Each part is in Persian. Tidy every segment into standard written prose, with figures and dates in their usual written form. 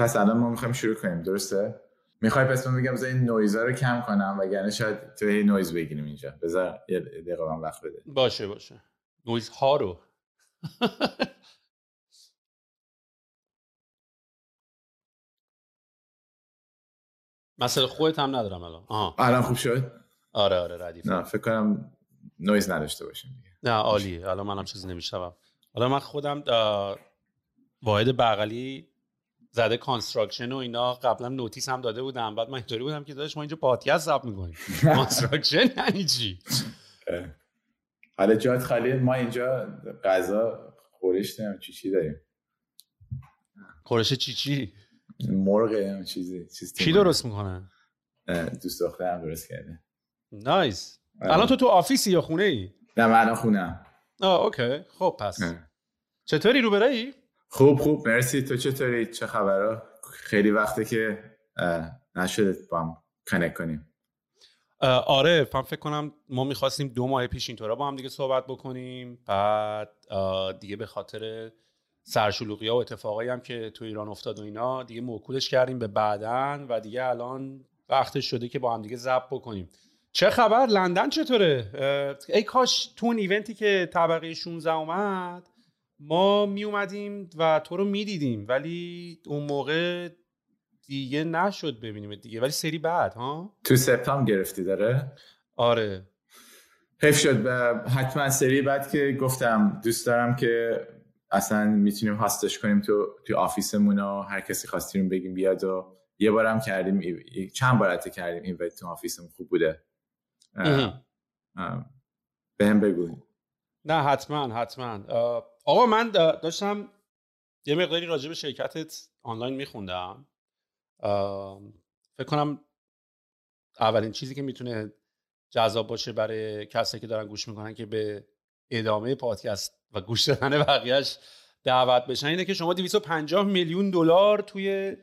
پس الان ما میخوایم شروع کنیم، درسته؟ میخوای پس من بگم بذار این نویزا رو کم کنم، وگرنه شاید تو هی نویز بگیریم اینجا. بذار یه دقیقه من وقت بده. باشه. نویز ها رو. مسئله خودت هم ندارم الان. الان خوب شد؟ آره ردیف. نه فکر کنم نویز نداشته باشیم دیگه. نه عالی. الان منم چیزی نمیشنوم. حالا من خودم واحد بغلی زده کانستراکشن و اینا، قبلا نوتیس هم داده بودم. بعد من اینطوری بودم که داداش ما اینجا پادکست ضبط می‌کنیم. کانستراکشن یعنی چی؟ حالا جات خالی، ما اینجا غذا خورش نمی‌کنیم. چی داریم؟ خورش چی؟ مرغ هم چیزی چی درست میکنه؟ دوست دخترم درست کرده. نایس. الان تو آفیسی یا خونه ای؟ نه من الان خونم. اوکی. خب پس چطوری روبرایی؟ خوب مرسی. تو چطوری؟ چه خبره؟ خیلی وقته که نشده با هم کانکت کنیم. آره فکر کنم ما میخواستیم 2 ماه پیش اینطورا با هم دیگه صحبت بکنیم، بعد دیگه به خاطر سرشلوغی‌ها و اتفاقایی هم که تو ایران افتاد و اینا دیگه موکولش کردیم به بعدن و دیگه الان وقتش شده که با هم دیگه ضبط بکنیم. چه خبر؟ لندن چطوره؟ ای کاش تو اون ایونتی که طبقه 16 اومد ما می اومدیم و تو رو می دیدیم، ولی اون موقع دیگه نشد ببینیم دیگه، ولی سری بعد ها تو سپتامبر گرفتی داره. آره حیف شد. حتما سری بعد که گفتم دوست دارم که اصلا میتونیم هاستش کنیم تو آفیسمون و هر کسی خواستیم بگیم بیاد و یه بارم کردیم چند بارت کردیم این وقت تو آفیسمون خوب بوده. به هم بگو. نه حتما. آقا من داشتم یه مقداری راجع به شرکتت آنلاین میخوندم. فکر کنم اولین چیزی که میتونه جذاب باشه برای کسی که دارن گوش میکنن که به ادامه پادکست و گوش دادن بقیهش دعوت بشن اینه که شما 250 میلیون دلار توی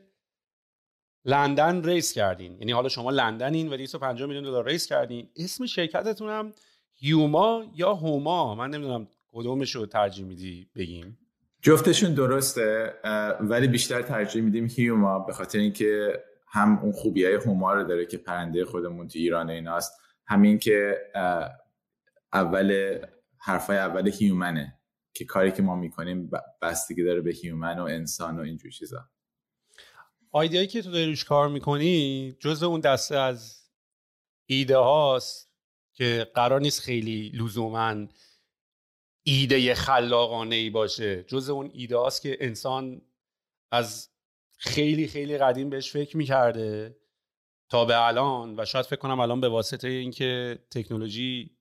لندن ریس کردین. یعنی حالا شما لندنین و 250 میلیون دلار ریس کردین. اسم شرکتتون هم هیوما یا هوما، من نمیدونم کدومش رو ترجیح میدی بگیم؟ جفتشون درسته ولی بیشتر ترجیح میدیم هیوما به خاطر اینکه هم اون خوبیای هوما رو داره که پرنده خودمون تو ایران ایناست، همین که اول حرفای اول هیومنه که کاری که ما میکنیم بستگی داره به هیومن و انسان و اینجور چیزا. ایده‌ای که تو داری روش کار میکنی جزو اون دسته از ایده هاست که قرار نیست خیلی لزوماً ایده خلاقانه‌ای باشه. جزو اون ایده هاست که انسان از خیلی خیلی قدیم بهش فکر میکرده تا به الان، و شاید فکر کنم الان به واسطه اینکه تکنولوژی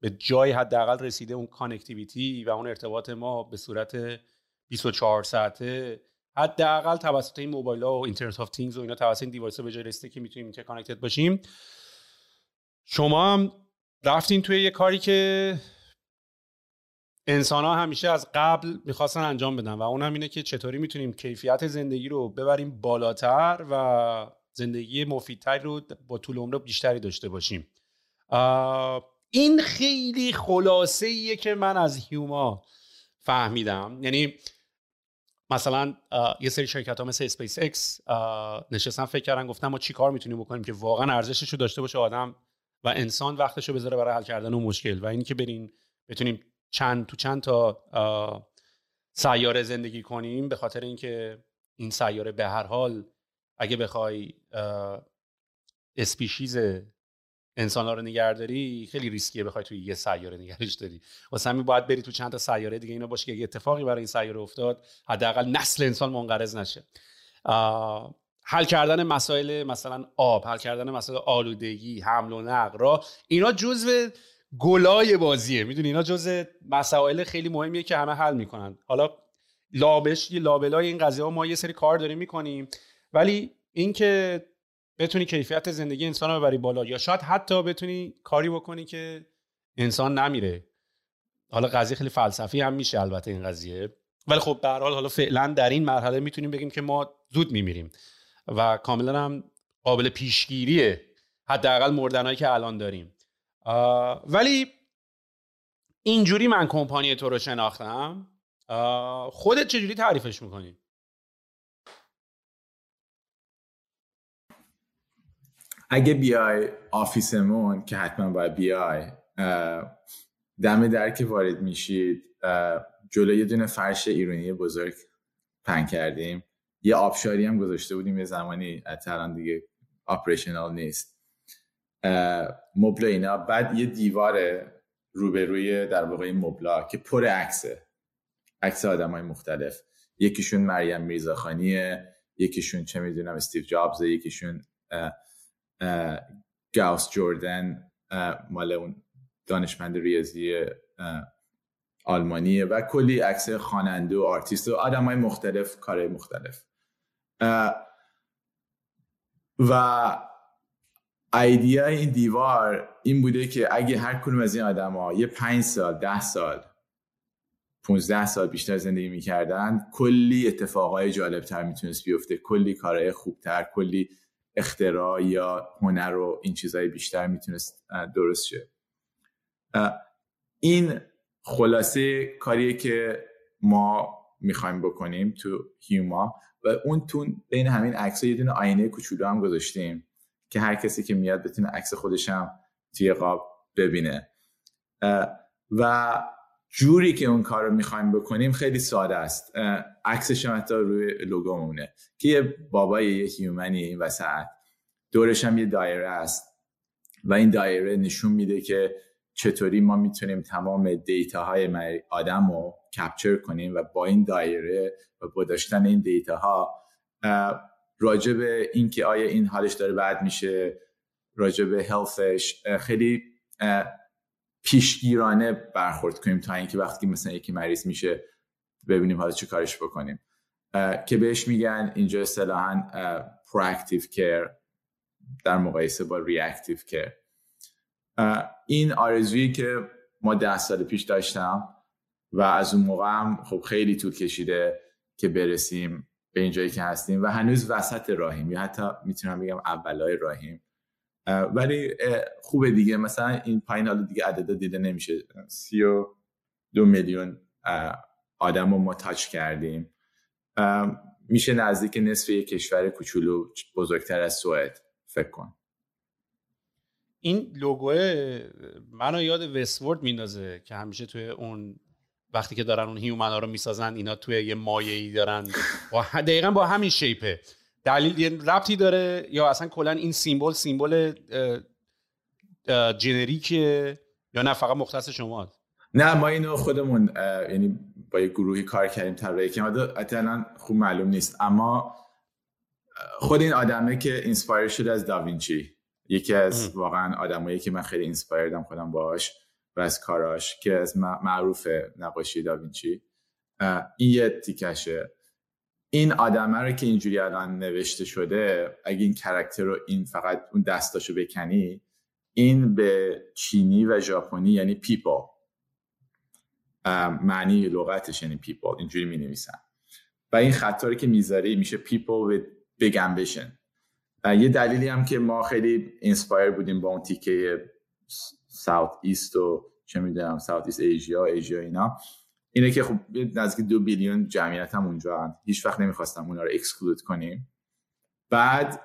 به جای حداقل رسیده، اون کانکتیویتی و اون ارتباط ما به صورت 24 ساعته حداقل توسط این موبایل ها و اینترنت آف تینگز و اینا، توسط این دیوایس ها به جای رسیده که میتونیم اینتر کانکتد باشیم. شما هم رفتین توی یه کاری که انسان‌ها همیشه از قبل می‌خواستن انجام بدن و اون هم اینه که چطوری می‌تونیم کیفیت زندگی رو ببریم بالاتر و زندگی مفیدتر رو با طول عمر بیشتری داشته باشیم. این خیلی خلاصه‌ایه که من از هیوما فهمیدم. یعنی مثلا یه سری شرکت‌ها مثل اسپیس ایکس نشستن فکر کردن گفتن ما چی کار می‌تونیم بکنیم که واقعا ارزشش رو داشته باشه آدم و انسان وقتش رو بذاره برای حل کردن اون مشکل و این که بریم بتونیم چند تا سیاره زندگی کنیم، به خاطر اینکه این سیاره به هر حال اگه بخوای اسپیشیز انسان‌ها رو نگهداری خیلی ریسکیه بخوای توی یه سیاره نگهش داری، واسه همین باید بری تو چند تا سیاره دیگه اینا باشه که اگه اتفاقی برای این سیاره افتاد حداقل نسل انسان منقرض نشه. حل کردن مسائل مثلا آب، حل کردن مسائل آلودگی، حمل و نقل را اینا جزو گلای بازیه، میدونی اینا جزء مسائل خیلی مهمیه که همه حل میکنن. حالا لابلای این قضیه ها ما یه سری کار داریم میکنیم، ولی اینکه بتونی کیفیت زندگی انسان رو ببری بالا یا شاید حتی بتونی کاری بکنی که انسان نمیره، حالا قضیه خیلی فلسفی هم میشه البته این قضیه، ولی خب به هر حال حالا فعلا در این مرحله میتونیم بگیم که ما زود میمیریم و کاملا هم قابل پیشگیریه حداقل مردنایی که الان داریم. ولی اینجوری من کمپانی تو رو شناختم. خودت چجوری تعریفش میکنی؟ اگه بیای آفیسمون که حتما باید بیای، دم در که وارد میشید جلوی یه دونه فرش ایرانی بزرگ پهن کردیم، یه آبشاری هم گذاشته بودیم یه زمانی، الان دیگه آپریشنال نیست مبل اینا، بعد یه دیوار روبروی در واقع مبلا که پر عکس آدمای مختلف، یکیشون مریم میرزاخانیه، یکیشون چه میدونم استیو جابز، یکیشون گاوس جوردن مال اون دانشمند ریاضی آلمانیه و کلی عکس خواننده و آرتیست و آدمای مختلف کارهای مختلف. و ایده این دیوار این بوده که اگه هر کدوم از این آدما یه 5 سال 10 سال 15 سال بیشتر زندگی میکردن، کلی اتفاقای جالبتر میتونست بیفته، کلی کارهای خوبتر، کلی اختراع یا هنر و این چیزهای بیشتر میتونست درست شه. این خلاصه کاریه که ما میخوایم بکنیم تو هیوما و اون تون بین همین عکس‌ها یه دونه آینه کوچولو هم گذاشتیم که هر کسی که میاد بتونه عکس خودش هم توی قاب ببینه. و جوری که اون کار رو میخوایم بکنیم خیلی ساده است. عکسش هم حتی روی لوگو مونه که یه بابای یه هیومنی این وسط، دورش هم یه دایره است و این دایره نشون میده که چطوری ما میتونیم تمام دیتاهای آدم رو کپچر کنیم و با این دایره و با داشتن این دیتاها راجع به این که آیا این حالش داره بد میشه، راجع به هلثش خیلی پیشگیرانه برخورد کنیم تا اینکه وقتی مثلا یکی مریض میشه ببینیم حالا چه کارش بکنیم، که بهش میگن اینجا اصطلاحاً پرواکتیو کیر در مقایسه با ریاکتیو کیر. این آرزویی که ما 10 سال پیش داشتم و از اون موقع هم خب خیلی طول کشیده که برسیم به اینجایی که هستیم و هنوز وسط راهیم یا حتی میتونم بگم اولای راهیم، ولی خوبه دیگه. مثلا این پایین حالا دیگه عددا دیده نمیشه، 32 میلیون آدم رو ما تاچ کردیم، میشه نزدیک نصف یک کشور کوچولو بزرگتر از سوئد فکر کن. این لوگوه منو یاد وست‌ورلد میندازه که همیشه توی اون وقتی که دارن اون هیومنا رو میسازن اینا توی یه مایعی دارن و دقیقاً با همین شیپه. دلیل یه ربطی داره یا اصلا کلا این سیمبل جنریکه یا نه فقط مختص شماست؟ نه ما اینو خودمون یعنی با یه گروهی کار کردیم طراحی کردیم، الان خوب معلوم نیست، اما خود این آدمه که اینسپایر شده از داوینچی، یکی از واقعا آدمایی که من خیلی اینسپایردم خودم باهاش و از کاراش، که از معروف نقاشی داوینچی، این یه تیکشه. این آدمه رو که اینجوری الان نوشته شده اگه این کاراکتر رو این فقط اون دستاشو بکنی، این به چینی و ژاپنی یعنی پیپل معنی لغتش یعنی پیپل، اینجوری می نویسن و این خطاری که میذاری میشه پیپل with big ambition. یه دلیلی هم که ما خیلی اینسپایر بودیم با اون تیکه ساوت ایست و چه میدونم ساوت ایست ایژیا اینا، اینه که خب نزدیک 2 بیلیون جمعیت هم اونجا هست، هیچ وقت نمیخواستم اونا رو اکسکلود کنیم. بعد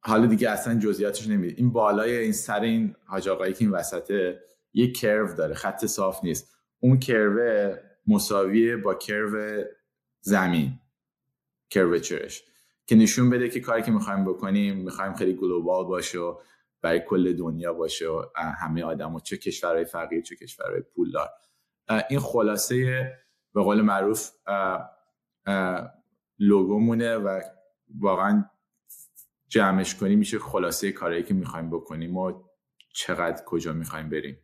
حالا دیگه اصلا جزئیاتش نمیده، این بالای این سر این حاج آقایی که این وسطه یه کرو داره، خط صاف نیست، اون کرو مساویه با کرو زمین کروچرش که نشون بده که کاری که میخوایم بکنیم میخوایم خیلی گلوبال باشه و برای کل دنیا باشه و همه آدم و چه کشورهای فقیر چه کشورهای پولدار. این خلاصه به قول معروف لوگومونه و واقعا جمعش کنی میشه خلاصه کارهایی که میخوایم بکنیم و چقدر کجا میخوایم بریم.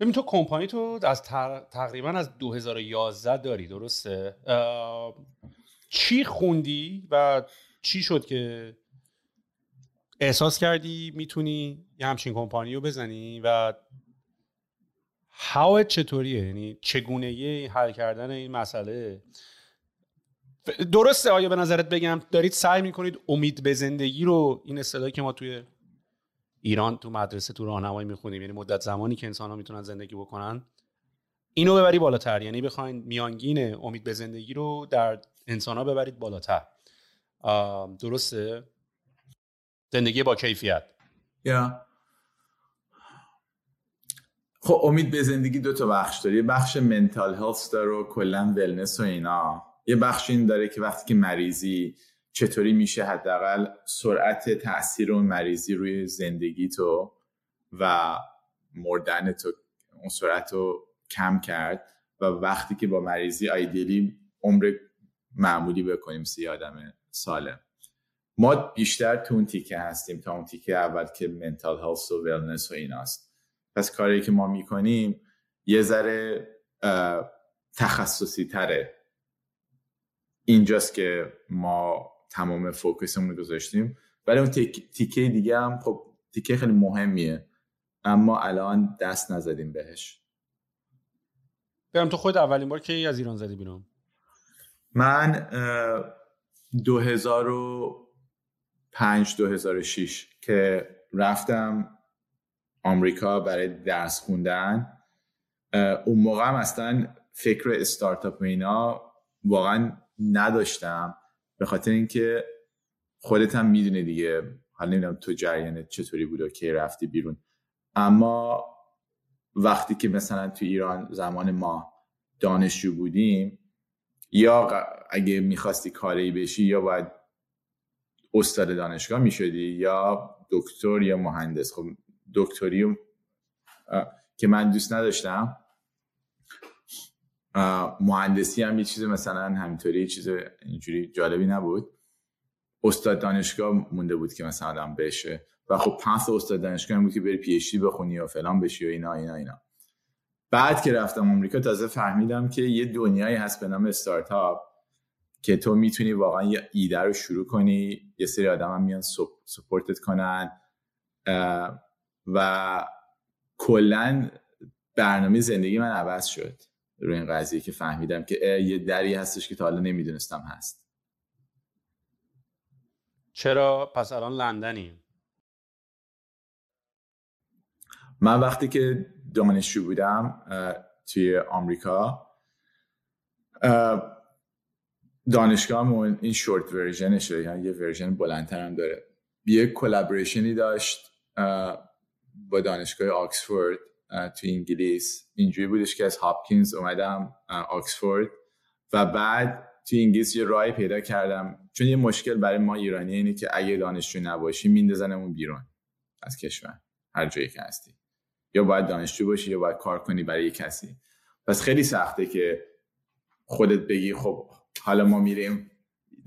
ببین تو کمپانی تو از تقریبا از 2011 داری، درسته؟ چی خوندی و چی شد که احساس کردی میتونی یه همچین کمپانی رو بزنی و هاوت چطوریه؟ یعنی چگونه‌ای حل کردن این مسئله؟ درسته، آیا به نظرت بگم دارید سعی میکنید امید به زندگی رو، این اصطلاحی که ما توی ایران تو مدرسه تو راهنمایی میخونیم، یعنی مدت زمانی که انسان‌ها میتونن زندگی بکنن، اینو ببری بالاتر، یعنی بخواید میانگین امید به زندگی رو در انسان‌ها ببرید بالاتر، درسته؟ زندگی با کیفیت. یا خب امید به زندگی 2 بخش داره، یه بخش منتال هلث داره و کلا ولنس و اینا، یه بخش این داره که وقتی که مریضی چطوری میشه حداقل سرعت تأثیر اون مریضی روی زندگی تو و مردن تو اون سرعت رو کم کرد و وقتی که با مریضی ایدئالی عمر معمولی بکنیم، 30 آدم سالم. ما بیشتر تو اون تیکه هستیم تا اون تیکه اول که منتال هلث و ویلنس و ایناست. پس کاری که ما میکنیم یه ذره تخصصی تره، اینجاست که ما تمام فوکسمون رو گذاشتیم. ولی اون تیکه دیگه هم خب تیکه خیلی مهمیه، اما الان دست نزدیم بهش. برم تو خود اولین بار که از ایران زدی بیرون؟ من 2005-2006 که رفتم آمریکا برای درس خوندن. اون موقع هم اصلا فکر استارتاپ و اینا واقعا نداشتم، به خاطر اینکه خودت هم میدونی دیگه، حالا نمیدونم تو جریانت چطوری بود و کی رفتی بیرون، اما وقتی که مثلا تو ایران زمان ما دانشجو بودیم، یا اگه میخواستی کاری بشی یا باید استاد دانشگاه میشدی یا دکتر یا مهندس. خب دکتری که من دوست نداشتم، مهندسی هم یه چیز مثلا همینطوری یه چیز اینجوری جالبی نبود. استاد دانشگاه مونده بود که مثلا آدم بشه و خب پس استاد دانشگاه هم بود که بری پی اچ دی بخونی یا فلان بشی و اینا. بعد که رفتم آمریکا تازه فهمیدم که یه دنیایی هست به نام استارتاپ که تو میتونی واقعا یه ایده رو شروع کنی، یه سری آدم هم میان سپورتت کنن و کلا برنامه زندگی من عوض شد روی این قضیه که فهمیدم که یه دری هستش که تا حالا نمیدونستم هست. چرا پس الان لندنی؟ من وقتی که دانشجو بودم توی آمریکا، دانشگاهمون این شورت ورژنشه، یعنی یه ورژن بلندتر هم داره، یه کلابریشنی داشت با دانشگاه آکسفورد تو انگلیس. اینجوری بودش که از هاپکینز اومدم آکسفورد و بعد تو انگلیس یه راهی پیدا کردم، چون یه مشکل برای ما ایرانی اینه که اگه دانشجو نباشی میندازنمون بیرون از کشور، هر جایی که هستی یا باید دانشجو باشی یا باید کار کنی برای کسی. پس خیلی سخته که خودت بگی خب حالا ما میریم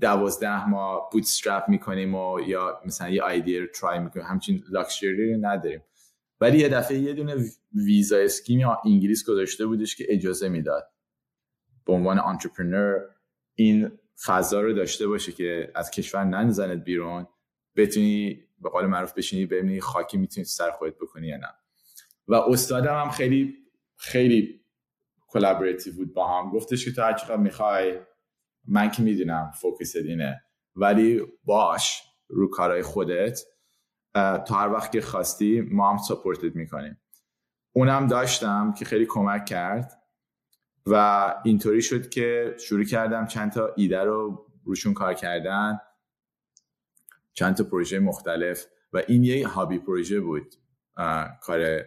12 ماه بوتسترپ میکنیم و یا مثلا یه ایده رو ترای میکنیم، همچین لاکچری رو نداریم. ولی یه دفعه یه دونه ویزا اسکیمی انگلیس گذاشته بودش که اجازه میداد به عنوان انترپرنور این فضا رو داشته باشه که از کشور ننزنت بیرون، بتونی به قول معروف بشینی ببینی خاکی میتونی سر خودت بکنی یا نه. و استادم هم خیلی خیلی کلابریتیو بود با هم، گفتش که تو هر چقدر میخوای، من که میدونم فوکست اینه، ولی باش رو کارهای خودت تا هر وقت که خواستی ما هم سپورتت میکنیم. اونم داشتم که خیلی کمک کرد و اینطوری شد که شروع کردم چند تا ایده رو روشون کار کردن، چند تا پروژه مختلف، و این یه هابی پروژه بود کار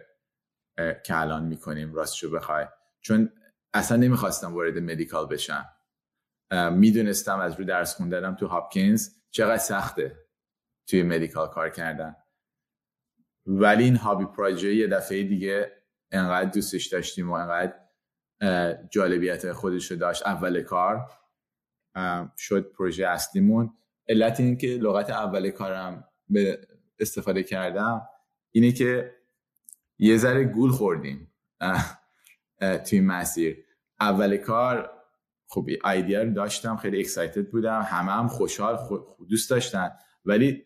که الان میکنیم راستشو بخوای، چون اصلا نمیخواستم وارد مدیکال بشم. میدونستم از روی درس خوندنم تو هاپکینز چقدر سخته توی مدیکال کار کردن، ولی این هابی پروژه یه دفعه دیگه انقدر دوستش داشتیم و انقدر جالبیت خودش رو داشت، اول کار شد پروژه اصلیمون. علت این که لغت اول کارم به استفاده کردم اینه که یه ذره گول خوردیم توی مسیر. اول کار خب ایده رو داشتم، خیلی اکسایتد بودم، همه هم خوشحال دوست داشتن، ولی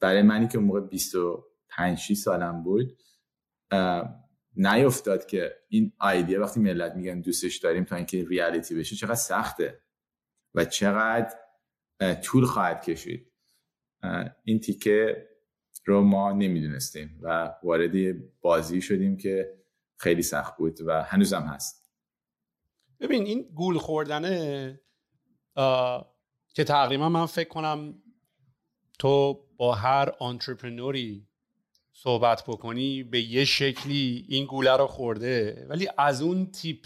برای منی که اون موقع 25-6 سالم بود نیفتاد که این ایده وقتی ملت میگن دوستش داریم تا اینکه ریالیتی بشه چقدر سخته و چقدر طول خواهد کشید. این تیکه رو ما نمیدونستیم و وارد بازی شدیم که خیلی سخت بود و هنوزم هست. ببین این گول خوردنه که تقریبا من فکر کنم تو با هر انترپرنوری صحبت بکنی به یه شکلی این گوله رو خورده، ولی از اون تیپ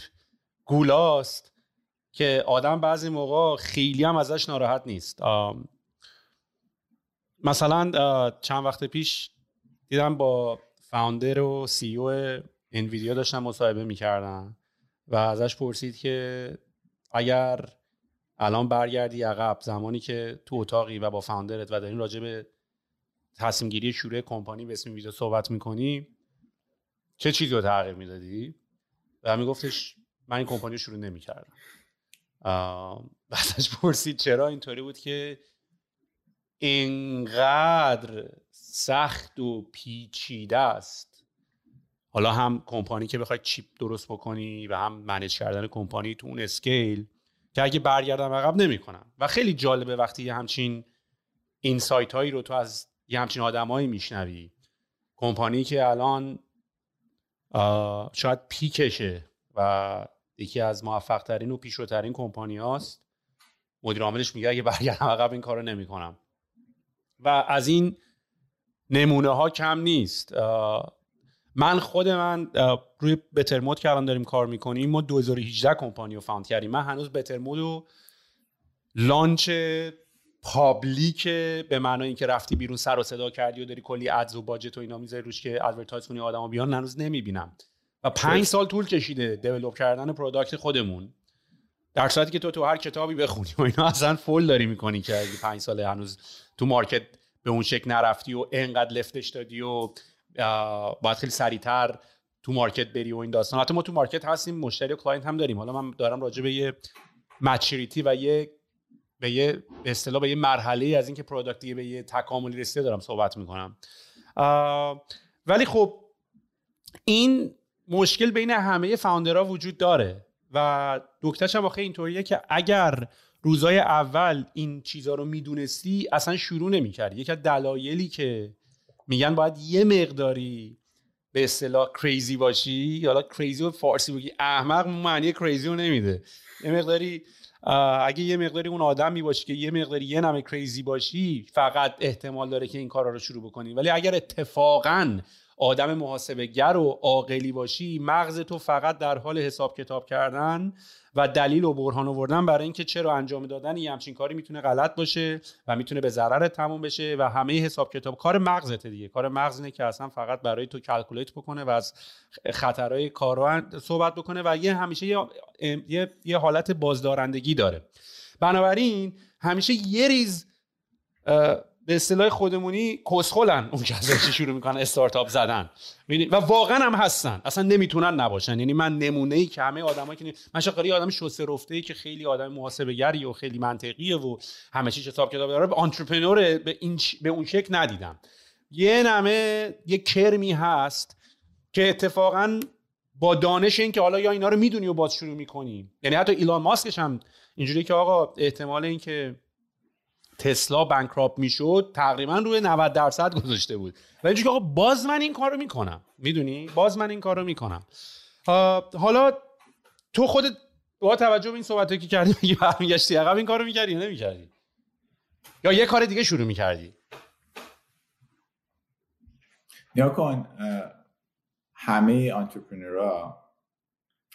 گولاست که آدم بعضی موقع خیلی هم ازش ناراحت نیست. مثلا چند وقت پیش دیدم با فاوندر و سی او انویدیا داشتن مصاحبه میکردن و ازش پرسید که اگر الان برگردی عقب زمانی که تو اتاقی و با فاوندرت و دارین راجع به تصمیم گیری شروع کمپانی به اسم ویدیو صحبت میکنی چه چیزی رو تغییر میدادی؟ و میگفتش من این کمپانی رو شروع نمیکردم. بعدش پرسید چرا؟ اینطوری بود که اینقدر سخت و پیچیده است، حالا هم کمپانی که بخوای چیپ درست بکنی و هم منیج کردن کمپانی تو اون اسکیل، که اگه برگردم عقب نمیکنم. و خیلی جالبه وقتی یه همچین اینسایت هایی رو تو از یه همچین آدم هایی میشنوی، کمپانی که الان شاید پیکشه و یکی از موفق ترین و پیشروترین کمپانی هاست، مدیر عاملش میگه اگه برگردم عقب این کارو نمی کنم. و از این نمونه ها کم نیست. من خودم روی بترمود که الان داریم کار میکنیم، ما 2018 کمپانی رو فاوند کردیم. من هنوز بترمود رو لانچ پابلیک به معنای اینکه رفتی بیرون سر و صدا کردی و داری کلی ادز و باجت و اینا میذاری روش که ادورتایز کنی آدما بیان، هنوز نمیبینم. و 5 سال طول کشیده دیولپ کردن پروداکت خودمون، در صورتی که تو هر کتابی بخونی و اینا اصلا فول داری میکنی که 5 سال هنوز تو مارکت به اون شکل نرفتی و اینقدر لفتش دادی و باید خیلی سریعتر تو مارکت بری و این داستان. حتی ما تو مارکت هستیم، مشتری و کلاینت هم داریم. حالا من دارم راجع به یه مچوریتی و یه به اصطلاح به یه مرحله از اینکه پروداکت دیگه به یه تکاملی رسیده دارم صحبت میکنم. ولی خب این مشکل بین همه فاوندرها وجود داره و دکترش هم واقعا اینطوریه که اگر روزای اول این چیزا رو میدونستی اصلا شروع نمی‌کردی. یکی از دلایلی که میگن باید یه مقداری به اصطلاح کریزی باشی، حالا کریزی و فارسی بگی احمق معنی کریزی رو نمیده، یه مقداری اگه یه مقداری اون آدمی باشی که یه مقداری یه نمه کریزی باشی فقط احتمال داره که این کارا رو شروع بکنی. ولی اگر اتفاقاً آدم محاسبه‌گر و عاقلی باشی، مغز تو فقط در حال حساب کتاب کردن و دلیل و برهان آوردن برای اینکه چرا انجام دادن یه همچین کاری میتونه غلط باشه و میتونه به ضررت تموم بشه و همه حساب کتاب کار مغزته دیگه. کار مغز اینه که اصلا فقط برای تو کلکولیت بکنه و از خطرهای کارا صحبت بکنه و یه همیشه یه حالت بازدارندگی داره. بنابراین همیشه یه ریز به اصطلاح خودمونی کسخلن اون کسایی شروع میکنن استارتاپ زدن و واقعا هم هستن، اصلا نمیتونن نباشن. یعنی من نمونه‌ای که همه آدمایی که من شاقری آدم شسته رفته‌ای که خیلی آدم محاسبه‌گری و خیلی منطقیه و همه چیز حساب کتاب داره، آنترپرنور به اون شکل ندیدم. یه نمه یه کرمی هست که اتفاقا با دانش این که حالا یا اینا رو میدونی و باز شروع میکنی، یعنی حتی ایلان ماسکش هم اینجوری که آقا احتمال این که تسلا بانکراپت میشد تقریبا روی 90% گذاشته بود، ولی اینجوری که آقا باز من این کارو میکنم، میدونی باز من این کارو میکنم. حالا تو خودت با توجه به این صحبتایی که کردی میگی برمیگشتی عقب این کارو میکردی یا نمیکردی یا یه کار دیگه شروع میکردی؟ یا کن همه انترپرنورها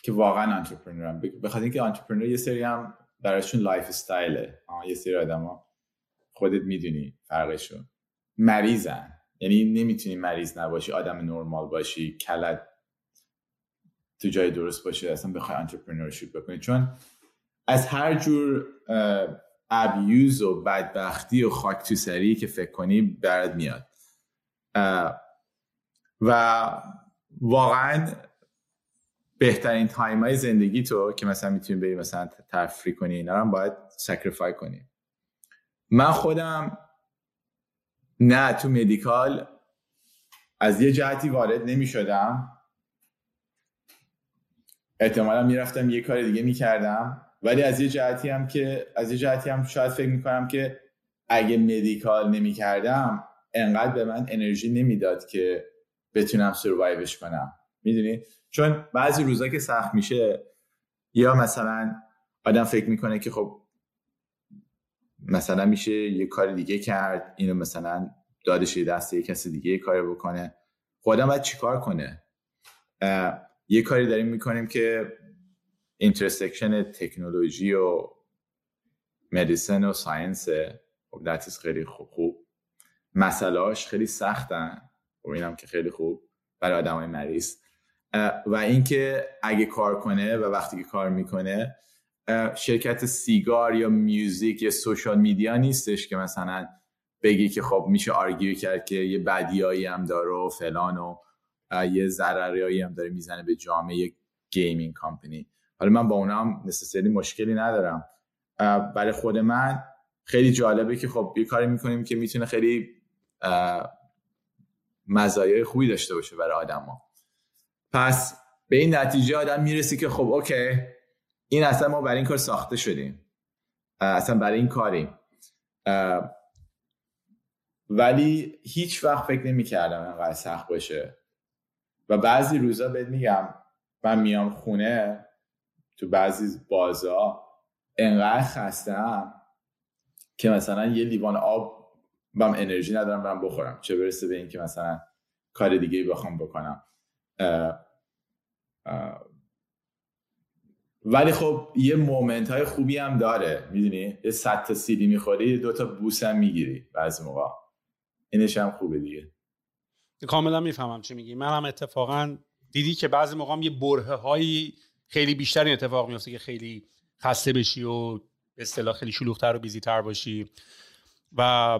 که واقعا انترپرنورن، بخاطر اینکه انترپرنور یه سری هم درشون لایف استایله، یه سری آدما خودت میدونی فرقشو، مریضن، یعنی نمیتونی مریض نباشی، آدم نرمال باشی، کلت تو جای درست باشی اصلا بخوای انترپرنورشیپ بکنی، چون از هر جور ابیوز و بدبختی و خاک تو سری که فکر کنی برات میاد. و واقعا بهترین تایمای زندگی تو که مثلا میتونی بری مثلا تفریح کنی اینا رو هم باید سکریفای کنی. من خودم نه تو مدیکال از یه جهتی وارد نمیشدم، احتمالا میرفتم یه کار دیگه میکردم، ولی از یه جهتی هم شاید فکر میکنم که اگه مدیکال نمیکردم انقدر به من انرژی نمیداد که بتونم سروایوش کنم، میدونی؟ چون بعضی روزا که سخت میشه یا مثلا آدم فکر میکنه که خب مثلا میشه یه کار دیگه کرد، اینو مثلا دادش دست یه کسی دیگه یه کاری بکنه، خودم باید چیکار کنه؟ یه کاری داریم میکنیم که اینترسکشن تکنولوژی و مدیسن و ساینسه، خب درتیز خیلی خوب، مسئلهاش خیلی سختن و اینم که خیلی خوب برای آدمای مریض، و اینکه اگه کار کنه و وقتی که کار میکنه شرکت سیگار یا میوزیک یا سوشال میدیا نیستش که مثلا بگی که خب میشه آرگیو کرد که یه بدیایی هم داره و فلان و یه ضرری هم داره میزنه به جامعه گیمینگ کمپانی. حالا من با اونا هم نسیسری مشکلی ندارم، برای خود من خیلی جالبه که خب یه کاری میکنیم که میتونه خیلی مزایای خوبی داشته باشه برای آدما. پس به این نتیجه آدم میرسی که خب اوکی، این اصلا ما برای این کار ساخته شدیم، اصلا برای این کاریم، ولی هیچ وقت فکر نمی کردم اینقدر سخت باشه. و بعضی روزا بهت میگم من میام خونه تو بعضی بازا اینقدر خستم که مثلا یه لیوان آب بم انرژی ندارم برم بخورم، چه برسه به این که مثلا کار دیگه بخوام بکنم. ولی خب یه مومنت های خوبی هم داره، میدونی یه 100 تا سیلی میخوری 2 تا بوس هم میگیری بعضی موقع، اینش هم خوبه دیگه. کاملا میفهمم چی میگی، من هم اتفاقا دیدی که بعضی موقع هم یه برهه هایی خیلی بیشتر این اتفاق میفته که خیلی خسته بشی و به اصطلاح خیلی شلوغ‌تر و بیزی‌تر باشی. و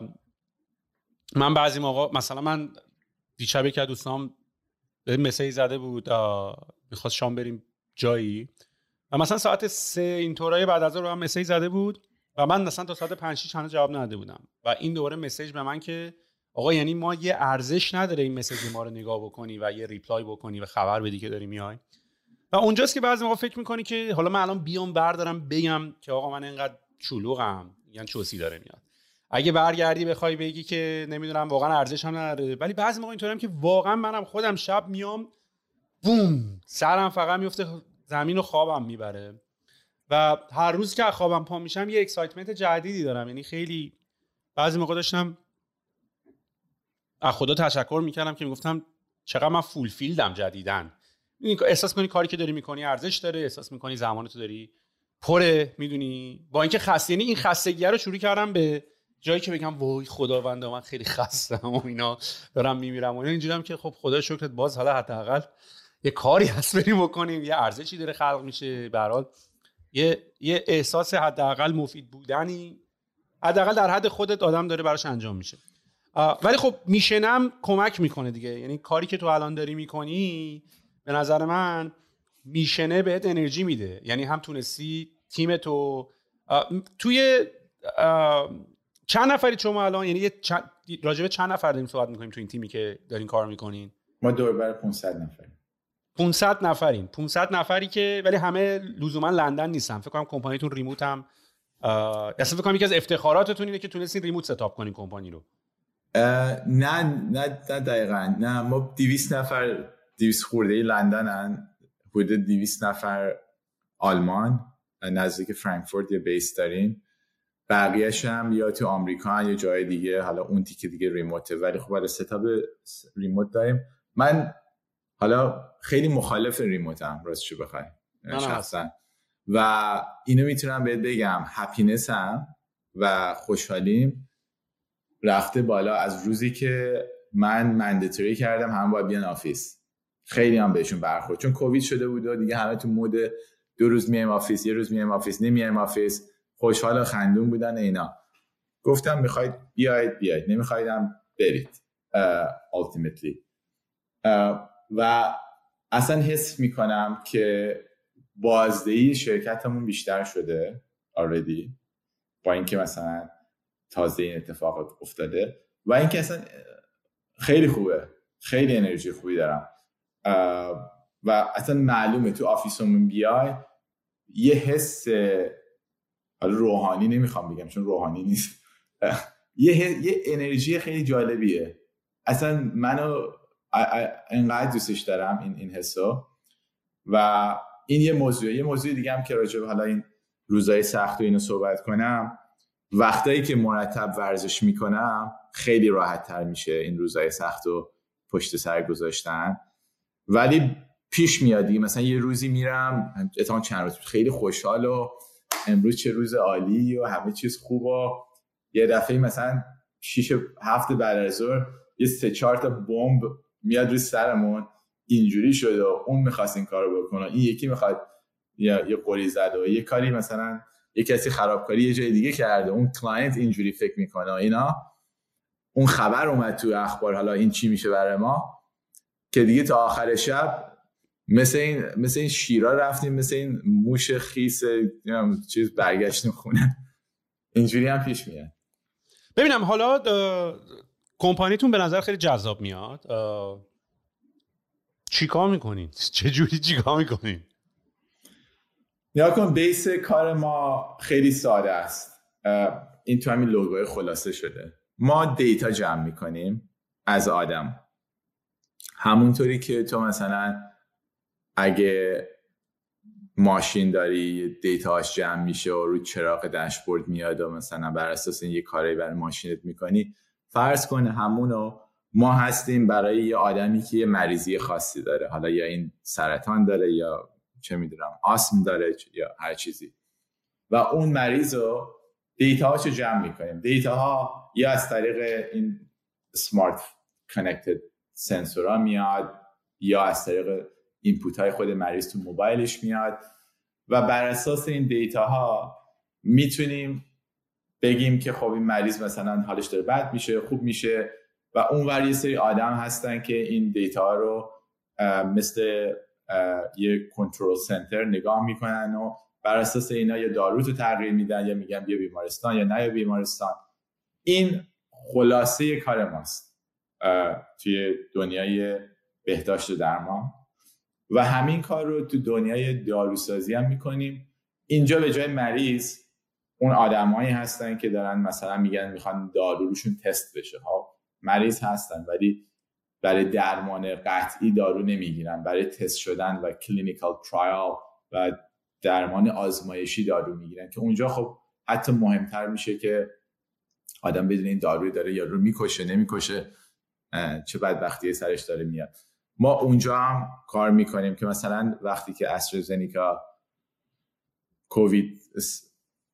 من بعضی موقع مثلا من دیشب یک دوستام مسیج زده بود میخواست شام بریم جایی و مثلا ساعت 3 اینطوری بعد از ظهر من مسیج زده بود و من مثلا تا ساعت 5 6 هنوز جواب نداده بودم و این دوباره مسیج به من که آقا یعنی ما یه ارزش نداره این مسیج ما رو نگاه بکنی و یه ریپلای بکنی و خبر بدی که داری میای. و اونجاست که بعضی موقع فکر میکنی که حالا من الان بیام بردارم بگم که آقا من اینقدر چلوغم، یعنی چوسی داره میاد. اگه برگردی بخوای بگی که نمیدونم واقعا ارزش هم نداره، ولی بعضی موقع اینطوریام که واقعا منم خودم شب میام بوم سرم فقط میفته زمین و خوابم میبره و هر روز که خوابم پا میشم یه اکسایتمنت جدیدی دارم. یعنی خیلی بعضی موقع داشتم از خدا تشکر میکردم که میگفتم چقدر من فولفیلدم جدیدن. احساس کنی کاری که داری میکنی ارزش داره، احساس میکنی زمانتو داری پره، میدونی با اینکه خسته، یعنی این خستگی رو شروع کردم به جایی که بگم وای خداوند من خیلی خستم و اینا دارم میمیرم و اینا، اینجوریام که خب خدا شکرت باز حالا حداقل یه کاری هست بریم بکنیم، یه ارزشی داره خلق میشه، به هر حال یه احساس حداقل مفید بودنی حداقل در حد خودت آدم داره براش انجام میشه. ولی خب میشنم کمک میکنه دیگه، یعنی کاری که تو الان داری میکنی به نظر من میشنه بهت انرژی میده، یعنی هم تونستی تیم تو توی چند نفری شما الان، یعنی راجبه چند نفر داریم صحبت میکنیم تو این تیمی که دارین کار میکنین؟ ما دور بر 500 نفریم. 500 نفریم، 500 نفری که ولی همه لزوما لندن نیستن. فکر کنم کمپانیتون ریموت هم اصلا، فکر کنم یکی از افتخاراتتون اینه که تونستین ریموت ستاپ کنین کمپانی رو. نه دقیقاً، نه ما 200 نفر 200 خورده لندنن، حدود 200 نفر آلمان نزدیک فرانکفورت یه بیس داریم، بقیه‌ش هم یا تو آمریکا یا جای دیگه، حالا اون تیکه دیگه ریموته، ولی خب برای ستاپ ریموت داریم. من حالا خیلی مخالف ریموتم راستش بخوای شخصا، و اینو میتونم بهت بگم هپینسم و خوشحالیم رفته بالا از روزی که من مندیتوری کردم همه باید بیان آفیس. خیلی هم بهشون برخورد، چون کووید شده بود و دیگه همه تو مود 2 روز میایم آفیس، 1 روز میایم آفیس، نمیایم آفیس، خوشحال و خندون بودن اینا. گفتم میخواید بیاید، نمیخوایدم برید. ultimately و اصلا حس میکنم که بازدهی شرکتمون بیشتر شده already با اینکه مثلا تازه این اتفاق افتاده، و اینکه اصلا خیلی خوبه، خیلی انرژی خوبی دارم و اصلا معلومه تو آفیسمون بیای یه حس، حالا روحانی نمیخوام بگم چون روحانی نیست، یه انرژی خیلی جالبیه. اصلا منو انقدر دوستش دارم این حسو. و این یه موضوع دیگه هم که راجع به حالا این روزای سخت و اینو صحبت کنم، وقتایی که مرتب ورزش میکنم خیلی راحت تر میشه این روزای سخت و پشت سر گذاشتن. ولی پیش میاد دیگه، مثلا یه روزی میرم اتفاقا چند روز خیلی خوشحال و امروز چه روز عالی و همه چیز خوب، و یه دفعه مثلا 6-7 بعد از ظهر یه 3-4 تا بمب میاد روی سرمون، اینجوری شد و اون میخواست این کارو بکنه، این یکی میخواد یه قوری زد و یه کاری مثلا یه کسی خرابکاری یه جای دیگه کرده، اون کلاینت اینجوری فکر میکنه اینا، اون خبر اومد تو اخبار، حالا این چی میشه برای ما، که دیگه تا آخر شب مثل این شیرا رفتیم، مثل این موش خیس چیز برگشتیم خونه. اینجوری هم پیش میاد. ببینم حالا کمپانیتون به نظر خیلی جذاب میاد، چیکار میکنین؟ چجوری چیکار میکنین؟ نیا کن بیس کار ما خیلی ساده است. این تو همین لوگوی خلاصه شده. ما دیتا جمع میکنیم از آدم، همونطوری که تو مثلا اگه ماشین داری دیتاش جمع میشه و روی چراغ داشبورد میاد و مثلا بر اساس این یه کاری برای ماشینت میکنی. فرض کن همونو ما هستیم برای یه آدمی که یه مریضی خاصی داره، حالا یا این سرطان داره یا چه میدونم آسم داره یا هر چیزی، و اون مریض رو دیتاهاشو جمع میکنیم. دیتاها یا از طریق این سمارت کانکتد سنسورا میاد یا از طریق اینپوت های خود مریض تو موبایلش میاد، و بر اساس این دیتاها میتونیم بگیم که خب این مریض مثلا حالش داره بد میشه، خوب میشه، و اونور یه سری آدم هستن که این دیتا رو مثل یه کنترل سنتر نگاه میکنن و بر اساس اینا یه دارو تو تغییر میدن یا میگن بیا بیمارستان یا نه یا بیمارستان. این خلاصه کار ماست توی دنیای بهداشت و درمان، و همین کار رو تو دنیای داروسازی هم میکنیم. اینجا به جای مریض اون آدمایی هستن که دارن مثلا میگن میخوان دارو روشون تست بشه ها، مریض هستن ولی برای درمان قطعی دارو نمیگیرن، برای تست شدن و کلینیکال ترایل و درمان آزمایشی دارو میگیرن، که اونجا خب حتی مهمتر میشه که آدم بدون این داروی داره یا رو میکشه نمیکشه، چه بدبختی سرش داره میاد. ما اونجا هم کار میکنیم که مثلا وقتی که استرازنیکا کووید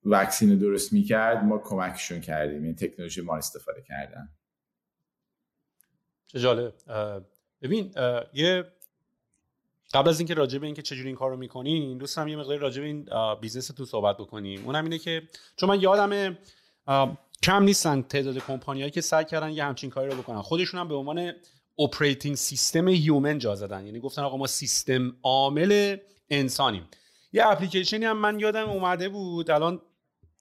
واکسین رو درست میکرد ما کمکشون کردیم، این تکنولوژی ما استفاده کردن. چه جالب. ببین یه قبل از اینکه راجع به اینکه چجوری این کارو میکنین دوستم یه مقداری راجع به این بیزنس تو صحبت بکنیم. اونم اینه که چون من یادمه کم نیستن تعداد کمپانیایی که سعی کردن یه همچین کاری رو بکنن، خودشون هم به عنوان اپراتینگ سیستم هیومن جا زدن، یعنی گفتن آقا ما سیستم عامل انسانیم. یه اپلیکیشنی هم من یادم اومده بود، الان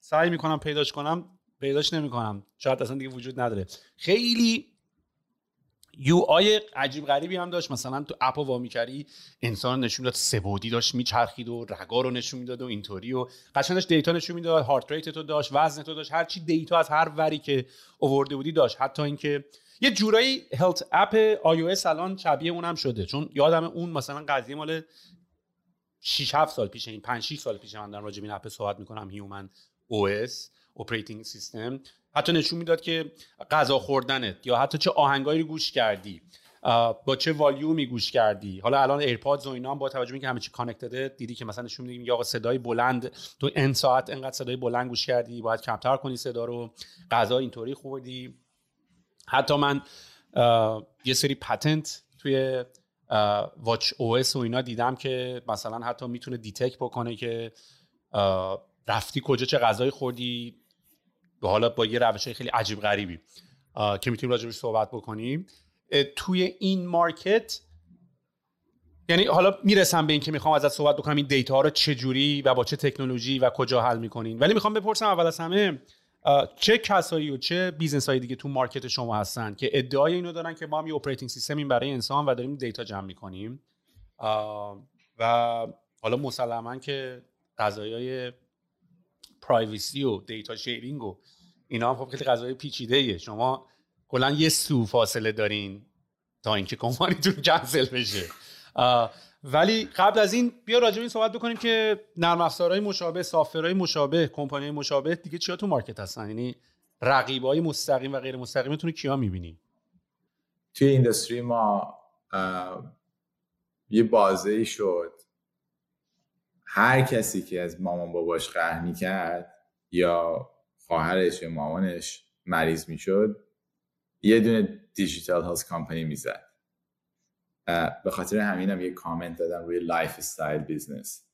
سعی میکنم پیداش کنم، پیداش نمیکنم، شاید اصلا دیگه وجود نداره. خیلی یو آی عجیب غریبی هم داشت، مثلا تو اپ وامیکری انسان نشون داد، سه‌بعدی داشت میچرخید و رگا رو نشون میداد و اینطوری، و قشنگش دیتا نشون میداد، هارت ریت تو داشت، وزن تو داشت، هر چی دیتا از هر وری که آورده بودی داشت. حتی اینکه یه جورایی هلت اپ آی او اس الان شبیه اونم شده، چون یادم اون مثلا قضیه مال 6 7 سال پیشه، این 5 6 سال پیشه من در راجع به این اپ صحبت میکنم، هیومن او اس اپراتینگ سیستم، حتی نشون میداد که غذا خوردنت یا حتی چه آهنگایی رو گوش کردی، با چه والیومی گوش کردی. حالا الان ایرپادز و اینا هم با توجه به اینکه همه چی کانکتده، دیدی که مثلا نشون میده میگه آقا صدای بلند تو این ساعت انقدر صدای بلند گوش کردی، باید کمتر کنی صدا رو، غذا اینطوری خوردی. حتی من یه سری پتنت توی واچ او اس و اینا دیدم که مثلا حتی میتونه دیتک بکنه که رفتی کجا، چه غذایی خوردی، به حالا با یه روشای خیلی عجیب غریبی که میتونیم راجع بهش صحبت بکنیم توی این مارکت. یعنی حالا میرسم به این که میخوام ازت صحبت بکنم این دیتا رو چه جوری و با چه تکنولوژی و کجا حل میکنین، ولی میخوام بپرسم اول از همه چه کسایی و چه بیزنس هایی دیگه تو مارکت شما هستن که ادعای اینو دارن که ما هم یه اپراتینگ سیستمیم برای انسان و داریم دیتا جمع میکنیم، و حالا مسلماً که قضایای پرایویسی و دیتا شیرینگ و اینا هم خیلی قضایای پیچیده‌ایه. شما کلاً یه سو فاصله دارین تا اینکه کمپانیتون کنسل بشه. ولی قبل از این بیا راجع به این صحبت بکنیم که نرم افزارهای مشابه، سافتورهای مشابه، کمپانیهای مشابه دیگه چیا تو مارکت هستن؟ یعنی رقیبای مستقیم و غیر مستقیمتون کیا می‌بینی؟ توی اینداستری ما یه بازه شد، هر کسی که از مامان باباش قهر می‌کرد یا خواهرش یا مامانش مریض می‌شد، یه دونه دیجیتال هالز کمپانی می‌زد. به خاطر همینم یه کامنت دادم روی لایف استایل بیزنس.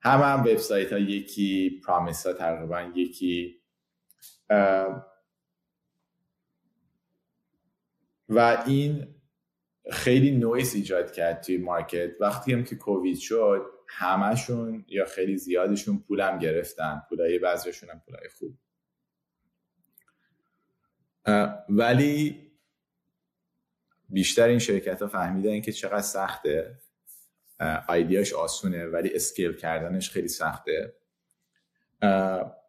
هم وبسایت‌ها یکی، پرامیس‌ها تقریبا یکی، و این خیلی نویز ایجاد کرد توی مارکت. وقتی هم که کووید شد همشون یا خیلی زیادشون پولم گرفتن، پولای بعضیشون هم پولای خوب، ولی بیشتر این شرکت ها فهمیدن که چقدر سخته، ایدیاش آسونه ولی اسکیل کردنش خیلی سخته،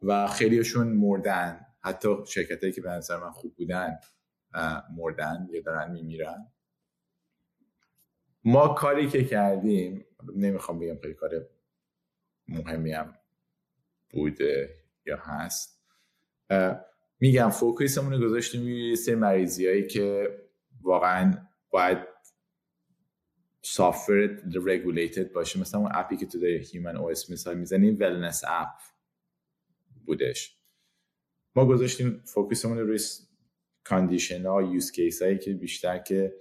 و خیلیشون مردن، حتی شرکت هایی که به نظر من خوب بودن مردن یا دارن میمیرن. ما کاری که کردیم، نمیخوام بگم خیلی کار مهمی هم بوده یا هست، میگم فوکسمون رو گذاشتیم یه سری مریضی هایی که واقعا باید software regulated باشه. مثلا اون اپی که تو داری human OS مثال میزنی، wellness app بودش. ما گذاشتیم فوکسمون روی کاندیشن ها، یوز کیس هایی که بیشتر که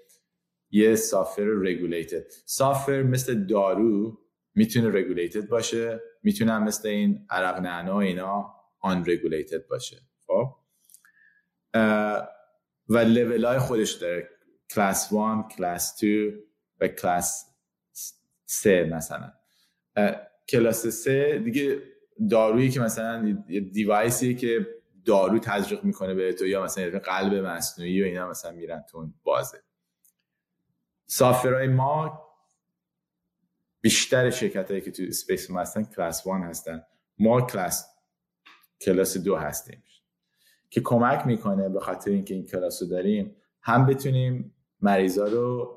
یه software regulated. software مثل دارو میتونه regulated باشه، میتونه هم مثل این عرق نعنا اینا unregulated باشه. خب و لیول های خودش داره، کلاس 1، کلاس 2 و کلاس 3. مثلا کلاس 3 دیگه دارویی که مثلا یه دیوایسی که دارو تزریق میکنه به تو، یا مثلا قلب مصنوعی و اینا مثلا میرن تو اون بازه. سافتورهای ما بیشتر شرکت هایی که تو اسپیس ما هستن کلاس 1 هستن، ما کلاس 2 هستیم، که کمک میکنه به خاطر اینکه این کلاس رو داریم هم بتونیم مریضا رو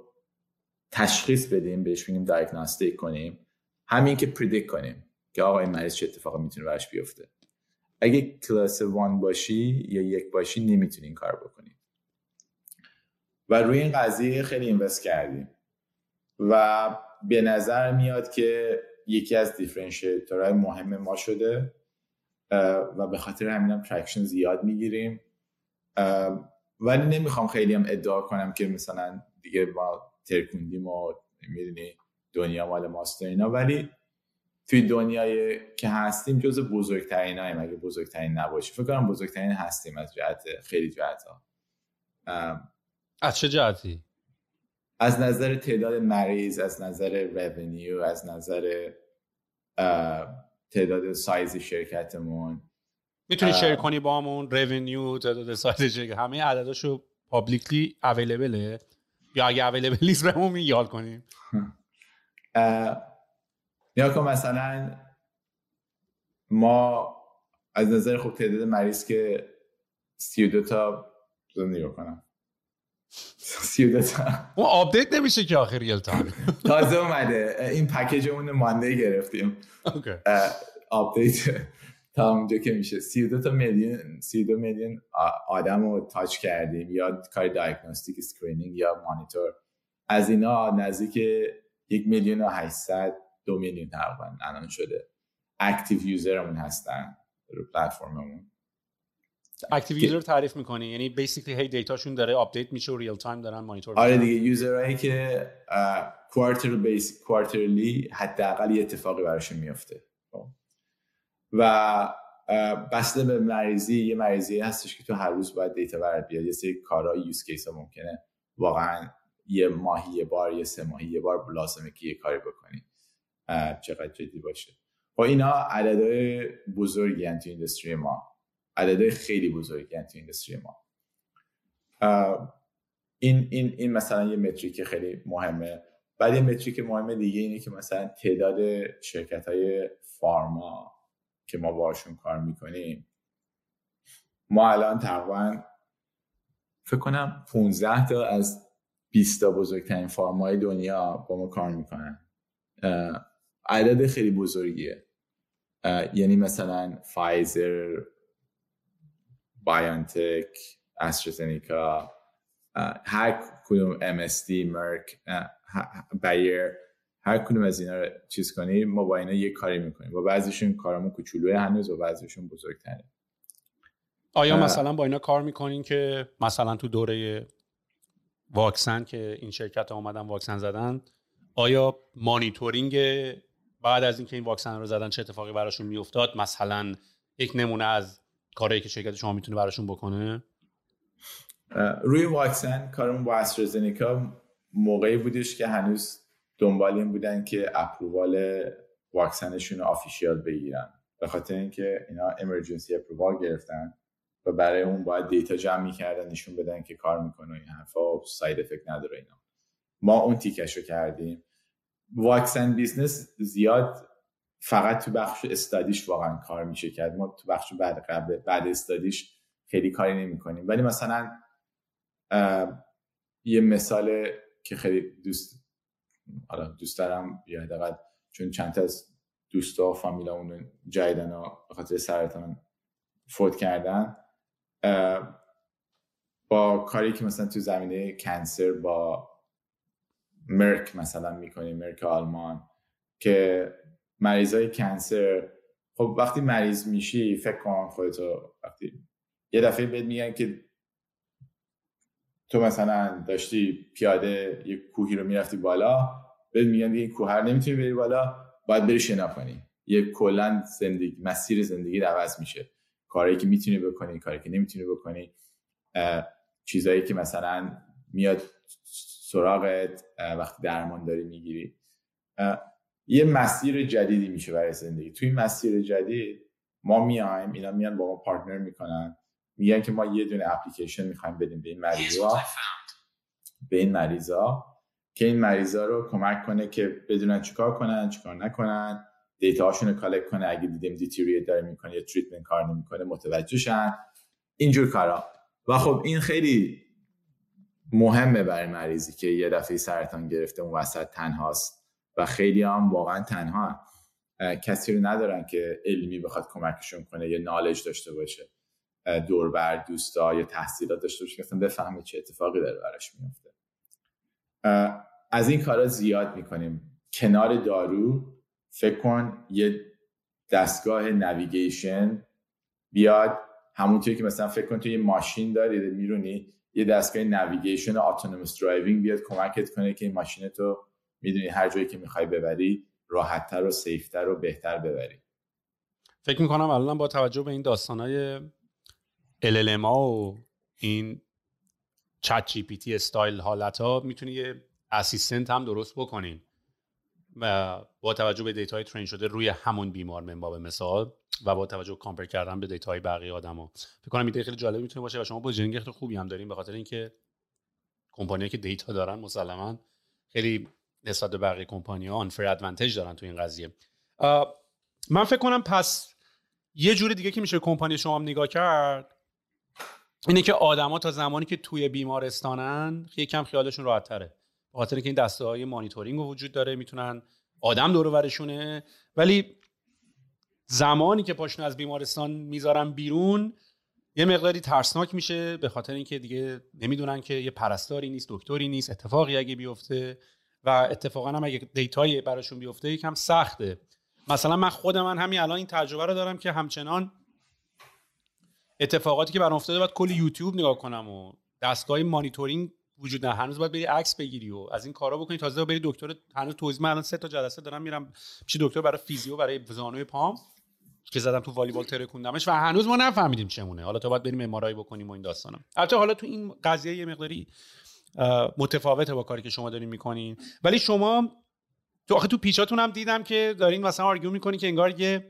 تشخیص بدیم، بهش میگیم دایگنوستیک کنیم، همین که پردیکت کنیم که آقا این مریض چه اتفاقی میتونه براش بیفته. اگه کلاس 1 باشی یا 1 باشی نمیتونی این کار بکنی، و روی این قضیه خیلی اینوست کردیم و به نظر میاد که یکی از دیفرنشیتورهای مهم ما شده و به خاطر همینم ترکشن زیاد میگیریم. ولی نمیخوام خیلی هم ادعا کنم که مثلا دیگه ما ترکوندیم و میدونی دنیا مال ماست و اینا، ولی توی دنیایی که هستیم جز بزرگترین هاییم، اگه بزرگترین نباشیم. فکر کنم بزرگترین هستیم از جهت خیلی جهت ها. از چه جهتی؟ از نظر تعداد مریض، از نظر رونیو، از نظر تعداد سایز شرکتمون. میتونی شیر کنی با همون رونیو، تعداد سایز شرکت، همه عدداشو پابلیکلی اویلیبله یا اگه اویلیبل نیست بهمون یاد کنیم؟ یا که مثلا ما از نظر خوب تعداد مریض که 32 تا زندگی کنم 32 تا اون آپدیت نمیشه که آخر ریل تایم تازه اومده این پکیجمون مانده گرفتیم آپدیت تا اونجا که میشه 32 میلیون آدم رو تاچ کردیم یا کار دایگنوستیک اسکرینینگ یا مانیتور. از اینا نزدیک 1,800,000 2,000,000 تقریبا الان شده اکتیو یوزرمون هستن رو پلتفرممون. اکتیو یوزر رو تعریف می‌کنی؟ یعنی بیسیکلی هی دیتاشون داره آپدیت میشه و ریل تایم دارن مانیتور می‌کنن. آره دیگه، یوزرایی که کوارترلی حداقل یه اتفاقی براشون میفته و بسته به مریضی، یه مریضی هستش که تو هر روز باید دیتا برات بیاد. یه سری کارهای یوز کیسا ممکنه واقعا یه ماهی یه بار یا 3 ماهی یه بار لازمه که یه کاری بکنی چقدر جدی باشه. با اینا عددهای بزرگی هن تو ایندستری ما، عددهای خیلی بزرگی هن تو ایندستری ما. این مثلا یه متریک خیلی مهمه. بعد یه متریک مهم دیگه اینه که مثلا تعداد شرکت‌های فارما که ما باشون کار میکنیم، ما الان تقریبا فکر کنم 15 تا از 20 تا بزرگترین فارمای دنیا با ما کار میکنن. عدد خیلی بزرگیه. یعنی مثلا فایزر، بایونتک، استرازنیکا، هر کدوم MSD، مرک، بایر، هر کدوم از اینا رو چیز کنی، ما با اینا یه کاری میکنیم. با بعضیشون کارمون کوچولوه هنوز و بعضیشون بزرگتره. آیا مثلا با اینا کار میکنین که مثلا تو دوره واکسن که این شرکت ها اومدن واکسن زدن، آیا مانیتورینگ بعد از اینکه این واکسن رو زدن چه اتفاقی براشون میافتاد؟ مثلا یک نمونه از کارهایی که شرکت شما میتونه براشون بکنه؟ روی واکسن کارمون با استرازنیکا موقعی بودش که هنوز دنبال این بودن که اپرووال واکسنشون رو آفیشیال بگیرن، به خاطر اینکه اینا امرجنسی اپرووال گرفتن و برای اون باید دیتا جمع می‌کردن نشون بدن که کار میکنه این حرفا و ساید افکت نداره اینا. ما اون تیکش رو کردیم. واکسن بیزنس زیاد فقط تو بخش استادیش واقعا کار میشه کرد. ما تو بخش بعد استادیش خیلی کاری نمی کنیم. ولی مثلا یه مثال که خیلی دوست دارم یا حداقل چون چند تا از دوستا و فامیلا اون جایدن و به خاطر سرطان فوت کردن، با کاری که مثلا تو زمینه کنسر با مرک مثلا میکنیم، مرک آلمان، که مریضای کنسر، خب وقتی مریض میشی فکر کن خودتو وقتی یه دفعه بهت میگن که تو مثلا داشتی پیاده یه کوهی رو میرفتی بالا، بهت میگن دیگه این کوه رو نمیتونی بری بالا، باید بری شنا کنی. یه کلا زندگی، مسیر زندگی عوض میشه. کاری که میتونی بکنی، کاری که نمیتونی بکنی، چیزایی که مثلا میاد سراغت وقتی درمان داری میگیری، یه مسیر جدیدی میشه برای زندگی. توی این مسیر جدید ما میایم، اینا میان با ما پارتنر میکنن، میگن که ما یه دونه اپلیکیشن میخوایم بدیم به این مریضا که این مریضا رو کمک کنه که بدونن چیکار کنن چیکار نکنن، دیتا هاشون رو کالکت کنه، اگه دیدیم دیتیریت داره میکنه یا تریتمنت کار نمیکنه متوجه شن، اینجور کارا. و خب این خیلی مهمه برای مریضی که یه دفعه سرطان گرفته اون وسط تنهاست و خیلی هم واقعا تنها، کسی رو ندارن که علمی بخواد کمکشون کنه یا نالج داشته باشه، دور بر دوستا یا تحصیلات داشته باشه که اصلا بفهمه چه اتفاقی داره براش میفته. از این کارا زیاد میکنیم. کنار دارو فکر کن یه دستگاه نویگیشن بیاد، همونطوری که مثلا فکر کن تو یه ماشین داری میرونی، یه دستگاه نویگیشن اتونوموس درایوینگ بیاد کمکت کنه که این ماشین تو میدونی هر جایی که میخوای ببری راحت‌تر و سیف‌تر و بهتر ببری. فکر می‌کنم الان با توجه به این داستانای LLM ها و این چت جی پی تی استایل حالت‌ها میتونی یه اسیستنت هم درست بکنین و با توجه به دیتاهای ترین شده روی همون بیمار منباب مثال و با توجه کامپیر کردن به دیتاهای بقیه آدما. فکر کنم ایده خیلی جالب میتونه باشه و شما پوزیشنینگ خیلی خوبی هم دارین، به خاطر اینکه کمپانی‌ها که دیتا دارن مسلماً خیلی نسبت به بقیه کمپانی‌ها آنفر ادوانتج دارن تو این قضیه. من فکر کنم پس یه جوری دیگه که میشه کمپانی شما هم نگاه کرد اینه که آدما تا زمانی که توی بیمارستانن یکم خیالشون راحت‌تره، به خاطر اینکه این دسته‌های مانیتورینگ وجود داره، میتونن آدم دور و برشونه، ولی زمانی که پاشون از بیمارستان میذارن بیرون یه مقداری ترسناک میشه، به خاطر اینکه دیگه نمیدونن که یه پرستاری نیست، دکتری نیست، اتفاقی اگه بیفته و اتفاقا هم اگه دیتایی براشون بیفته یکم سخته. مثلا من خودم همین الان این تجربه رو دارم که همچنان اتفاقاتی که برام افتاده باید کلی یوتیوب نگاه کنم و دستگاه مانیتورینگ وجود نه، هنوز باید بری عکس بگیری و از این کارا بکنی، تازه بری دکتر. هنوز توضیح من الان 3 تا جلسه دارم میرم پیش دکتر برای فیزیو، برای زانوی پام که زدم تو والیبال ترکوندمش و هنوز ما نفهمیدیم چمونه، حالا تا باید بریم معماری بکنیم و این داستانا. البته حالا تو این قضیه یه مقداری متفاوته با کاری که شما دارین میکنین، ولی شما تو آخه تو پیچاتون هم دیدم که دارین مثلا آرگیو میکنین که انگار یه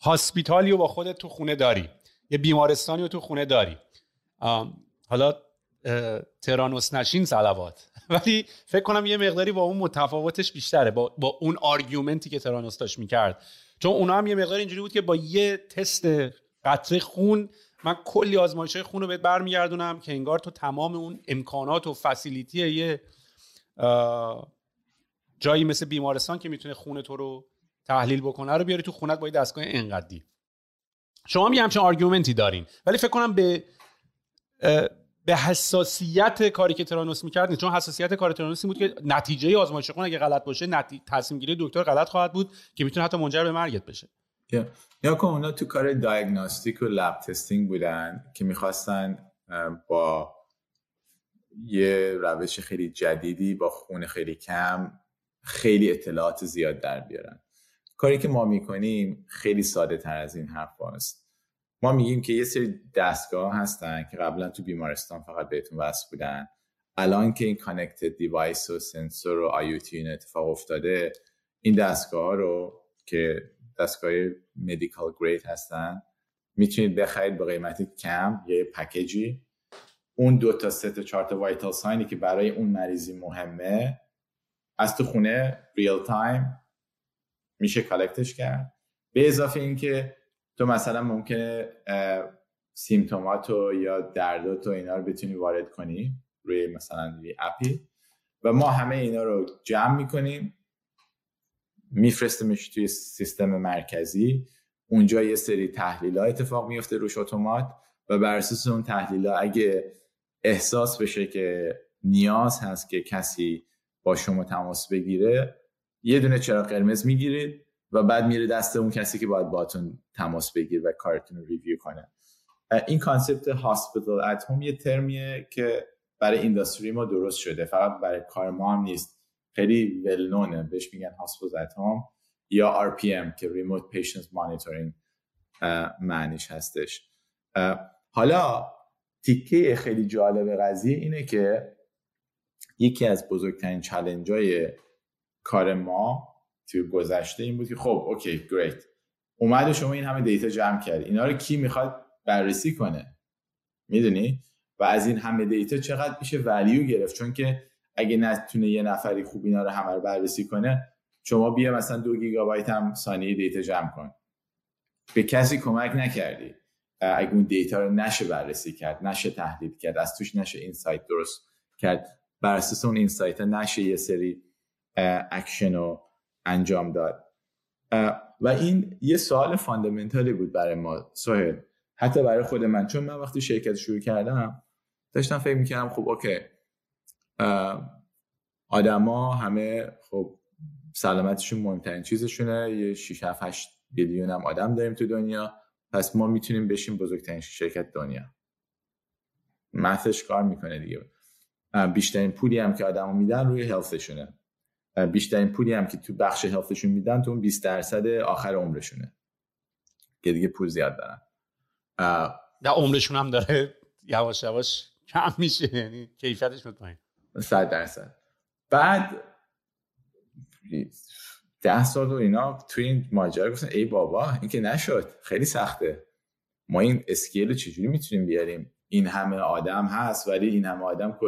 هاسپیتالیو با خودت تو خونه داری، یه بیمارستانیو تو خونه داری، حالا ترانوس نشین صلوات، ولی فکر کنم یه مقداری با اون متفاوتش بیشتره، با اون آرگومنتی که ترانوس داشت میکرد، چون اونا هم یه مقدار اینجوری بود که با یه تست قطره خون من کلی آزمایش‌های خون رو بهت برمیگردونم که انگار تو تمام اون امکانات و فسیلیتی یه جایی مثل بیمارستان که میتونه خون تو رو تحلیل بکنه رو بیاری تو خونت با یه دستگاه انقدی. شما هم یه همچین آرگومنتی دارین، ولی فکر کنم به حساسیت کاری که ترانوس می‌کرد، چون حساسیت کار ترانوس این بود که نتیجه آزمایش خون اگه غلط باشه تصمیم گیری دکتر غلط خواهد بود که میتونه حتی منجر به مرگت بشه. یا که اونا تو کار دیاگنوستیک و لب تستینگ بودن که میخواستن با یه روش خیلی جدیدی با خون خیلی کم خیلی اطلاعات زیاد در بیارن. کاری که ما میکنیم خیلی ساده تر از این حرف هاست. ما میگیم که یه سری دستگاه هستن که قبلا تو بیمارستان فقط بهتون وصل بودن، الان که این کانکتد دیوایس و سنسور و آی او تی این اتفاق افتاده، این دستگاه رو که دستگاه مدیکال گرید هستن میتونید بخرید به قیمت کم یه پکیجی، اون 2 تا 3 تا 4 تا وایتال ساینی که برای اون مریضی مهمه از تو خونه ریل تایم میشه کالکتش کرد، به اضافه اینکه تو مثلا ممکنه سیمتوماتو یا درداتو اینا رو بتونی وارد کنی روی مثلا یه اپی و ما همه اینا رو جمع میکنیم میفرستمش توی سیستم مرکزی، اونجا یه سری تحلیل‌ها اتفاق میفته روش اتومات و بر اساس اون تحلیل‌ها اگه احساس بشه که نیاز هست که کسی با شما تماس بگیره یه دونه چراغ قرمز میگیرید و بعد میره دست اون کسی که باید باهاتون تماس بگیره و کارتون رو ریویو کنه. این کانسپت هاسپیتال ات هوم یه ترمیه که برای اینداستری ما درست شده، فقط برای کار ما هم نیست، خیلی ول نونه، بهش میگن هاسپیتال ات هوم یا RPM که ریموت پیشنت مانیتورینگ معنیش هستش. حالا تیکه خیلی جالب قضیه اینه که یکی از بزرگترین چالنج‌های کار ما توی گذشته این بود که خب اوکی گریت، اومد و شما این همه دیتا جمع کرد، اینا رو کی میخواد بررسی کنه، میدونی؟ و از این همه دیتا چقدر میشه ولیو گرفت، چون که اگه نتونه یه نفری خوب اینا رو همه رو بررسی کنه، شما بیا مثلا 2 گیگابایت هم ثانیه دیتا جمع کن، به کسی کمک نکردی، اگه اون دیتا رو نشه بررسی کرد، نشه تحلیل کرد، از توش نشه اینسایت درست کرد، بر اساس اون اینسایت نشه یه سری اکشن رو انجام داد. و این یه سوال فاندامنتالی بود برای ما سهل، حتی برای خود من، چون من وقتی شرکت شروع کردم داشتم فکر میکردم خب اوکی آدما همه خب سلامتشون مهمترین چیزشونه، یه 6-7-8 بیلیون هم آدم داریم تو دنیا، پس ما میتونیم بشیم بزرگترین شرکت دنیا، مثلش کار میکنه دیگه، بیشترین پولی هم که آدما میدن روی هلثشونه، بیشترین پولی هم که تو بخش هلتشون میدن تو اون 20% آخر عمرشونه که دیگه پول زیاد دارن، نه عمرشون هم داره یواش یواش کم میشه، یعنی کیفیتش مطمئن 100%. بعد 10 سال و اینا تو این ماجرا گفتن ای بابا این که نشد، خیلی سخته، ما این اسکیل رو چجوری میتونیم بیاریم، این همه آدم هست ولی این همه آدم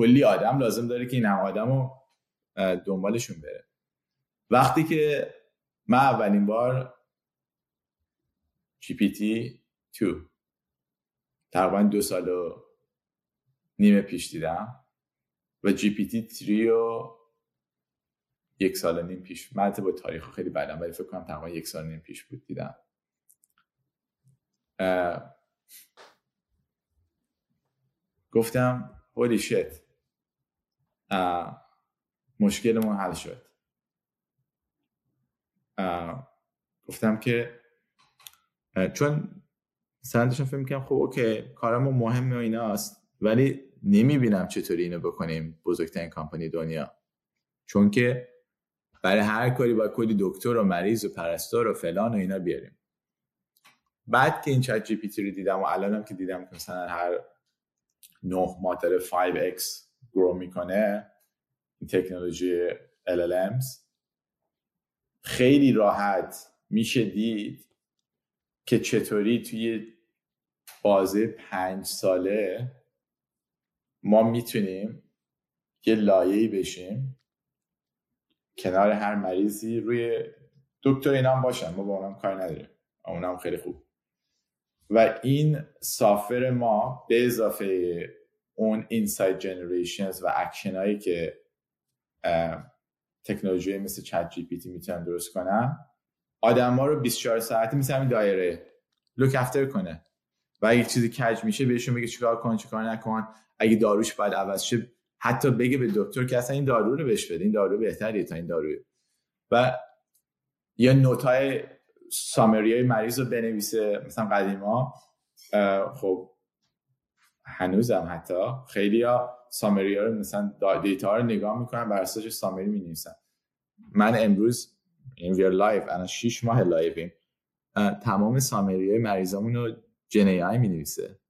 کلی آدم لازم داره که این هم آدمو دنبالشون بره. وقتی که من اولین بار GPT-2 تقریبا 2.5 سال پیش دیدم و GPT-3 رو 1.5 سال پیش، من با تاریخ خیلی بدم ولی فکر کنم تقریبا 1.5 سال پیش بود دیدم. گفتم holy shit مشکلمون حل شد. گفتم که چون سندشون فکر میکنم خب اوکی کارمون مهمه و ایناست ولی نمیبینم چطوری اینو بکنیم بزرگترین کمپانی دنیا، چون که برای هر کاری باید کلی دکتر و مریض و پرستار و فلان و اینا بیاریم. بعد که این چت جی پی تی رو دیدم و الانم که دیدم که مثلا هر 9 ماه داره 5x گرو میکنه این تکنولوژی LLMs، خیلی راحت میشه دید که چطوری توی بازه 5 ساله ما میتونیم یه لایه‌ای بشیم کنار هر مریضی، روی دکتر اینا هم باشن، ما با اونام کار نداریم، اونام خیلی خوب. و این سافر ما به اضافه اون اینسایت جنریشنز و اکشن هایی که تکنولوژی مثل چت جی پی تی میتونن درست کنن، آدم ها رو 24 ساعتی مثل همین دایره لوک افتر کنه و اگه چیزی کج میشه بهشون بگه چیکار کن چیکار نکن، اگه داروش باید عوض شه حتی بگه به دکتر که اصلا این دارو رو بهش بده، این دارو بهتریه تا این داروی، و یا نوتای سامریای مریض رو بنویسه. مثلا قدیما خب هنوزم حتی خیلی ها سامریا رو مثلا دیتا رو نگاه میکنن بر اساس سامری مینویسن. من امروز این وی آر لایو، الان 6 ماه لایویم، تمام سامریای مریضامون رو جن ای آی مینویسه.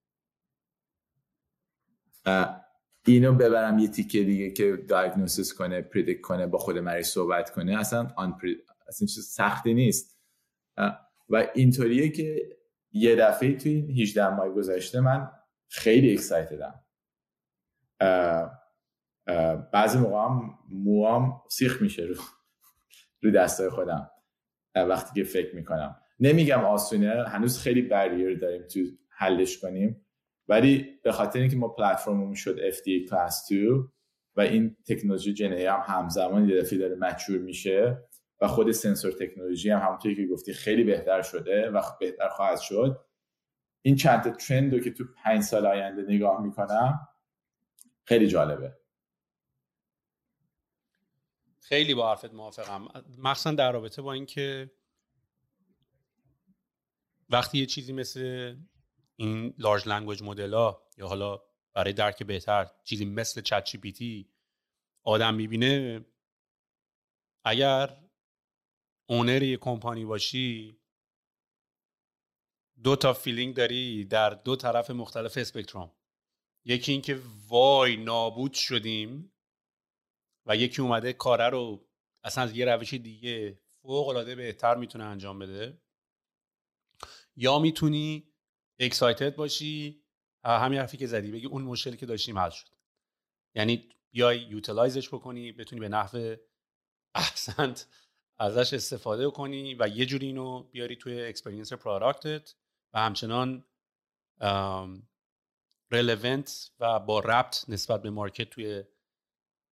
اینو ببرم یه تیکه دیگه که دایگنوستس کنه، پردیکت کنه، با خود مریض صحبت کنه، اصلا چیز سختی نیست. و اینطوریه که یه دفعه توی 18 ماه گذشته من خیلی اکسایتدم. بعضی موقع هم موام سیخ میشه رو دستای خودم وقتی که فکر میکنم. نمیگم آسونه، هنوز خیلی بریر داریم تو حلش کنیم، ولی به خاطر اینکه ما پلتفرممون شد FDA Class 2 و این تکنولوژی جن‌ای هم همزمان یه دفعه داره مچور میشه و خود سنسور تکنولوژی هم همونطوری که گفتی خیلی بهتر شده و بهتر خواهد شد. این چند تا ترند رو که تو 5 سال آینده نگاه میکنم خیلی جالبه. خیلی با حرفت موافقم، مخصوصا در رابطه با این که وقتی یه چیزی مثل این لارج لنگویج مدل‌ها یا حالا برای درک بهتر چیزی مثل چت جی پی تی آدم میبینه، اگر اونر یه کمپانی باشی دو تا فیلینگ داری در دو طرف مختلف اسپکتروم، یکی این که وای نابود شدیم و یکی اومده کاره رو اصلا از یه روش دیگه فوق‌العاده بهتر میتونه انجام بده، یا میتونی اکسایتد باشی همین حرفی که زدی بگی اون مشکلی که داشتیم حل شد، یعنی بیای یوتیلایزش بکنی، بتونی به نحو احسنت ازش استفاده کنی و یه جوری اینو بیاری توی اکسپریانس پروداکتت و همچنان ریلیونت و با ربط نسبت به مارکت توی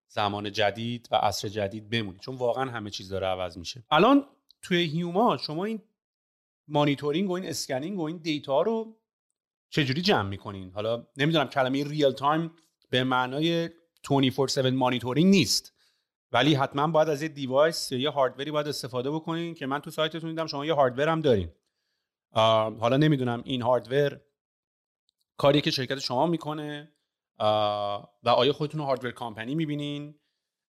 زمان جدید و عصر جدید بمونی، چون واقعا همه چیز داره عوض میشه. الان توی هیوما شما این مانیتورینگ و این اسکنینگ و این دیتا رو چجوری جمع میکنین؟ حالا نمیدونم کلمه ریل تایم به معنای 24/7 مانیتورینگ نیست، ولی حتما باید از یه دیوایس یا یه هاردوری باید استفاده بکنین که من تو سایتتون دیدم شما یه هاردور هم دارین. حالا نمیدونم این هاردور کاری که شرکت شما میکنه و آیا خودتون هاردور کامپنی میبینین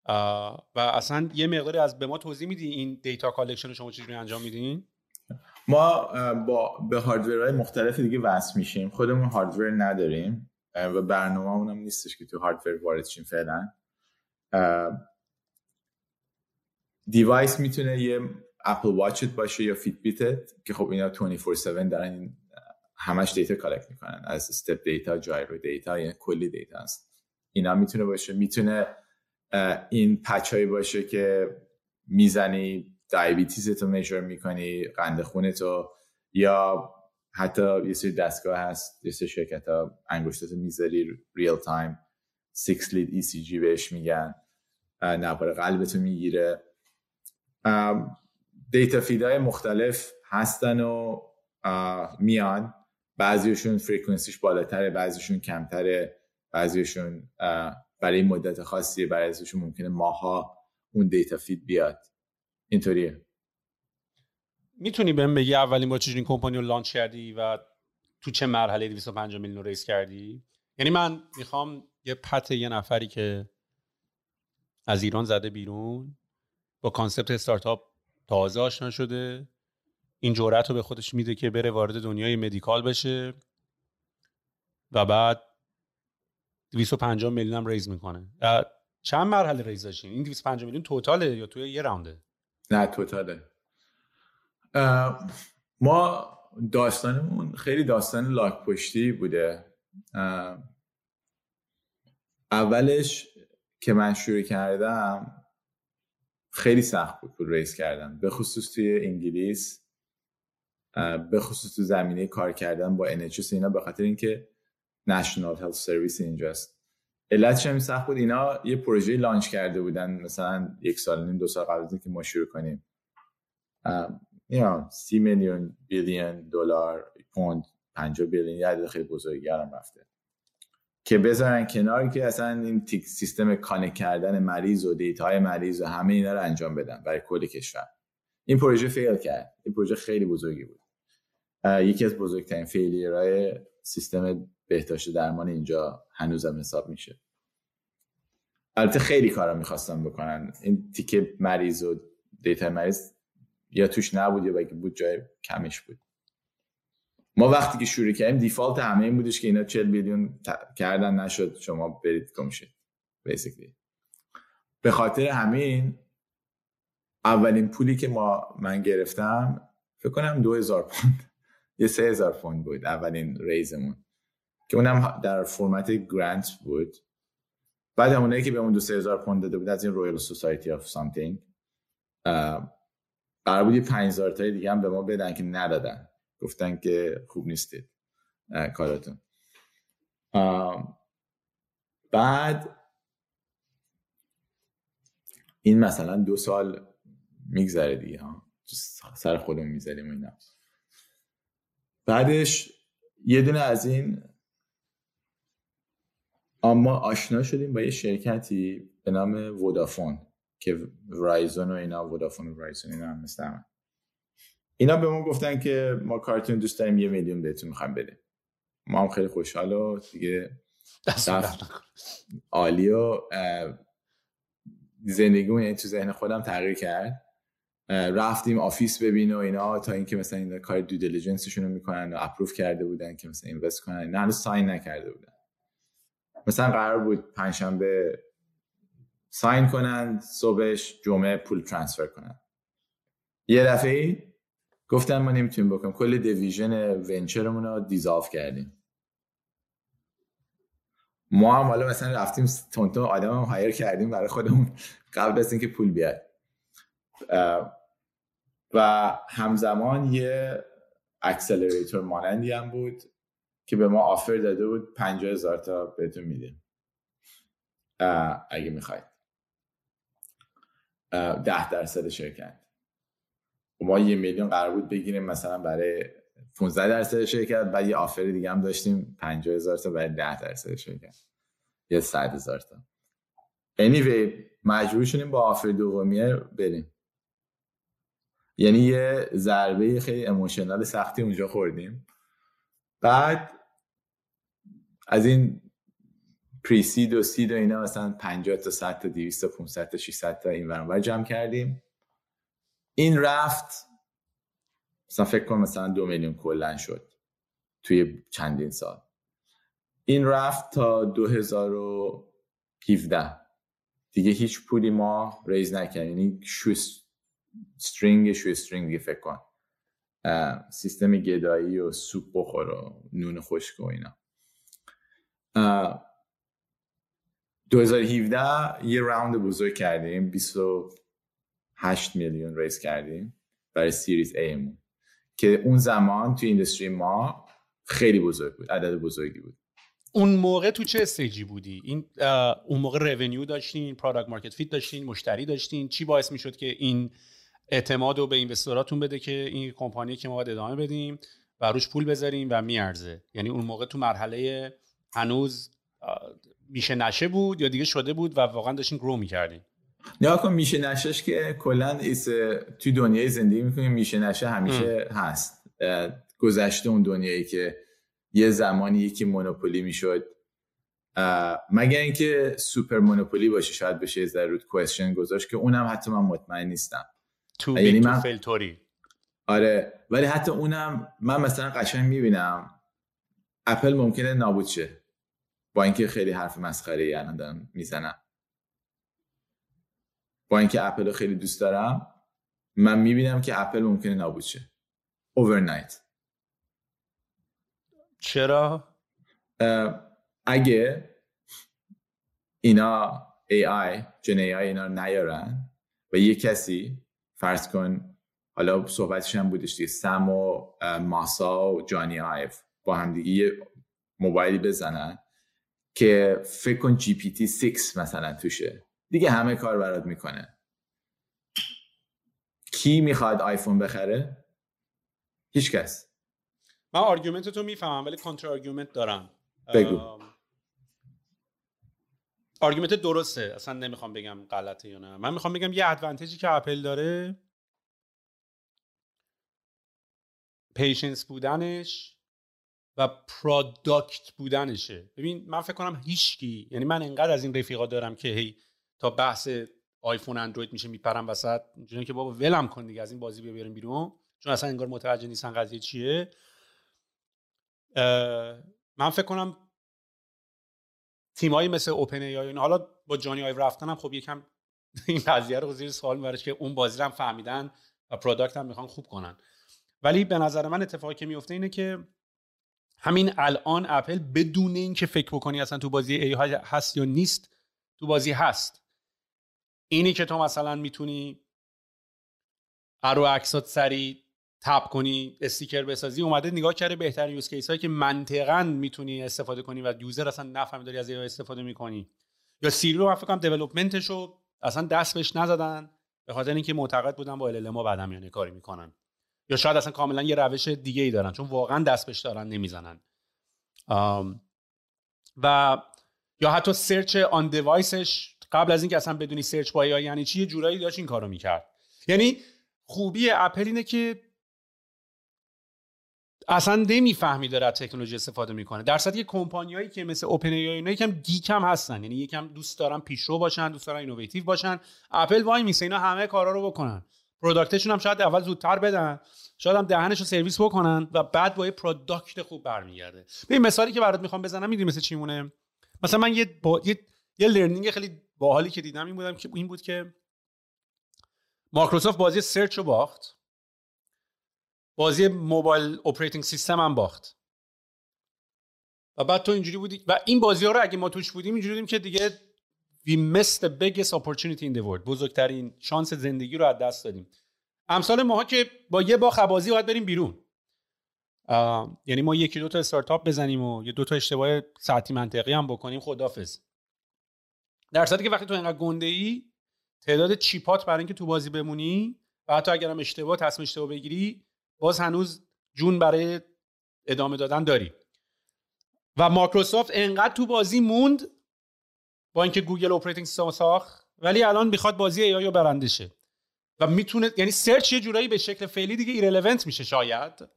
و اصلا یه مقداری از به ما توضیح میدی این دیتا کالکشن رو شما چجوری انجام میدین؟ ما به هاردورهای مختلف دیگه وصل میشیم، خودمون هاردور نداریم و برنامه‌مون هم نیستش که تو هاردور وارد شیم. فعلا دیوایس میتونه یه اپل واچت باشه یا فیتبیتت که خب اینا 24/7 دارن این همش دیتا کالکت میکنن، از استپ دیتا، جایرو دیتا، یعنی کلی دیتا هست. اینا میتونه باشه. میتونه این پچایی باشه که میزنی دیابتیزتو میجر میکنی، قند خونتو، یا حتی یه سری دستگاه هست، یه سری شرکت ها انگشتاتو میذاری ریل تایم 6 لید ای سی جی بهش میگن، نبض قلبتو میگیره. دیتا فیدای مختلف هستن و میان، بعضیشون فرکانسیش بالاتره، بعضیشون کمتره، بعضیشون برای مدت خاصیه، بعضیشون ممکنه ماها اون دیتا فید بیاد. اینطوریه. میتونی بهم بگی اولین بار چجوری این کمپانی رو لانچ کردی و تو چه مرحله 250 میلیون ریس کردی؟ یعنی من میخوام یه پته یه نفری که از ایران زده بیرون با کانسپت استارتاپ تازه آشنا شده، این جرأت رو به خودش میده که بره وارد دنیای مدیکال بشه و بعد 250 میلیون هم ریز میکنه. چند مرحله ریز داشتین؟ این 250 میلیون توتاله یا توی یه راونده؟ نه توتاله. ما داستانمون خیلی داستان لاک پشتی بوده. اولش که من شروع کردم خیلی سخت بود پول ریز کردن، به خصوص توی انگلیس، به خصوص تو زمینه کار کردن با NHS اینا، به خاطر اینکه نشنال هلت سرویس اینجاست. علتش هم سخت بود. اینا یه پروژه لانچ کرده بودن مثلا 1 سال و نیم 2 سال قبل از اینکه ما شروع کنیم. یا 30 میلیون، بیلیون دلار، پوند، 50 بیلیون، یه عدد خیلی بزرگی هم رفته که بذارن کنار که اصلا این سیستم کانکت کردن مریض و دیتاهای مریض و همه اینا رو انجام بدن برای کل کشور. این پروژه فیل کرد. این پروژه خیلی بزرگی بود. یکی از بزرگترین فیلیرهای سیستم بهداشت درمان اینجا هنوزم حساب میشه. البته خیلی کارا می‌خواستن بکنن. این تیکه مریض و دیتا مریض یا توش نبود یا اگه بود جای کمش بود. ما وقتی که شروع کردیم دیفالت همه این بودش که اینا 40 میلیون کردن نشد، شما برید گم شید بیسیکلی. به خاطر همین اولین پولی که من گرفتم فکر کنم 2000 پوند یا 3000 پوند بود اولین ریزمون، که اونم در فرمت گرانت بود. بعد همونایی که بهمون 2-3000 پوند داده بود از این رویال سوسایتی آف سامتینگ، قرار بود 5000 تای دیگه هم به ما بدن که ندادن، گفتن که خوب نیستید کاراتون. بعد این مثلا 2 سال میگذره دیگه، سر خودم میذاریم اینا. بعدش یه دونه از این ما آشنا شدیم با یه شرکتی به نام وودافون که ورایزون و اینا، وودافون و ورایزون اینا هم مثل همه. اینا به ما گفتن که ما کارتون دوست داریم، 1 میلیون بهتون میخوام بده. ما هم خیلی خوشحال و دیگه عالی و زندگیمون تو ذهن خودم تغییر کرد. رفتیم آفیس ببین و اینا، تا اینکه مثلا اینا کار دو دیلیجنسشون رو میکنن و اپروف کرده بودن که مثلا اینوست کنن. نه هنوز ساین نکرده بودن. مثلا قرار بود پنجشنبه ساین کنن، صبحش جمعه پول ترانسفر کنن. یه دفعه گفتن ما نمیتونیم بکنم، کل دیویژن ونچرمون رو دیزالف کردیم. ما هم حالا مثلا رفتیم تونتون آدم هم هایر کردیم برای خودمون قبل از اینکه پول بیاد. و همزمان یه اکسلریتور مانندی هم بود که به ما آفر داده بود 50,000 تا بهتون میدیم اگه میخواید، 10% شرکت. ما 1 میلیون قرار بود بگیریم مثلا برای 15% شرکت، بعد یه آفر دیگه هم داشتیم 50,000 تا برای 10% شرکت یا 100,000 تا. anyway مجبور شدیم با آفر دومیه بریم. یعنی یه ضربه خیلی ایموشنال سختی اونجا خوردیم. بعد از این پری سید و سید و اینا مثلا 50 تا 100 تا 200 تا 500 تا 600 تا این ورانور جمع کردیم. این رفت مثلا فکر کنم مثلا 2 میلیون کلن شد توی چندین سال. این رفت تا 2017 دیگه هیچ پولی ما ریز نکردیم. یعنی شوی استرینگ فکر کن، سیستم گدایی و سوپ بخور و نون خشک و اینا. 2017 یه راوند بزرگ کردیم، 28 میلیون ریس کردیم برای سیریز ایمون که اون زمان تو ایندستری ما خیلی بزرگ بود، عدد بزرگی بود. اون موقع تو چه استیجی بودی؟ این اون موقع رونیو داشتین، پروداکت مارکت فیت داشتین، مشتری داشتین، چی باعث میشد که این اعتماد رو به اینوستوراتون بده که این کمپانی که ما باید ادامه بدیم و روش پول بذاریم و میارزه؟ یعنی اون موقع تو مرحله هنوز میشه نشه بود یا دیگه شده بود و واقعا داشتین گرو میکردین؟ نه کن میشه نشش که کلن توی دنیای زندگی میکنیم، میشه نشه همیشه هست. گذشته اون دنیایی که یه زمانی یکی مونوپولی میشد، مگر اینکه سوپر مونوپولی باشه، شاید بشه از درود کوئسشن گذاشت که اونم حتی من مطمئن نیستم. تو بیگ تو فیل توری. آره، ولی حتی اونم من مثلا قشنگ میبینم اپل ممکنه نابود شه، با اینکه خیلی حرف مسخره‌ای الان دارم میزنم، با اینکه اپل رو خیلی دوست دارم، من میبینم که اپل ممکنه نابود شه اورنایت. چرا؟ اگه اینا AI جن AI اینا رو نیارن و یه کسی، فرض کن حالا صحبتش هم بودش دیگه، سم و ماسا و جانی آیف با هم دیگه یه موبایلی بزنن که فکر کن GPT-3 مثلا توشه، دیگه همه کار برات میکنه. کی میخواد آیفون بخره؟ هیچ کس. من آرگومنت تو میفهمم ولی کانتر آرگومنت دارم. بگو. آرگومنت درسته، اصلا نمیخوام بگم غلطه یا نه، من میخوام بگم یه ادوانتیجی که اپل داره پیشنس بودنش و پروداکت بودنشه. ببین من فکر کنم هیچکی، یعنی من انقدر از این رفیقا دارم که هی تا بحث آیفون اندروید میشه میپرم وسط، اینجوری که بابا ولم کن دیگه از این بازی بیاریم بیرون، چون اصلا انگار متوجه نیستن قضیه چیه. من فکر کنم تیمایی مثل اوپن ای آی، حالا با جانی آیو رفتن هم خب یکم این قضیه رو زیر سوال میبرش که اون بازی رو هم فهمیدن و پروداکت هم میخوان خوب کنن. ولی به نظر من اتفاقی که میفته اینه که همین الان اپل بدون این که فکر بکنی اصلا تو بازی ای آی هست یا نیست، تو بازی هست. اینی که تو مثلا میتونی ارو عکسات سری تاب کنی، استیکر بسازی، اومده نگاه کرده بهترین یوز کیس هایی که منطقاً میتونی استفاده کنی و یوزر اصلا نفهمه داری از اینا استفاده میکنی. یا سیری رو من فکر کنم دیولپمنتش رو اصلا دست بهش نزدن به خاطر اینکه معتقد بودن با LLM بعدم یعنی کاری میکنن، یا شاید اصلا کاملا یه روش دیگه ای دارن چون واقعا دست بهش دارن نمیزنن. و یا حتی سرچ آن دیوایسش قبل از اینکه اصلا بدونی سرچ با AI یعنی چی، یه جورایی داشت این کارو میکرد. یعنی خوبی اپل اینه که اصلا نمیفهمی داره از تکنولوژی استفاده میکنه. درصد یه کمپانیایی که مثل اوپن ای آی اینا یکم گیک هم هستن، یعنی یکم دوست دارن پیشرو باشن، دوست دارن اینوویتیو باشن. اپل وای میسه اینا همه کارا رو بکنن، پروداکتشون هم شاید اول زودتر بدن، شاید هم دهنشو سرویس بکنن و بعد با یه پروداکت خوب برمیگرده. ببین مثالی که برات میخوام بزنم میدونی مثل چی مونه؟ مثلا من یه لرنینگ خیلی باحالی که دیدم این بود که مایکروسافت بازی سرچ رو باخت، بازی موبایل اپراتینگ سیستم هم باخت. و بعد تو اینجوری بودی و این بازی‌ها رو اگه ما توش بودیم اینجوری بودیم که دیگه we missed the biggest opportunity in the world، بزرگترین شانس زندگی رو از دست دادیم. امثال ماها که با یه باخ بازی باید بریم بیرون. یعنی ما یکی دو تا استارتاپ بزنیم و یه دو تا اشتباه ساعتی منطقی هم بکنیم، خداحافظ. در صورتی که وقتی تو اینقدر گنده‌ای، تعداد چیپات برای اینکه تو بازی بمونی و حتی اگرم تصمیم اشتباه بگیری، باز هنوز جون برای ادامه دادن داری. و مایکروسافت انقدر تو بازی موند با اینکه گوگل اپراتینگ سیستم ساخت، ولی الان میخواد بازی ای آی رو برنده شه و میتونه، یعنی سرچ یه جورایی به شکل فعلی دیگه ایرلونت میشه شاید،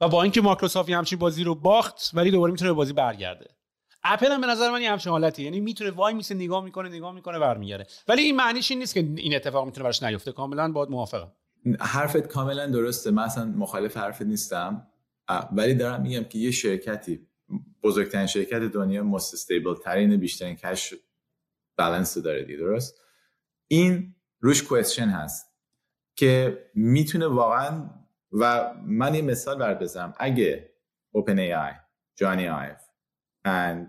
و با اینکه مایکروسافت همچین بازی رو باخت ولی دوباره میتونه به بازی برگرده. اپل هم به نظر من همچین حالتیه، یعنی میتونه وای میسه نگاه میکنه برمیگره، ولی این معنیش این نیست که این اتفاق میتونه براش نیفته. کاملا باهات موافقم، حرفت کاملا درسته، من اصلا مخالف حرفت نیستم، ولی دارم میگم که یه شرکتی، بزرگترین شرکت دنیا، most stable ترین، بیشترین کش بالانس داره دیگه، درست؟ این روش کوئسشن هست که میتونه واقعا. و من یه مثال برات بزنم، اگه اوپن ای آی، جانی آیو and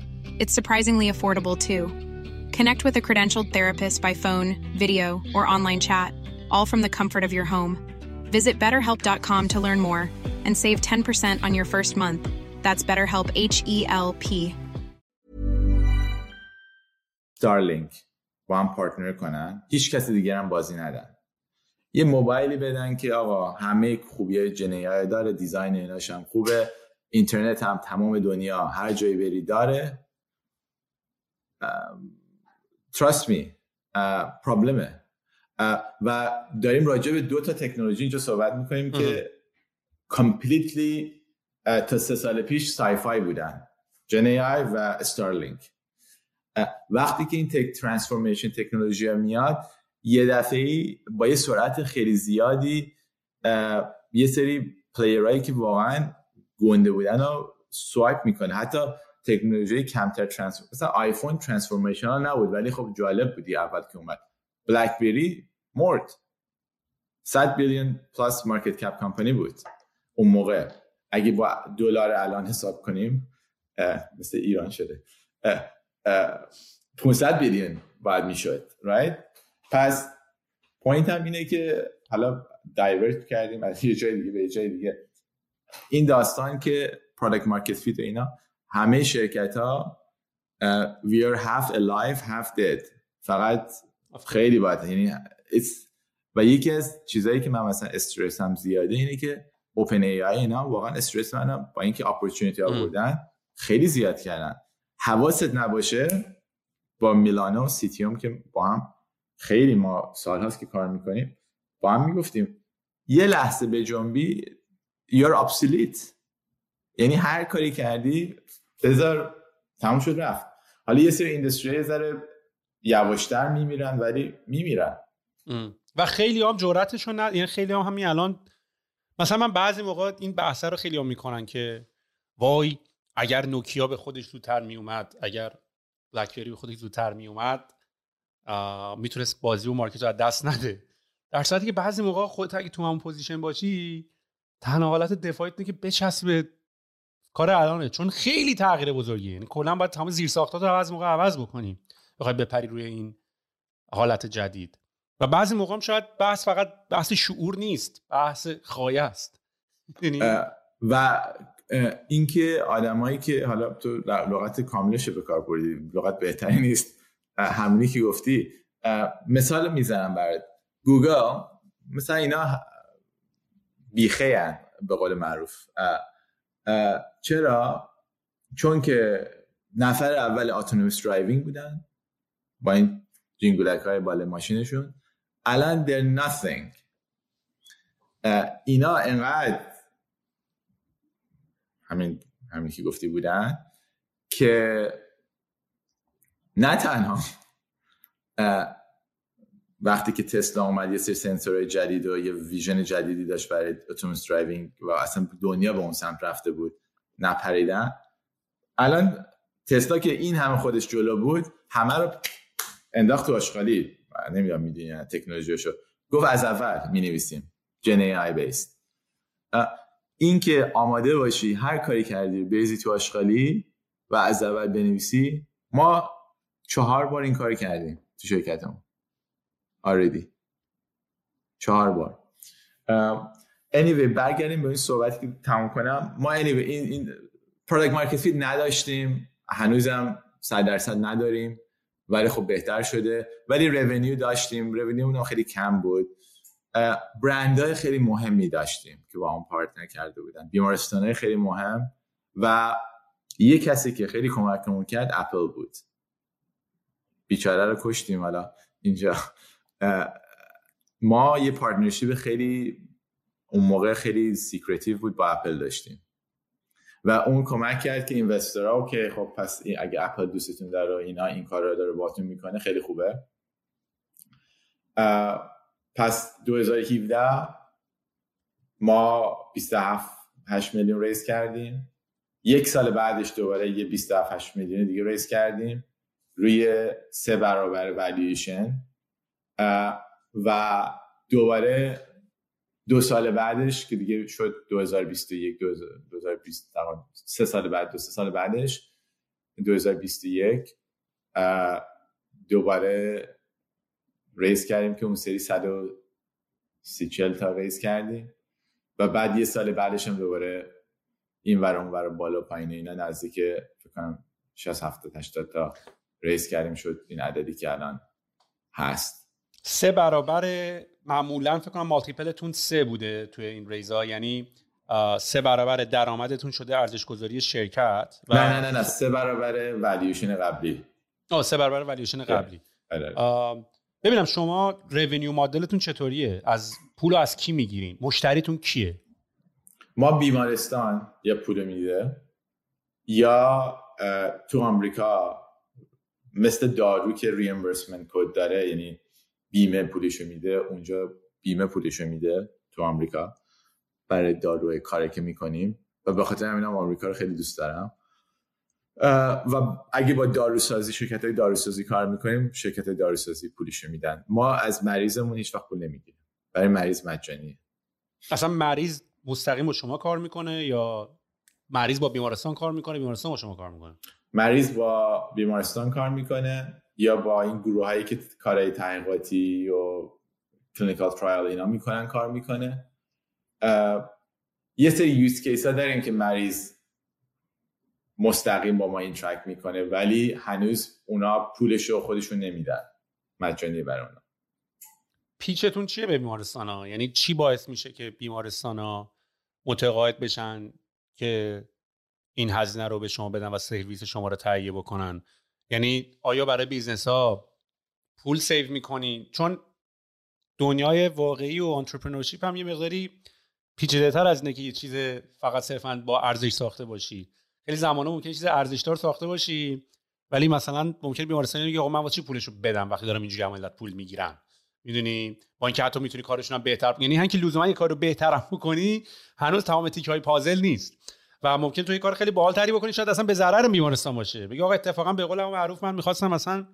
It's surprisingly affordable, too. Connect with a credentialed therapist by phone, video, or online chat, all from the comfort of your home. Visit BetterHelp.com to learn more and save 10% on your first month. That's BetterHelp, H-E-L-P. Starlink با هم پارتنر کنن. هیچ کسی دیگر هم بازی ندن. یه موبایلی بدن که آقا همه خوبیای جنیای داره، دیزاین ایناش هم خوبه، اینترنت هم تمام دنیا هر جایی بری داره. Trust me پرابلمه و داریم راجع به دو تا تکنولوژی اینجا صحبت میکنیم که completely تا 3 سال پیش سایفای بودن، جنی آی و استارلینک. وقتی که این ترانسفورمیشن تکنولوژی ها میاد، یه دفعه با یه سرعت خیلی زیادی یه سری پلیرهایی که واقعا گنده بودن رو سوایپ میکنه. حتی تکنولوژی کمتر ترانسفورم، مثلا آیفون ترانسفورمیشنال نبود ولی خب جالب بودی اول که اومد. بلک بری مرد، 100 بیلیون پلاس مارکت کپ کمپانی بود اون موقع. اگه با دلار الان حساب کنیم مثل ایران شده 500 بیلیون باید میشد، رایت؟ پس پوینت هم اینه که حالا دایورت کردیم از یه جای دیگه به جای دیگه. این داستان که پروداکت مارکت فیت و اینا، همه شرکت ها we are half alive half dead، فقط خیلی باید، یعنی و یکی از چیزایی که من مثلا استرس هم زیاده اینه که اوپن ای آی اینا واقعا استرس منم با اینکه اپورتونیتی ها بردن خیلی زیاد کردن. حواست نباشه با میلانو و سیتیوم که با هم خیلی ما سال هاست که کار میکنیم با هم، میگفتیم یه لحظه به جنبی you're obsolete، یعنی هر کاری کردی بذار تموم شد رفت. حالا یه سری اینداستری ذره یواشتر میمیرن ولی میمیرن و خیلی هم جرأتشون نه، یعنی خیلی هم همین الان مثلا من بعضی موقع این بحث رو خیلی هم میکنن که وای اگر نوکیا به خودش زودتر میومد، اگر بلکبری به خودش زودتر میومد میتونست بازی و مارکت رو از دست نده، در صورتی که بعضی موقع خودت اگه تو همون پوزیشن باشی تنها حالت دفاعیت اینه که بچسبه کار الانه، چون خیلی تغییر بزرگیه. یعنی کلا باید تمام زیرساختات رو از موقع عوض بکنیم بخوای بپری روی این حالت جدید. و بعضی موقع هم شاید بحث فقط بحث شعور نیست، بحث خایه است. و اینکه آدمایی که حالا تو لغت کاملش به کار بردی، لغت بهتری نیست، همونی که گفتی مثال میزنم برات. گوگل مثلا اینا بیخیان به قول معروف. چرا؟ چون که نفر اول اتونوموس درایوینگ بودن با این جینگولک های بالا ماشینشون. الان they're nothing. اینا انقدر همین که گفتی بودن که نه تنها وقتی که تسلا اومد یه سری سنسورهای جدید و یه ویژن جدیدی داشت برای اتوموس درایوینگ و اصلا دنیا به اون سمت رفته بود، نپریدن. الان تسلا که این همه خودش جلو بود همه رو انداخت تو آشغالی. نمیدونم میدونی تکنولوژیشو، گفت از اول مینویسیم جنی آی بیس. این که آماده باشی هر کاری کردی بریزی تو آشغالی و از اول بنویسی، ما 4 بار این کارو کردیم تو شرکتمون already. 4 بار. anyway برگردیم به این صحبتی که تموم کنم. ما anyway این پروداکت مارکت فیت نداشتیم، هنوزم 100% نداریم ولی خب بهتر شده. ولی رونیو داشتیم، رونیو اون خیلی کم بود. برندهای خیلی مهمی داشتیم که با هم پارتنر کرده بودن، بیمارستانهای خیلی مهم و یه کسی که خیلی کمکمون کرد اپل بود. بیچاره رو کشتیم. حالا اینجا ما یه پارتنرشیپ خیلی اون موقع خیلی سیکرتیو بود با اپل داشتیم و اون کمک کرد که اینوسترها که خب پس اگه اپل دوستتون داره اینا این کار رو داره باهاتون میکنه خیلی خوبه. پس 2017 ما 27.8 میلیون ریز کردیم. یک سال بعدش دوباره یه 27.8 میلیون دیگه ریز کردیم روی 3 برابر والیویشن و دوباره 2 سال بعدش که دیگه شد 2021 2020 تقریبا 3 سال بعد 2-3 سال بعدش 2021 دوباره ریز کردیم که اون سری 130 تا ریز کردیم و بعد یه سال بعدش هم دوباره این ور اون ور بالا پایین اینا نزدیک فکر کنم 60-70-80 تا ریز کردیم شد این عددی که الان هست. 3 برابر معمولا فکر کنم مالتیپلتون 3 بوده توی این ریزا، یعنی 3 برابر درآمدتون شده ارزش گذاری شرکت و نه 3 برابر والیوشن قبلی. 3 برابر والیوشن قبلی. ببینم شما رونیو مدلتون چطوریه؟ از پول از کی میگیرین؟ مشتریتون کیه؟ ما بیمارستان یا پول میده یا تو آمریکا مثل دارو که ریمبرسمنت کد داره، یعنی بیمه پولشو میده، اونجا بیمه پولشو میده تو آمریکا برای داروی کاری که میکنیم و به خاطر همینم آمریکا رو خیلی دوست دارم و اگه با داروسازی شرکت‌های داروسازی کار میکنیم شرکت‌های داروسازی پولشو میدن. ما از مریضمون هیچ وقت پول نمیگیریم، برای مریض مجانیه. اصلا مریض مستقیم با شما کار میکنه یا مریض با بیمارستان کار میکنه؟ بیمارستان با شما کار میکنه؟ مریض با بیمارستان کار میکنه یا با این گروه هایی که کارهای تحقیقاتی و کلینیکال ترایل اینا میکنن کار میکنه. یه سری یوز کیس ها داریم که مریض مستقیم با ما اینتراکت میکنه ولی هنوز اونا پولشو خودشون نمیدن، مجانی برای اونا. پیچتون چیه به بیمارستان ها؟ یعنی چی باعث میشه که بیمارستان ها متقاعد بشن که این هزینه رو به شما بدن و سرویس شما رو تهیه بکنن؟ یعنی آیا برای بیزنس ها پول سیو میکنین؟ چون دنیای واقعی و انترپرنورشیپ هم یه مقداری پیچیده‌تر از اینه که یه چیز فقط صرفاً با ارزش ساخته باشی. خیلی زمانه ممکنه چیز ارزشدار ساخته باشی ولی مثلا ممکنه بیمارستان بگه آقا من واسه چی پولشو بدم وقتی دارم اینجوری از ملت پول میگیرم، میدونی؟ با اینکه حتی میتونی کارشون هم بهتر، یعنی هنگی لزوما یه کارو بهترم بکنی هنوز تمام تیک‌های پازل نیست و ممکن تو یه کار خیلی باحال تری بکنی شاید اصلا به ضرر بیمارستان باشه. بگی آقا اتفاقا به قول معروف من می‌خواستم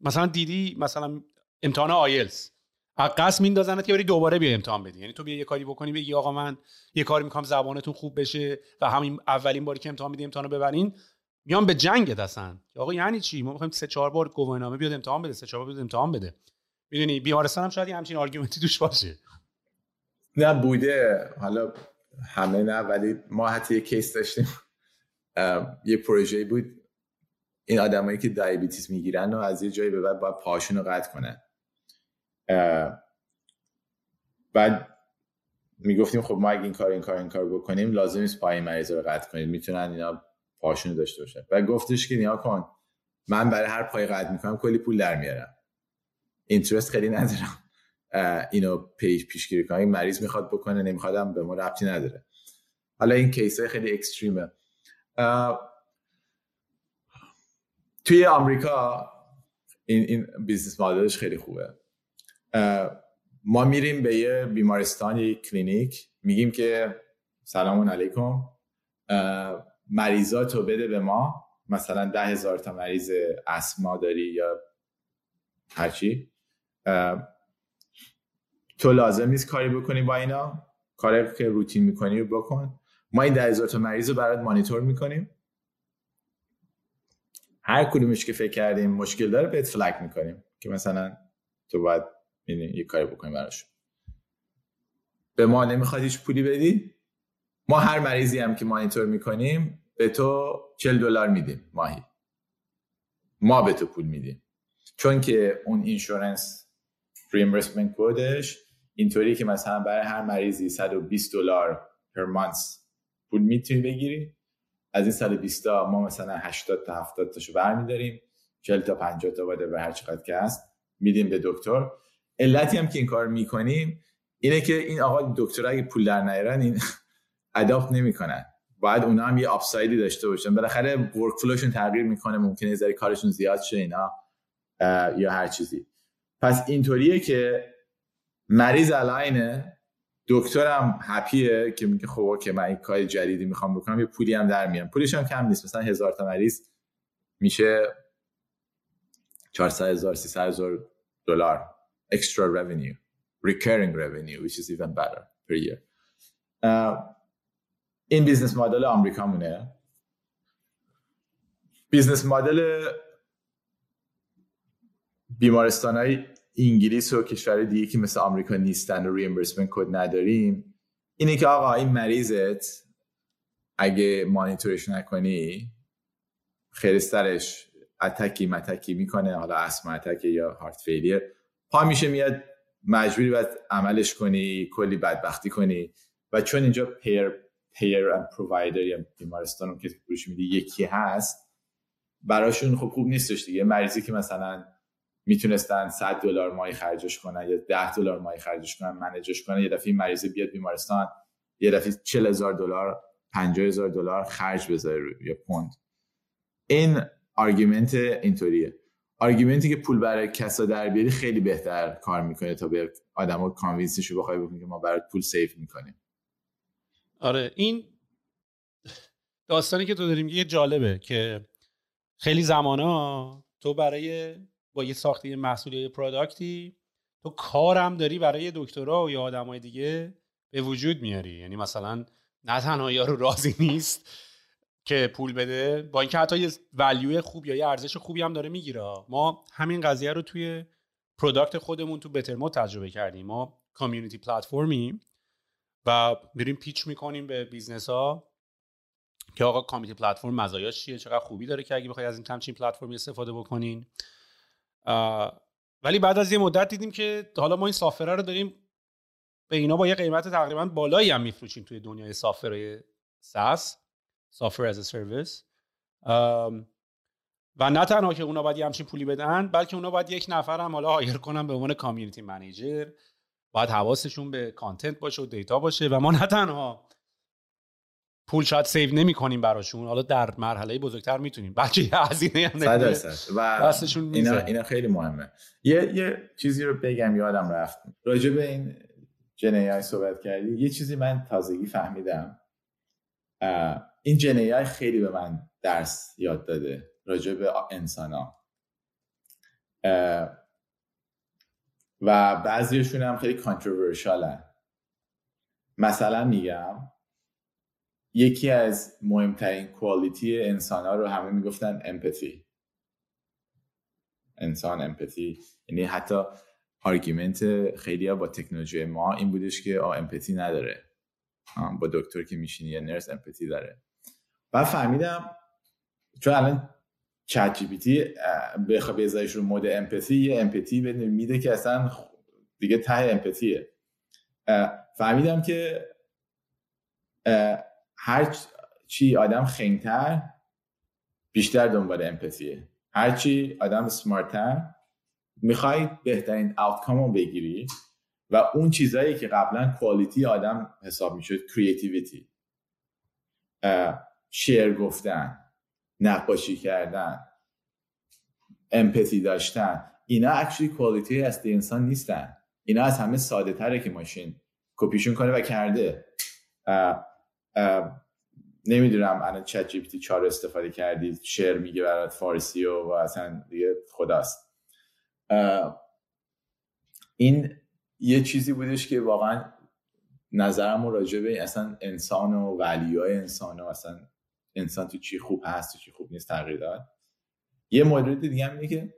مثلا دیدی مثلا امتحان آیلتس عقص میندازنت که بری دوباره بیا امتحان بدی، یعنی تو بیا یه کاری بکنی بگی آقا من یه کاری می‌کنم زبانتون خوب بشه و همین اولین باری که امتحان میدی امتحانو ببرین میام به جنگ دستن. آقا یعنی چی؟ ما می‌خوایم 3-4 بار گواهینامه بیاد امتحان بده، 3-4 بار بیاد امتحان بده. می‌دونی بیمارستان هم شاید همین آرگومنتی توش باشه. نه بوده، حالا همه نه، ولی ما حتی یه کیس داشتیم یه پروژه بود این آدمایی که دیابتیس میگیرن و از یه جایی به بعد باید پاهاشون رو قطع کنن. بعد میگفتیم خب ما اگه این کار بکنیم لازم نیست پای مریض رو قطع کنید، میتونن اینا پاهاشون رو داشته باشن. و گفتش که نیا کن، من برای هر پای قطع میکنم کلی پول در میارم، اینترست خیلی ندارم، اینو پیشگیری کنه. این مریض میخواد بکنه نمیخوادم به ما ربطی نداره. حالا این کیسای خیلی اکستریمه. توی آمریکا این بیزنس مدلش خیلی خوبه. ما میریم به یه بیمارستان یا یک کلینیک میگیم که سلام علیکم مریضاتو بده به ما، مثلا 10,000 تا مریض اسما داری یا هرچی، تو لازم نیست کاری بکنی با اینا، کاری که روتین میکنی رو بکن. ما این 10,000 تا مریض رو برات مانیتور میکنیم، هر کدومش که فکر کردیم مشکل داره بهت فلگ میکنیم که مثلا تو باید یه کاری بکنی براش. به ما نمیخواد هیچ پولی بدی، ما هر مریضی هم که مانیتور میکنیم به تو $40 میدیم ماهی، ما به تو پول میدیم چون که اون اینشورنس ریمبرسمنت کدش اینطوری که مثلا برای هر مریضی $120 per month پول میتونی بگیری از این 120 تا ما مثلا 80 تا 70 تاشو برمی‌داریم، 40 تا 50 تا باید به هر چقدر که هست میدیم به دکتر. علتی هم که این کار میکنیم اینه که این آقا دکتر اگه پول در نیارن این اداپت نمیکنن. باید اونا هم یه آپسایدی داشته باشن. بالاخره ورکفلوشون تغییر میکنه، ممکنه ذره کارشون زیاد شه اینا یا هر چیزی. پس اینطوریه که مریض الاینه، دکترم هپیه که میگه خب اوکی من این کار جدیدی میخوام بکنم، یه پولی هم در میارم. پولش هم کم نیست، مثلا 1000 تا مریض میشه 400,000 300,000 دلار extra revenue, recurring revenue which is even better per year. این بیزنس مدل آمریکا مونه. بیزنس مدل بیمارستانای انگلیس و کشور دیگه که مثل آمریکا نیستن و reimbursement کد نداریم اینه که آقا این مریضت اگه مانیتورش نکنی خیلی سرش اتکی متکی میکنه، حالا اسم اتکی یا هارت فیلیر، پا میشه میاد مجبوری باید عملش کنی، کلی بدبختی کنی. و چون اینجا پیر و پرووایدر یا بیمارستان که پولش میده یکی هست، براشون خب خوب نیستش دیگه. مریضی که مثلا میتونستن $100 ماهی خرجش کنن یا $10 ماهی خرجش کنن، منیجش کنن، یه دفعه مریض بیاد بیمارستان یه دفعه $40,000 $50,000 خرج بذاره یا پوند. این آرگومنت اینطوریه. آرگومنتی که پول برای کسا در بیاری خیلی بهتر کار میکنه تا به آدما کانوینسشو بخوای بکنی که ما برات پول سیو میکنیم. آره این داستانی که تو داریم یه جالبه که خیلی زمانا تو برای با یه ساخت یه محصول یا یه پروداکتی تو کارم داری برای دکترا و یا آدمای دیگه به وجود میاری. یعنی مثلا نه تنها یارو راضی نیست که پول بده، با اینکه حتی یه ولیو خوب یا یه ارزش خوبی هم داره میگیره. ما همین قضیه رو توی پروداکت خودمون تو بترمود تجربه کردیم. ما کامیونیتی پلتفرمیم و میریم پیچ میکنیم به بیزنس ها که آقا کامیونیتی پلتفرم مزایاش چیه، چقدر خوبی داره که اگه بخواید از این تمچین پلتفرم استفاده بکنین. ولی بعد از یه مدت دیدیم که حالا ما این سافر رو داریم به اینا با یه قیمت تقریبا بالایی هم میفروشیم توی دنیای سافر SaaS، software as a service. و نه تنها که اونا باید یه همچین پولی بدن، بلکه اونا باید یک نفر هم حالا هایر کنن به عنوان کامیونیتی منیجر. باید حواسشون به کانتنت باشه و دیتا باشه و ما نه تنها پول شاید سیو نمی کنیم براشون، حالا در مرحله بزرگتر میتونیم بلکه یه هزینه هم دستشون میزن. اینا خیلی مهمه. یه چیزی رو بگم یادم رفت راجع به این جن‌ای‌آی صحبت کردی. یه چیزی من تازگی فهمیدم، این جن‌ای‌آی خیلی به من درس یاد داده راجع به انسانا و بعضیشون هم خیلی کانتروورشالن. مثلا میگم یکی از مهمترین کوالیتی انسانا رو همه میگفتن امپاتی. انسان امپاتی، یعنی حتی آرگومنت خیلیا با تکنولوژی ما این بودش که امپاتی نداره، با دکتر که میشینی یا نرس امپاتی داره. بعد فهمیدم چون الان چت جی پی تی به ازایش رو مود امپاتی، یه امپاتی میده که اصلا دیگه ته امپاتیه. فهمیدم که هر چی آدم خنگتر بیشتر دنبال امپاتیه، هر چی آدم سمارتر میخوای بهترین آوتکام رو بگیری و اون چیزایی که قبلا کوالیتی آدم حساب میشد، کریتیویتی، شعر گفتن، نقاشی کردن، امپاتی داشتن، اینا اکچولی کوالیتی اصلی انسان نیستن. اینا از همه ساده تره که ماشین کپیشون کنه و کرده. نمیدونم الان چت جی پی تی 4 استفاده کردی، شعر میگه برات فارسی و اصلا دیگه خداست. این یه چیزی بودش که واقعا نظرمو راجع به اصلا انسان و ولیای انسان و اصلا انسان تو چی خوب هست و چی خوب نیست تغییر داد. یه مورد دیگه هم اینه که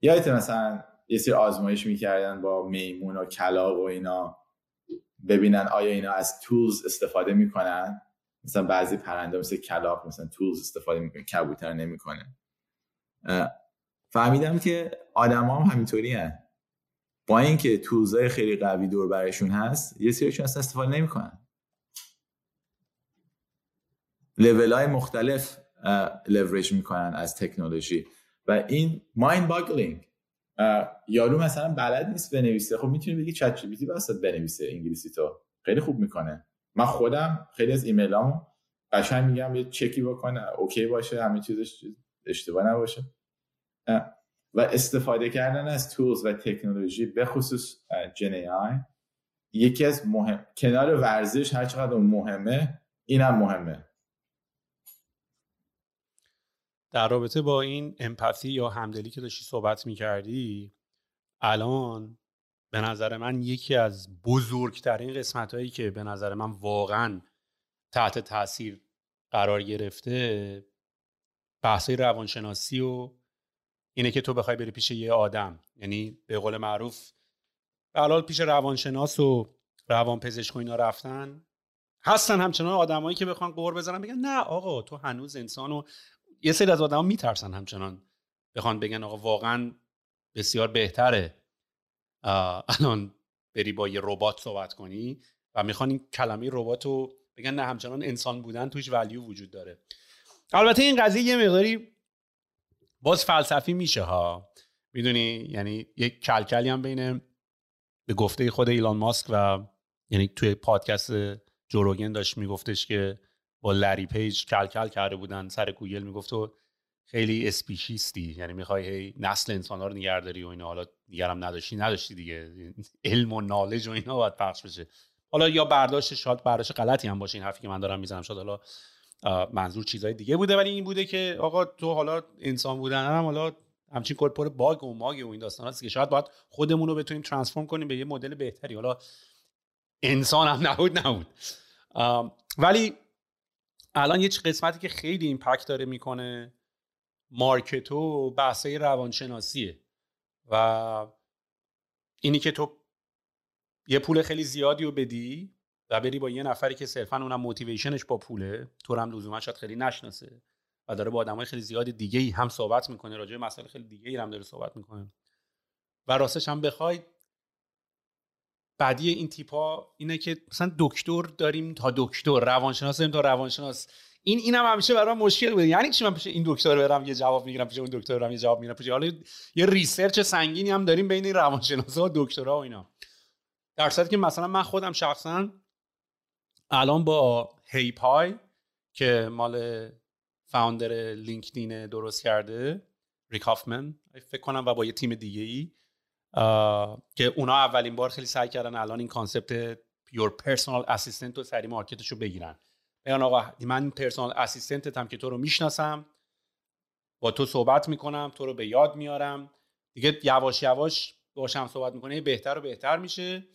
یادت مثلا یه سری آزمایش میکردن با میمون و کلاغ و اینا ببینن آیا اینا از tools استفاده میکنن. مثلا بعضی پرنده مثل کلاغ مثلا tools استفاده میکنه، کبوتر نمیکنه. فهمیدم که آدما هم همینطوری هستن. با اینکه tools خیلی قوی دور برشون هست، یه سریشون اصلا استفاده نمیکنن. لیول‌های مختلف لیوریج میکنن از تکنولوژی و این مایند باگلینگ. یارو مثلا بلد نیست بنویسه، خب میتونی بگی چت جی پی تی واسط بنویسه انگلیسی تو، خیلی خوب میکنه. من خودم خیلی از ایمیلام قشنگ میگم یه چکی بکنه اوکی باشه، همه چیزش اشتباه نباشه. و استفاده کردن از تولز و تکنولوژی به خصوص جن ای آی یکی از مهم، کنار ورزش هر چقدر مهمه اینم مهمه. در رابطه با این امپاتی یا همدلی که داشتی صحبت می‌کردی، الان به نظر من یکی از بزرگترین قسمت‌هایی که به نظر من واقعاً تحت تاثیر قرار گرفته بحث‌های روانشناسی و اینه که تو بخوای بری پیش یه آدم، یعنی به قول معروف به حلال پیش روانشناس و روانپزشک و اینا رفتن. هستن همچنان آدمایی که بخوان قور بزنن بگن نه آقا تو هنوز انسانو، یه سری از آدما میترسن همچنان بخوان بگن آقا واقعا بسیار بهتره الان بری با یه ربات صحبت کنی و میخوان این کلمه رباتو بگن نه همچنان انسان بودن توش ولیو وجود داره. البته این قضیه یه مقداری باز فلسفی میشه ها، میدونی، یعنی یک کلکلی هم بین، به گفته خود ایلان ماسک و یعنی توی پادکست جو روگن داشت میگفتش که با لری پیج کلکل کرده بودن سر گوگل، میگفت تو خیلی اسپیشیستی، یعنی میخوای هی نسل انسان‌ها رو نگهداری و اینا، حالا دیگرم نداشتی دیگه، علم و نالج و اینا باید پخش بشه. حالا یا برداشتش، شاید برداشت غلطی هم باشه این حرفی که من دارم میزنم، شاید حالا منظور چیزای دیگه بوده، ولی این بوده که آقا تو حالا انسان بودن هم حالا همچین کل پر باگ و ماگ و این داستاناست که شاید باید خودمون رو بتونیم ترانسفورم کنیم به یه مدل بهتری، حالا انسان هم نبود. ولی الان یه قسمتی که خیلی ایمپکت داره میکنه مارکت و بحثای روانشناسیه و اینی که تو یه پول خیلی زیادی رو بدی و بری با یه نفری که صرفاً اونم موتیویشنش با پوله، تو هم لزوما شاید خیلی نشناسه و داره با آدمای خیلی زیاد دیگه‌ای هم صحبت میکنه، راجع به مسائل خیلی دیگه‌ای هم داره صحبت میکنه. و راستش هم بخوای بعدی این تیپا اینه که مثلا دکتر داریم تا دکتر، روانشناس داریم تا روانشناس، اینم همیشه برام مشکل بوده. یعنی چی من پیش این دکتر برم یه جواب میگیرم، پیش اون دکتر برم یه جواب میگیرم، پیش حالا یه ریسرچ سنگینی هم داریم بین روانشناسا و دکترا و اینا. در صورتی که مثلا من خودم شخصا الان با هی پای که مال فاوندر لینکدین درست کرده، ریک هافمن فکر کنم، و با یه تیم دیگه‌ای که اونا اولین بار خیلی سعی کردن الان این کانسپت پیور پرسونال اسیستنت رو سری مارکتش رو بگیرن. میگن آقا من پرسونال اسیستنتم که تو رو میشناسم، با تو صحبت میکنم، تو رو به یاد میارم، دیگه یواش یواش باشم صحبت میکنه بهتر و بهتر میشه،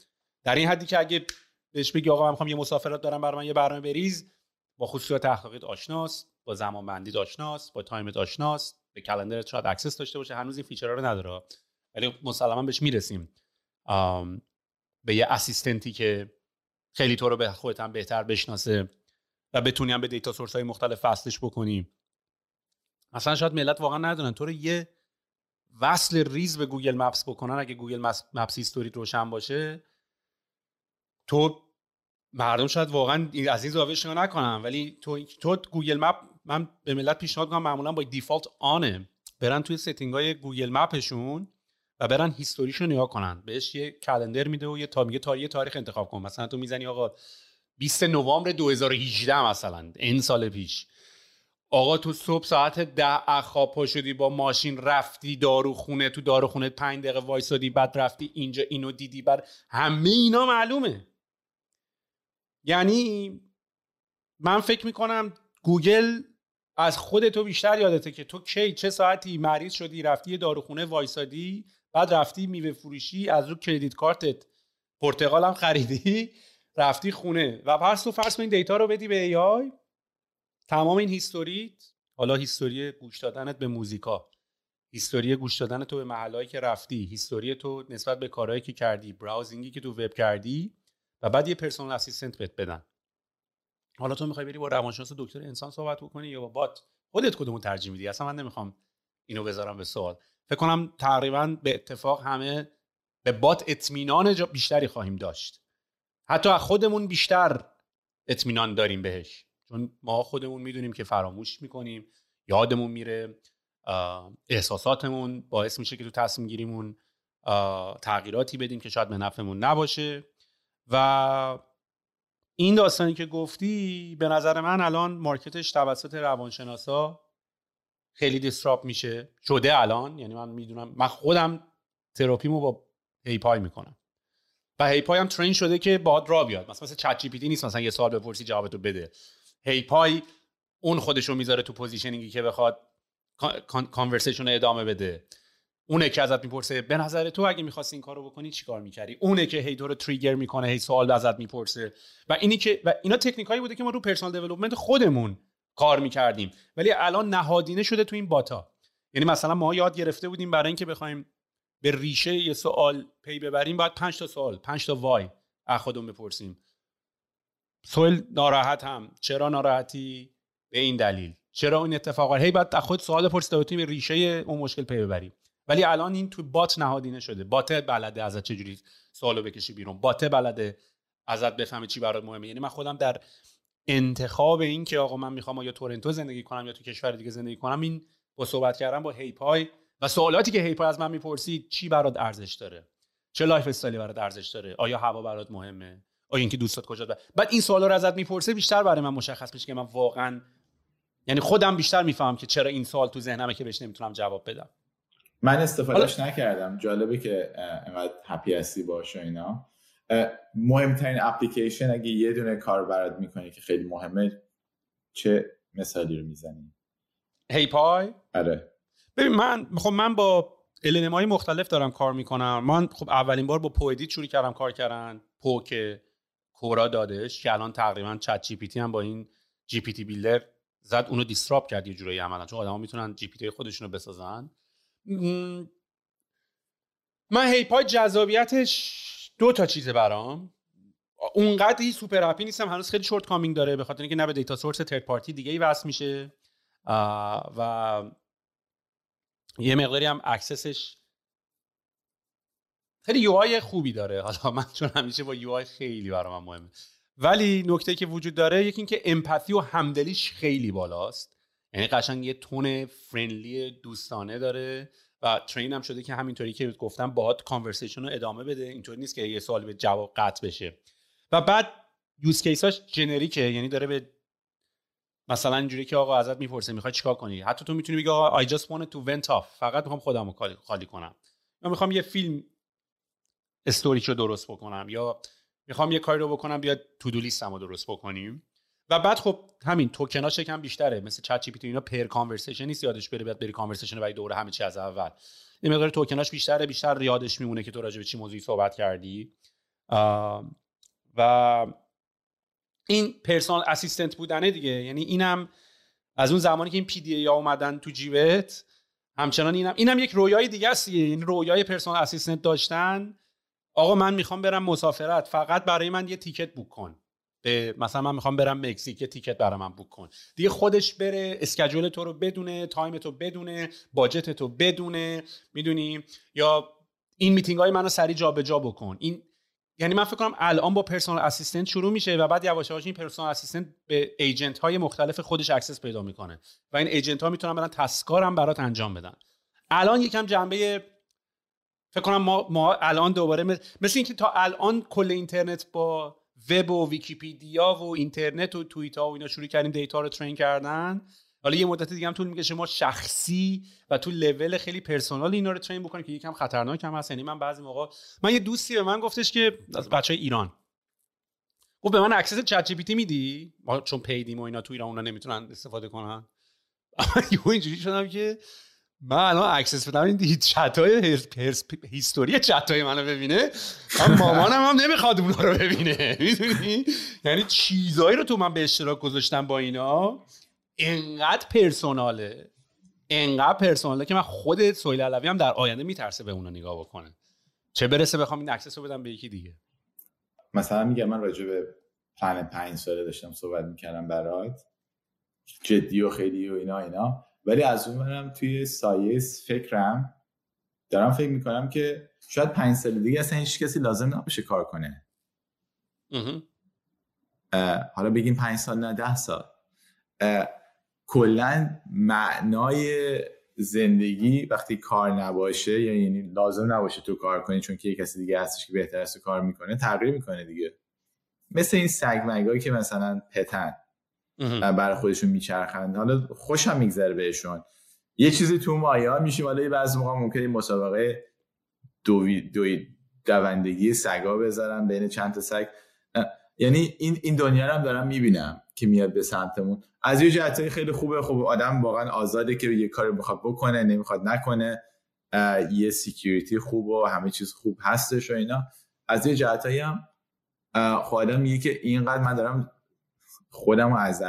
در این حدی که اگه بهش بگی آقا من میخوام یه مسافرت دارم برام یه برنامه بریز، با خصوصیات تحقیقات آشناست، با زمان بندی آشناست، با تایمت آشناست، به کلندرت شاید اکسس داشته باشه، هنوز این فیچرها رو نداره ولی مسلماً بهش میرسیم، به یه اسیستنتی که خیلی تو رو به خودت هم بهتر بشناسه و بتونی هم به دیتا سورس های مختلف وصلش بکنی. اصلا شاید ملت واقعا ندونن تو رو یه وصل ریز به گوگل مپس بکنن، اگه گوگل مپس هیستوریت روشن باشه تو، مردم شاید واقعا از این زاویه نگاه نکنن، ولی تو گوگل مپ، من به ملت پیشنهاد میکنم معمولا با دیفالت آنه، برن توی سیتینگ های گوگل مپشون و برن هیستوریشو نگاه کنن، بهش یه کلندر میده و یه تاریخ انتخاب کن، مثلا تو میزنی آقا 20 نوامبر 2018 مثلا این سال پیش، آقا تو صبح ساعت 10 اخاب پا شدی با ماشین رفتی داروخونه، تو داروخونه 5 دقیقه وایسادی، بعد رفتی اینجا اینو دیدی، بر همه اینا معلومه. یعنی من فکر میکنم گوگل از خودتو بیشتر یادته که تو کی چه ساعتی مریض شدی، رفتی داروخونه وایسادی، بعد رفتی میوه فروشی، از رو کریدیت کارتت پرتقال هم خریدی، رفتی خونه و فرض کن این دیتا رو بدی به ای آی، تمام این هیستوریت، حالا هیستوری گوش دادنت به موزیکا، هیستوری گوش دادن تو به محلهایی که رفتی، هیستوری تو نسبت به کارهایی که کردی، براوزینگی که تو وب کردی، و بعد یه پرسونال اسیستنت بهت بدن. حالا تو میخوای بری با روانشناس و دکتر انسان صحبت بکنی یا با بات، خودت کدومو ترجیح میدی؟ اصلا من نمیخوام اینو بذارم به سوال. فکر کنم تقریبا به اتفاق همه به بات اطمینان بیشتری خواهیم داشت، حتی از خودمون بیشتر اطمینان داریم بهش، چون ما خودمون میدونیم که فراموش میکنیم، یادمون میره، احساساتمون باعث میشه که تو تصمیم گیریمون تغییراتی بدیم که شاید به نفعمون نباشه. و این داستانی که گفتی به نظر من الان مارکتش توسط روانشناسا خیلی دیستراپ میشه، شده الان. یعنی من میدونم، من خودم تراپیمو با هیپای میکنم و هیپای هم ترین شده که باهات راه بیاد. مثلا چت جی پی تی نیست مثلا یه سوال بپرسی جوابتو بده. هیپای اون خودشو میذاره تو پوزیشنینگی که بخواد کانورسیشن رو ادامه بده. اونه که ازت میپرسه به نظر تو اگه می‌خواستی این کارو بکنی چیکار می‌کردی؟ اونه که هی تو رو تریگر میکنه، هی سوال ازت میپرسه. و اینی که و اینا تکنیکایی بوده که ما رو پرسونال دیولپمنت خودمون کار میکردیم، ولی الان نهادینه شده تو این باتا. یعنی مثلا ما یاد گرفته بودیم برای اینکه بخوایم به ریشه یه سوال پی ببریم باید 5 تا سوال، 5 تا وای از خودمون بپرسیم. سوال ناراحتم، چرا ناراحتی؟ به این دلیل. چرا این اتفاق افتاد؟ هی بعد از خود سوال پرسید تا بتونیم ریشه اون مشکل پی ببریم. ولی الان این تو بات نهادینه شده. بات بلده ازت چه جوری سوالو بکشی بیرون، بات بلده ازت بفهمه چی برات مهمه. یعنی من خودم در انتخاب این که آقا من میخوام یا تورنتو زندگی کنم یا تو کشور دیگه زندگی کنم، این با صحبت کردن با هیپای و سوالاتی که هیپای از من میپرسید، چی برات ارزش داره، چه لایف استایلی برات ارزش داره، آیا هوا برات مهمه، آیا اینکه دوستات کجاست، بعد این سوالا رو ازت میپرسه، بیشتر برای من مشخص میشه که من واقعا یعنی خودم بیشتر میفهمم که چرا این سوال تو ذهنمه که بهش نمیتونم جواب بدم. من استفادهش نکردم. جالبه که انقدر هپی هستی باهاش و اینا. مهمترین اپلیکیشن اگه یه دونه کار برات میکنه که خیلی مهمه، چه مثالی رو میزنی؟ هیپای؟ آره. ببین من با النمای مختلف دارم کار میکنم. من خب اولین بار با پویدی شروع کردم کار کردن، پو که کورا دادش که الان تقریبا چت جی پی تی هم با این جی پی تی بیلدر زد اونو دیستراپ کرد یه جوری عملا، چون آدما میتونن جی پی تی خودشونو بسازن. من هیپای جذابیتش 2 تا چیزه برام. اونقدر این سوپر اپی نیستم، هنوز خیلی شورت کامینگ داره، به خاطر اینکه نه به دیتا سورس ترد پارتی دیگه ای وصل میشه و یه مقداری هم اکسسش خیلی یو آی خوبی داره. حالا من چون همیشه با یو آی خیلی برام مهمه، ولی نکته که وجود داره یکی اینکه امپاتی و همدلیش خیلی بالاست. یعنی قشنگ یه تون فرندلی دوستانه داره و ترین هم شده که همینطوری که گفتم باهات کانورسیشن رو ادامه بده. اینطوری نیست که یه سوال به جواب قطع بشه. و بعد یوز کیساش جنریکه، یعنی داره به مثلا اینجوری که آقا ازت میپرسه میخوای چیکار کنی، حتی تو میتونی بگی آقا I just wanted to vent off، فقط میخوام خودم رو خالی کنم، یا میخوام یه فیلم استوریشو درست بکنم، یا میخوام یه کاری رو بکنم، بیا تو دو لیستمو درست بکنیم. و بعد خب همین توکناش یکم بیشتره، مثل چت جی پی تی اینا پر کانورسیشن نیست، یادش بره بعد بری کانورسیشن بعد دوره همه چی از اول. این مقدار توکناش بیشتره، بیشتر یادش میمونه که تو راجع به چی موضوعی صحبت کردی. و این پرسونال اسیستنت بودنه دیگه، یعنی اینم از اون زمانی که این پی دی ای ها اومدن تو جیبت همچنان اینم یک رویای دیگه است. این رویای پرسونال اسیستنت داشتن، آقا من میخوام برم مسافرت، فقط برای من یه تیکت بوک کن، مثلا من میخوام برم مکزیک، یه تیکت برای من بوک کن. دیگه خودش بره اسکیجول تو رو بدونه، تایم تو بدونه، باجت تو بدونه، میدونی، یا این میتینگ های منو سریع جابجا بکن. این یعنی من فکر کنم الان با پرسونال اسیستنت شروع میشه و بعد یواش یواش این پرسونال اسیستنت به ایجنت های مختلف خودش اکسس پیدا میکنه و این ایجنت ها میتونن برن تسکارم برات انجام بدن. الان یکم جنبه فکر کنم ما الان دوباره مثل اینکه تا الان کل اینترنت با وب و ویکی‌پدیا و اینترنت و توییتر و اینا شروع کردیم دیتا رو ترین کردن. حالا یه مدت دیگه هم طول میکشه ما شخصی و تو لول خیلی پرسونال اینا رو ترین بکنیم که یکم خطرناک هم هست. یعنی من بعضی موقع یه دوستی به من گفتش که از بچهای ایران گفت به من اکسس چت جی پی تی میدی؟ ما چون پیدیم و اینا تو ایران اونا نمیتونن استفاده کنن. یهو اینجوری شدم که من الان اکسس بدم این چتای هیستوری چتای منو ببینه، مامانم هم نمیخواد اونا رو ببینه، میدونی؟ یعنی چیزایی رو تو من به اشتراک گذاشتم با اینا انقدر پرسوناله که من خود سهیل علوی هم در آینده میترسه به اونا نگاه بکنه، چه برسه بخوام این اکسس رو بدم به یکی دیگه. مثلا میگم من راجع به پلن 5 ساله داشتم صحبت میکردم برات، جدی و خیلی و اینا، ولی از اون منم توی سایه فکرم دارم فکر میکنم که شاید 5 سال دیگه اصلا هیچ کسی لازم نباشه کار کنه. حالا بگیم 5 سال نه 10 سال. کلن معنای زندگی وقتی کار نباشه، یعنی لازم نباشه تو کار کنی چون که یک کسی دیگه هستش که بهتر است کار میکنه، تغییر میکنه دیگه. مثل این سگ مگایی که مثلا پتن و برای خودشون میچرخند، حالا خوشم میگذره بهشون، یه چیزی تو مایه ها میشیم. حالا یه بعضی موقع ممکنه مسابقه دوندگی سگا بذارن بین چند تا سگ، یعنی این دنیا رو هم دارم میبینم که میاد به سمتمون. از یه جهتای خیلی خوبه، خوب آدم واقعا آزاده که یه کاری بخواد بکنه نمیخواد نکنه، یه سکیوریتی خوب و همه چیز خوب هستش و اینا. از یه جهتایی هم خودم میگه که اینقدر من دارم خودم رو از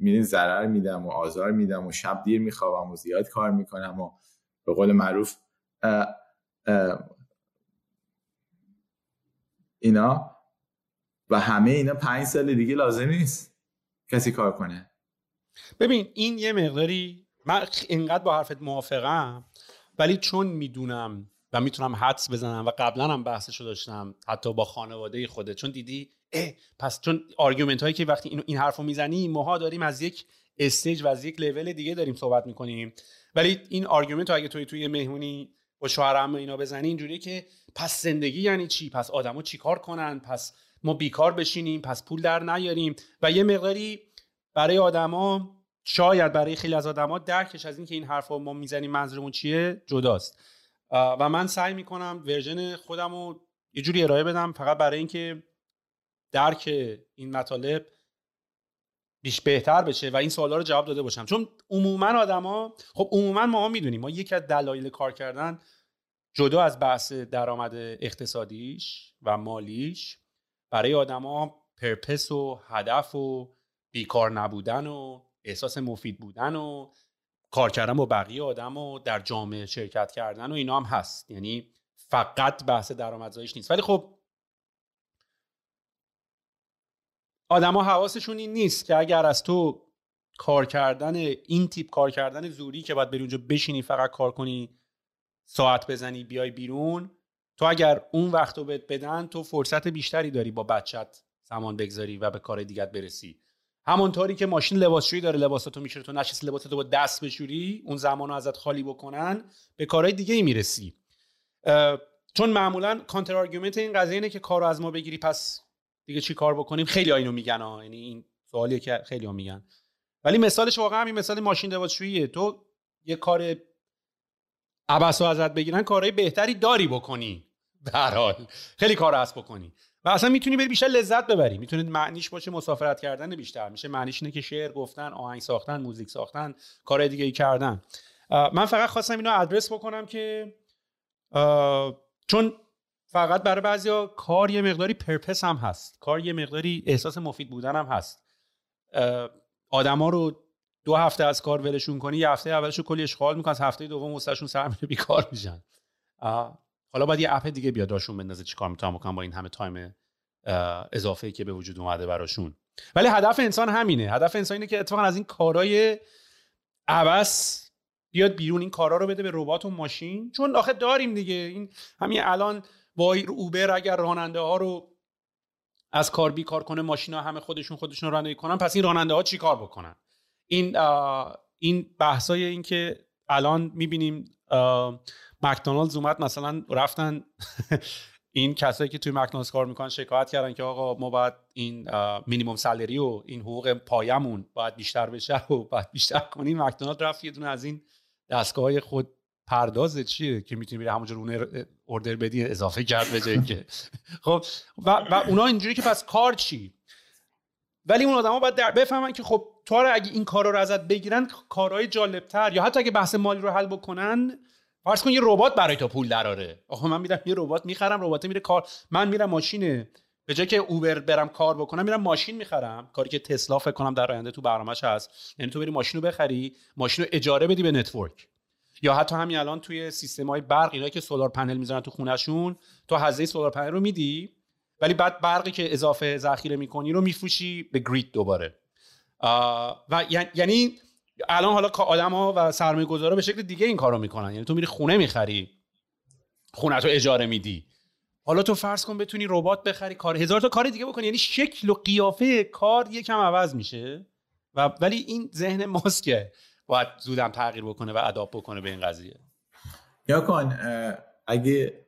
میرین ضرر میدم و آزار میدم و شب دیر میخوابم و زیاد کار میکنم و به قول معروف اینا و همه اینا 5 سال دیگه لازم نیست کسی کار کنه. ببین این یه مقداری من اینقدر با حرفت موافقم، ولی چون میدونم و میتونم حدس بزنم و قبلا هم بحثشو داشتم حتی با خانواده خودت، چون دیدی پس چون آرگومنت هایی که وقتی این حرفو میزنی ماها داریم از یک استیج و از یک لول دیگه داریم صحبت میکنیم، ولی این آرگومنت رو اگه توی مهمونی با شوهرم اینا بزنی اینجوریه که پس زندگی یعنی چی، پس آدمو چیکار کنن، پس ما بیکار بشینیم، پس پول در نیاریم، و یه مقداری برای آدما، شاید برای خیلی از آدما درکش از این که این حرفا ما میزنیم منظورمون چیه جداست. و من سعی میکنم ورژن خودمو یه جوری ارائه بدم فقط برای اینکه درک این مطالب بهتر بشه و این سوالا رو جواب داده باشم. چون عموما آدما، خب عموما ما میدونیم، ما یکی از دلایل کار کردن جدا از بحث درآمد اقتصادیش و مالیش، برای آدما پرپس و هدف و بیکار نبودن و احساس مفید بودن و کار کردن با بقیه آدم و در جامعه شرکت کردن و اینا هم هست، یعنی فقط بحث درآمدزاییش نیست. ولی خب آدما حواسشون این نیست که اگر از تو کار کردن، این تیپ کار کردن زوری که باید بری اونجا بشینی فقط کار کنی، ساعت بزنی بیای بیرون، تو اگر اون وقت رو بهت بدن تو فرصت بیشتری داری با بچت زمان بگذاری و به کار دیگت برسی. همونطوری که ماشین لباسشویی داره لباساتو میشوره، تو نشستی لباساتو با دست بشوری، اون زمانو ازت خالی بکنن، به کارهای دیگه ای میرسی. چون معمولا کانتر آرگومنت این قضیه اینه که کارو از ما بگیری پس دیگه چی کار بکنیم. خیلی ها اینو میگن، یعنی این سوالیه که خیلی ها میگن، ولی مثالش واقعا همین مثال ماشین لباسشوییه. تو یه کار عباسو ازت بگیرن، کارهای بهتری داری بکنی، در حال خیلی کار هست بکنی و اصلا میتونی بری بیشتر لذت ببری. میتونه معنیش باشه مسافرت کردن بیشتر، میشه معنیش اینه که شعر گفتن، آهنگ ساختن، موزیک ساختن، کارهای دیگه ای کردن. من فقط خواستم اینو ادرس بکنم که چون فقط برای بعضیا کار یه مقداری پرپس هم هست، کار یه مقداری احساس مفید بودن هم هست. آدما رو 2 هفته از کار ولشون کنی، یه هفته اولشو کلی اشغال میکنن، هفته دوم مستشون سر میره بیکار میشن. حالا باید یه اپ دیگه بیاد راشون بندازه چیکار می‌کنم با این همه تایم اضافه‌ای که به وجود اومده براشون. ولی هدف انسان همینه، هدف انسان اینه که اتفاقا از این کارهای عبث بیاد بیرون، این کارا رو بده به ربات و ماشین. چون آخه داریم دیگه، این همین الان وای اوبر اگر راننده ها رو از کار بیکار کنه، ماشینا همه خودشون رانندگی کنن، پس این راننده ها چیکار بکنن؟ این بحثای این که الان می‌بینیم مکدونالدز اومد مثلا رفتن این کسایی که توی مکدونالدز کار میکنن شکایت کردن که آقا ما باید این مینیمم سالری و این حقوق پایمون باید بیشتر بشه و باید بیشتر کنیم. مکدونالدز رفت یه دونه از این دستگاه‌های خود پردازه چیه که میتونی بری همونجا رونه اوردر بدی اضافه کرد به جایی که خب و اونا اینجوری که پس کار چی؟ ولی اون آدما باید بفهمن که خب تو اگه این کارا رو ازت بگیرن کارهای جالب‌تر، یا حتی اگه بحث مالی رو حل بکنن، فرض کن یه ربات برای تو پول دراره. آخه من میرم یه ربات میخرم، ربات میره کار، من میرم ماشینه، به جای که اوبر برم کار بکنم میرم ماشین میخرم، کاری که تسلا فکر کنم در آینده تو برنامه‌اش هست، یعنی تو بری ماشین رو بخری، ماشین رو اجاره بدی به نتورک. یا حتی همین الان توی سیستم‌های برق اینا که سولار پنل میذارن تو خونه‌شون، تو هزینه سولار پنل رو میدی، ولی بعد برقی که اضافه ذخیره میکنی رو میفروشی به گرید دوباره. و یعنی الان حالا آدما و سرمایه‌گذارا به شکل دیگه این کارو میکنن، یعنی تو میری خونه میخری، خونه تو اجاره میدی، حالا تو فرض کن بتونی ربات بخری، کار هزار تا کار دیگه بکنی، یعنی شکل و قیافه کار یکم عوض میشه و ولی این ذهن ماسکه باید زودم تغییر بکنه و اداپت بکنه به این قضیه. یا کن اگه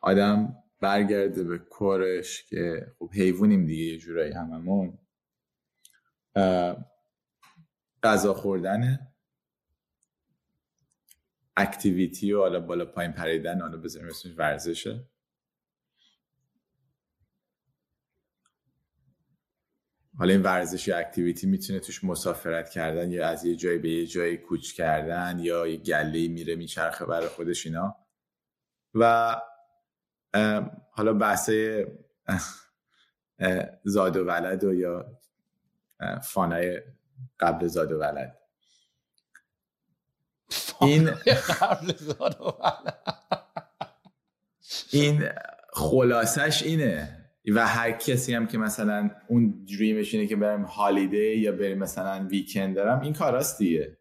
آدم برگرده به کورش که خب حیوانیم دیگه یه جورایی هممون، غذا خوردنه، اکتیویتی و حالا بالا پایین پریدن، حالا بذاریم اسمش ورزشه، حالا این ورزش یا اکتیویتی میتونه توش مسافرت کردن یا از یه جای به یه جای کوچ کردن یا یه گله‌ای میره میچرخه برای خودش اینا. و حالا بحث زاد و ولد و یا فانای قبل زاد و ولد، این قبل زاد و ولد، این خلاصش اینه. و هر کسی هم که مثلا اون دریمش اینه که بریم هالیده یا بریم مثلا ویکند دارم، این کاراست دیگه.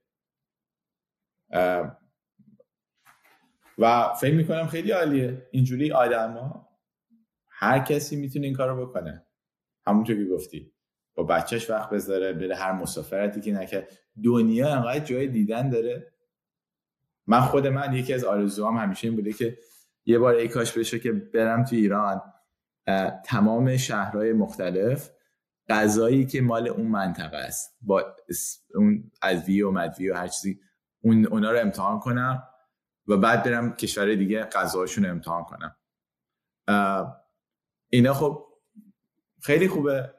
و فکر میکنم خیلی عالیه اینجوری آدم ها، هر کسی میتونه این کارو بکنه، همونطور که گفتی با بچهش وقت بذاره بره هر مسافرتی که نکرد. دنیا انقدر جای دیدن داره. من خود من یکی از آرزوام همیشه این بوده که یه بار ای کاش بشه که برم تو ایران تمام شهرهای مختلف غذایی که مال اون منطقه است با اون ادویه و مدویه و هر چیزی اونا رو امتحان کنم و بعد برم کشور دیگه غذاشون رو امتحان کنم. اینا خب خیلی خوبه.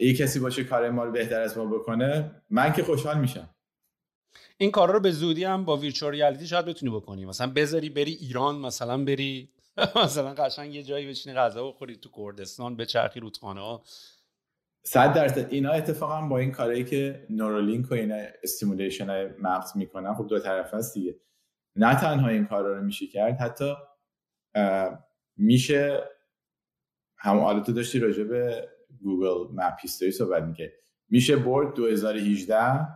یه کسی باشه کار ما رو بهتر از ما بکنه، من که خوشحال میشم. این کارا رو به زودی هم با ویرچوال ریالیتی شاید بتونی بکنی، مثلا بذاری بری ایران، مثلا بری مثلا قشنگ یه جایی بشینی غذا بخوری، تو کردستان بچرخی رودخانه‌ها. 100% اینا اتفاقا با این کارایی که نورالینک و اینا استیمولیشن های مغز میکنن، خب دو طرفه است دیگه. نه تنها این کارا رو میشه کرد، حتی میشه هم آلتو داشتی راجع به گوگل مپ هیستوری صحبت میکنه، میشه برد 2018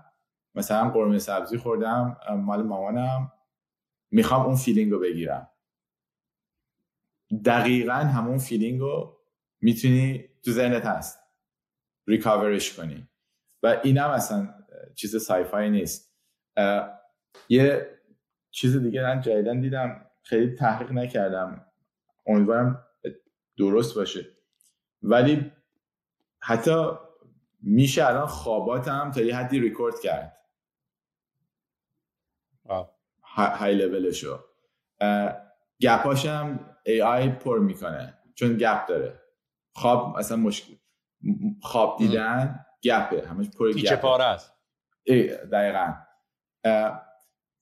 مثلا قرمه سبزی خوردم مال مامانم، میخوام اون فیلینگ رو بگیرم. دقیقاً همون فیلینگ رو میتونی تو ذهنت هست ریکاورش کنی. و این هم اصلا چیز سایفای نیست. یه چیز دیگه من جدیدن دیدم، خیلی تحقیق نکردم، امیدوارم درست باشه، ولی حتی میشه الان خواباتم تا یه حدی ریکورد کرد، های لیولشو گپاشم AI پر میکنه چون گپ داره. خواب اصلا مشکل، خواب دیدن گپه، همش پر گپه، تیکه پاره است. دقیقاً.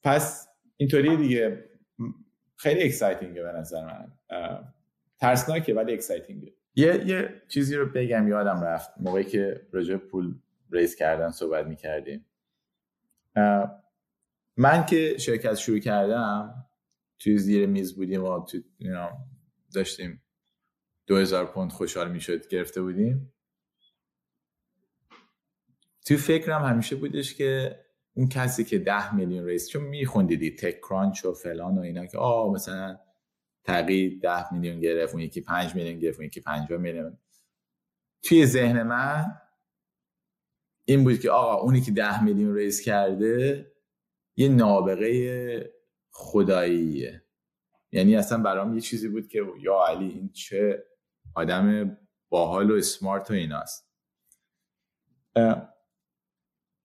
پس اینطوری دیگه. خیلی اکسایتینگه به نظر من. ترسناکه ولی اکسایتینگه. یه چیزی رو بگم یادم رفت موقعی که راجع پول ریز کردن صحبت میکردیم. من که شرکت شروع کردم توی زیر میز بودیم و تو داشتیم 2000 پوند خوشحال میشد گرفته بودیم. تو فکرم همیشه بودش که اون کسی که 10 میلیون ریس، چون میخوندیدی تک کرانچ و فلان و اینا که مثلا تقی 10 میلیون گرفت، اون یکی 5 میلیون گرفت، اون یکی 50 میلیون. توی ذهن من این بود که اونی که 10 میلیون ریس کرده یه نابغه خداییه. یعنی اصلا برام یه چیزی بود که یا علی این چه آدم باحال و اسمارت و ایناست،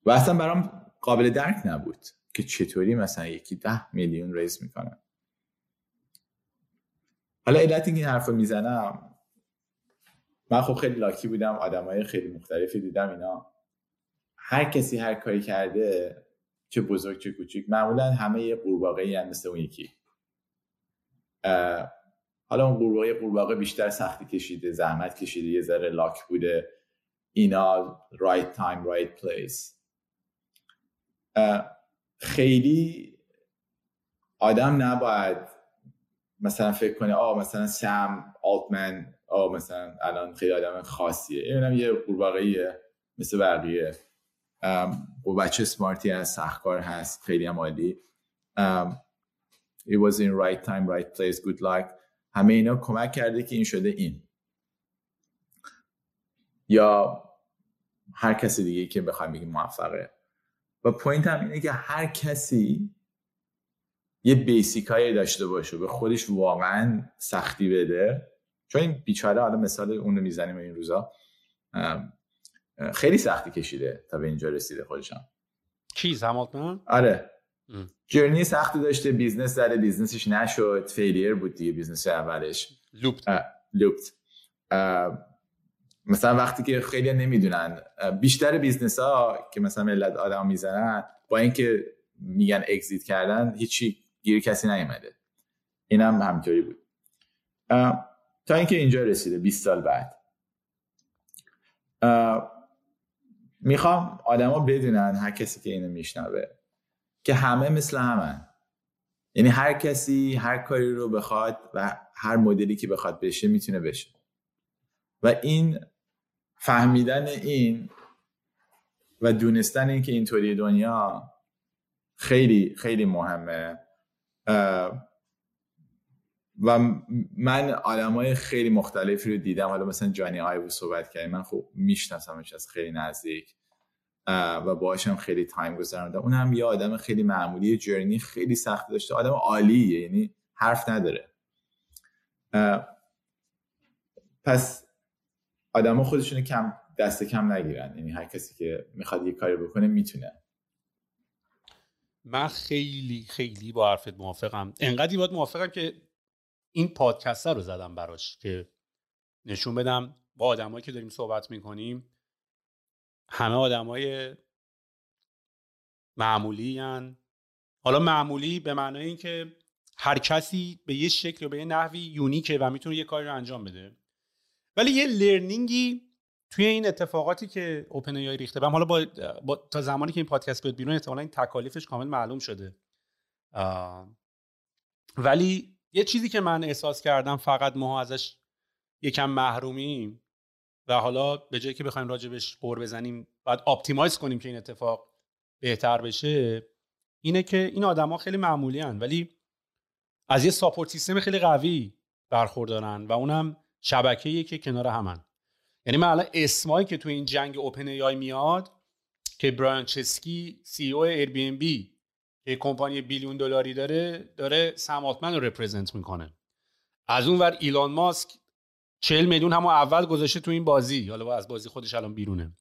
و اصلا برام قابل درک نبود که چطوری مثلا یکی 10 میلیون ریز میکنه. حالا علت این حرف رو میزنم، من خب خیلی لاکی بودم، آدمای خیلی مختلفی دیدم اینا، هر کسی هر کاری کرده چه بزرگ چه کوچیک، معمولا همه یه قورباغه‌ای هم مثل اون یکی. حالا اون قورباغه بیشتر سختی کشیده، زحمت کشیده، یه ذره لاک بوده اینا، right time right place. خیلی آدم نباید مثلا فکر کنه مثلا سم آلتمن مثلا الان خیلی آدم خاصیه، اینم یه قورباغه‌ایه مثل بقیه، و بچه سمارتی هست، سختکار هست، خیلی هم عالی. It was in right time, right place, good luck. همه اینا کمک کرده که این شده این. یا هر کسی دیگه که بخوایم بگیم موفقه. و پوینت هم اینه که هر کسی یه بیسیکایی داشته باشه، به خودش واقعا سختی بده. چون این بیچاره، حالا مثال اون رو میزنیم این روزا، خیلی سختی کشیده تا به اینجا رسیده خودشم. چی سم آلتمن؟ آره. جرنی سختی داشته، بیزنس داره، بیزنسش نشد، فیلیر بود دیگه بیزنس اولش، لوپت. مثلا وقتی که خیلی نمیدونن، بیشتر بیزنس ها که مثلا ملت آدم میزنن با اینکه میگن اگزیت کردن هیچی گیر کسی نیومده. اینم همینطوری بود تا اینکه اینجا رسیده 20 سال بعد. میخوام آدما بدونن، هر کسی که اینو میشنوه، که همه مثل همن. یعنی هر کسی هر کاری رو بخواد و هر مدلی که بخواد بشه میتونه بشه. و این فهمیدن این و دونستن این که اینطوری دنیا خیلی خیلی مهمه. و من آدمای خیلی مختلفی رو دیدم. حالا مثلا جانی آیو صحبت کردیم، من خب میشناسمش از خیلی نزدیک و باهاش هم خیلی تایم گذروندم. اون هم یه آدم خیلی معمولی، جرنی خیلی سخت داشته، آدم عالیه، یعنی حرف نداره. پس آدما خودشونو کم دست کم نگیرن، یعنی هر کسی که میخواد یه کاری بکنه میتونه. من خیلی خیلی با حرفت موافقم. انقدری باهات موافقم که این پادکست رو زدم براش که نشون بدم با آدمایی که داریم صحبت میکنیم همه آدمای معمولی هن. حالا معمولی به معنای این که هر کسی به یه شکل و به یه نحوی یونیکه و میتونه یه کاری رو انجام بده. ولی یه لرنینگی توی این اتفاقاتی که اوپن ای آی ریخته بهم، حالا با تا زمانی که این پادکست بیاد بیرون احتمالاً این تکالیفش کامل معلوم شده، ولی یه چیزی که من احساس کردم فقط ما ازش یکم محرومیم و حالا به جایی که بخوایم راجبش قور بزنیم بعد آپتیمایز کنیم که این اتفاق بهتر بشه، اینه که این آدما خیلی معمولیان ولی از یه ساپورت سیستم خیلی قوی برخوردارن و اونم شبکه‌ای که کنار همن. یعنی من الان اسمایی که تو این جنگ اوپن ای آی میاد که برانچسکی سی او ایر بی ام بی که کمپانی بیلیون دلاری داره سم آلتمن رو رپرزنت میکنه. از اون ور ایلان ماسک 40 میلیون همون اول گذاشته تو این بازی، حالا از بازی خودش الان بیرونه.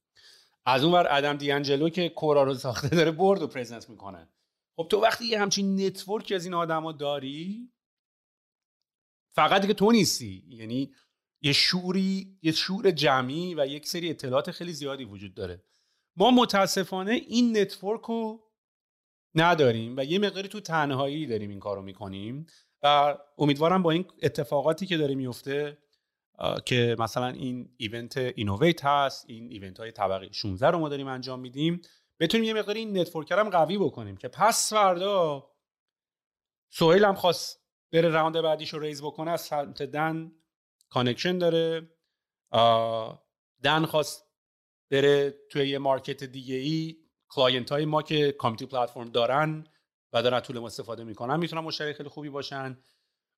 از اون ور آدم دیانجلو که کورا رو ساخته داره برد رو پرزنت میکنه. خب تو وقتی یه همچین نتورکی از این آدما داری، فقط که تو نیستی، یعنی یه شعور جمعی و یک سری اطلاعات خیلی زیادی وجود داره. ما متاسفانه این نتورک رو نداریم و یه مقداری تو تنهایی داریم این کارو میکنیم و امیدوارم با این اتفاقاتی که داره میفته که مثلا این ایونت اینوویت هست، این ایونت های طبقه 16 رو ما داریم انجام میدیم، بتونیم یه مقداری این نتورک رو قوی بکنیم که پس فردا سهیل هم خواست بره راوند بعدیشو ریز بکنه، از سمت دن کانکشن داره، دن خواست بره توی یه مارکت دیگه ای، کلاینت های ما که کامیتی پلتفرم دارن و دارن طول ما استفاده میکنن میتونن مشتری خیلی خوبی باشن.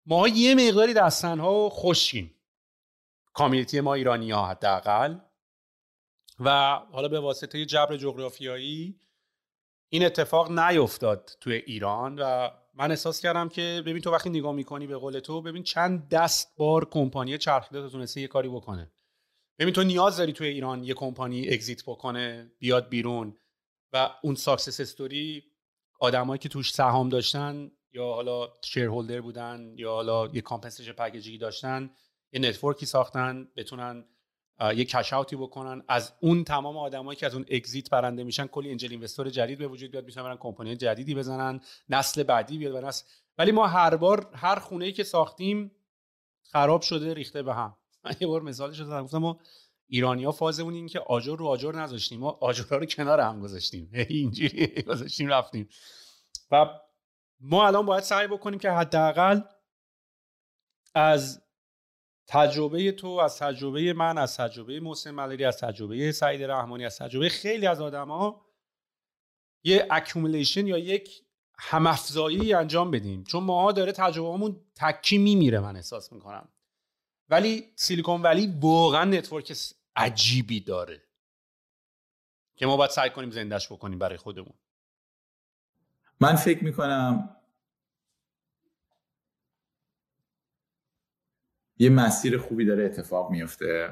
ما یه مقداری دستن ها خوشیم، کامیونیتی ما ایرانی ها حداقل، و حالا به واسطه جبر جغرافیایی این اتفاق نیفتاد توی ایران. و من احساس کردم که ببین تو وقتی نگاه میکنی به قول تو ببین چند دست بار کمپانی چرخیده تونسته یه کاری بکنه. ببین تو نیاز داری توی ایران یه کمپانی اگزیت بکنه بیاد بیرون و اون ساکسس استوری آدمایی که توش سهام داشتن یا حالا شیرهولدر بودن یا حالا یه کامپنسیشن پکیجی داشتن، یه نتورکی ساختن بتونن یه کش اوتی بکنن، از اون تمام آدمایی که از اون اگزیت برنده میشن کلی انجل اینوستر جدید به وجود بیاد، میتونن برن کمپانی جدیدی بزنن، نسل بعدی بیاد و نسل. ولی ما هر بار هر خونه‌ای که ساختیم خراب شده، ریخته به هم. من یه بار مثالش رو زدم، گفتم ما ایرانی‌ها فازمون این که آجر رو آجر نذاشتیم، ما آجرها رو کنار هم گذاشتیم، اینجوری گذاشتیم رفتیم. و ما الان باید سعی بکنیم که حداقل از تجربه تو، از تجربه من، از تجربه محسن ملری، از تجربه سعید رحمانی، از تجربه خیلی از آدم‌ها یه اکیومولیشن یا یک هم‌افزایی انجام بدیم، چون ماها داره تجربه‌مون تکی میمیره من احساس می‌کنم. ولی سیلیکون ولی واقعا نتورک عجیبی داره که ما باید سعی کنیم زندهش بکنیم برای خودمون. من فکر میکنم یه مسیر خوبی داره اتفاق میفته.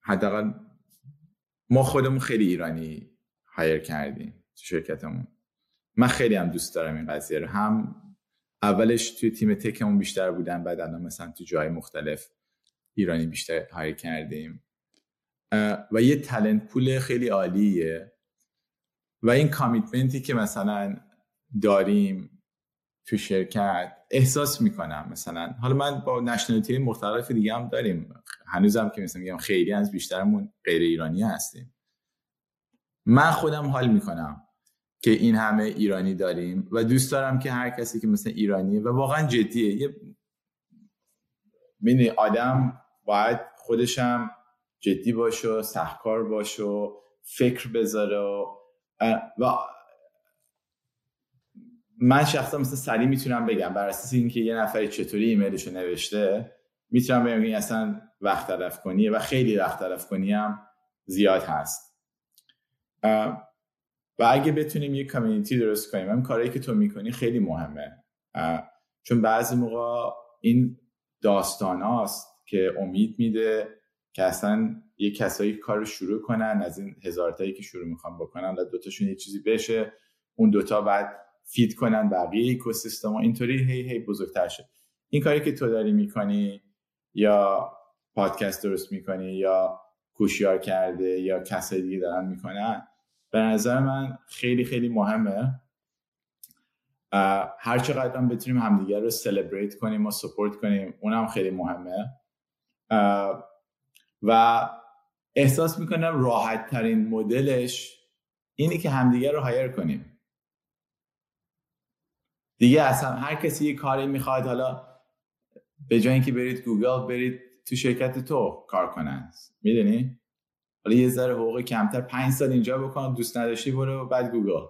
حداقل ما خودمون خیلی ایرانی هایر کردیم تو شرکتمون. من خیلی هم دوست دارم این قضیه رو. هم اولش توی تیم تکمون بیشتر بودن، بعد الان مثلا تو جای مختلف ایرانی بیشتر هایر کردیم و یه تالنت پول خیلی عالیه و این کامیتمنتی که مثلا داریم تو شرکت احساس میکنم. مثلا حالا من با نشنالیتی مختلف دیگه هم داریم، هنوزم که مثلا میگم خیلی از بیشترمون غیر ایرانی هستیم. من خودم حال میکنم که این همه ایرانی داریم و دوست دارم که هر کسی که مثلا ایرانیه و واقعا جدیه، یه ببین آدم باید خودشم جدی باشه و سهکار باشه و فکر بذاره و من شخصا مثلا سریع میتونم بگم بر اساس اینکه یه نفری چطوری ایمیلشو نوشته میتونم بگم این اصلا وقت تلف کنیه و خیلی وقت تلف کنیم زیاد هست. و اگه بتونیم یه کامیونیتی درست کنیم، هم کاری که تو میکنی خیلی مهمه، چون بعضی موقع این داستان هاست که امید میده که اصلا یه کسایی کار رو شروع کنن، از این هزارتایی که شروع میخوان بکنن و دوتاشون یه چیزی بشه، اون دوتا بعد فید کنن بقیه ایکوسیستم ها، اینطوری هی هی بزرگتر شه. این کاری که تو داری میکنی یا پادکست درست میکنی یا کوشیار کرده یا کسایی دیگه دارن میکنن، به نظر من خیلی خیلی مهمه. هر چقدر هم بتونیم همدیگر رو سلبریت کنیم و سپورت کنیم اونم خیلی مهمه. و احساس میکنم راحت ترین مدلش اینه که همدیگر رو هایر کنیم دیگه. اصلا هر کسی یه کاری میخواد، حالا به جای اینکه برید گوگل برید تو شرکت تو کار کنن، میدونی؟ حالا یه ذره حقوق کمتر 5 سال اینجا بکن، دوست نداشتی برو بعد گوگل.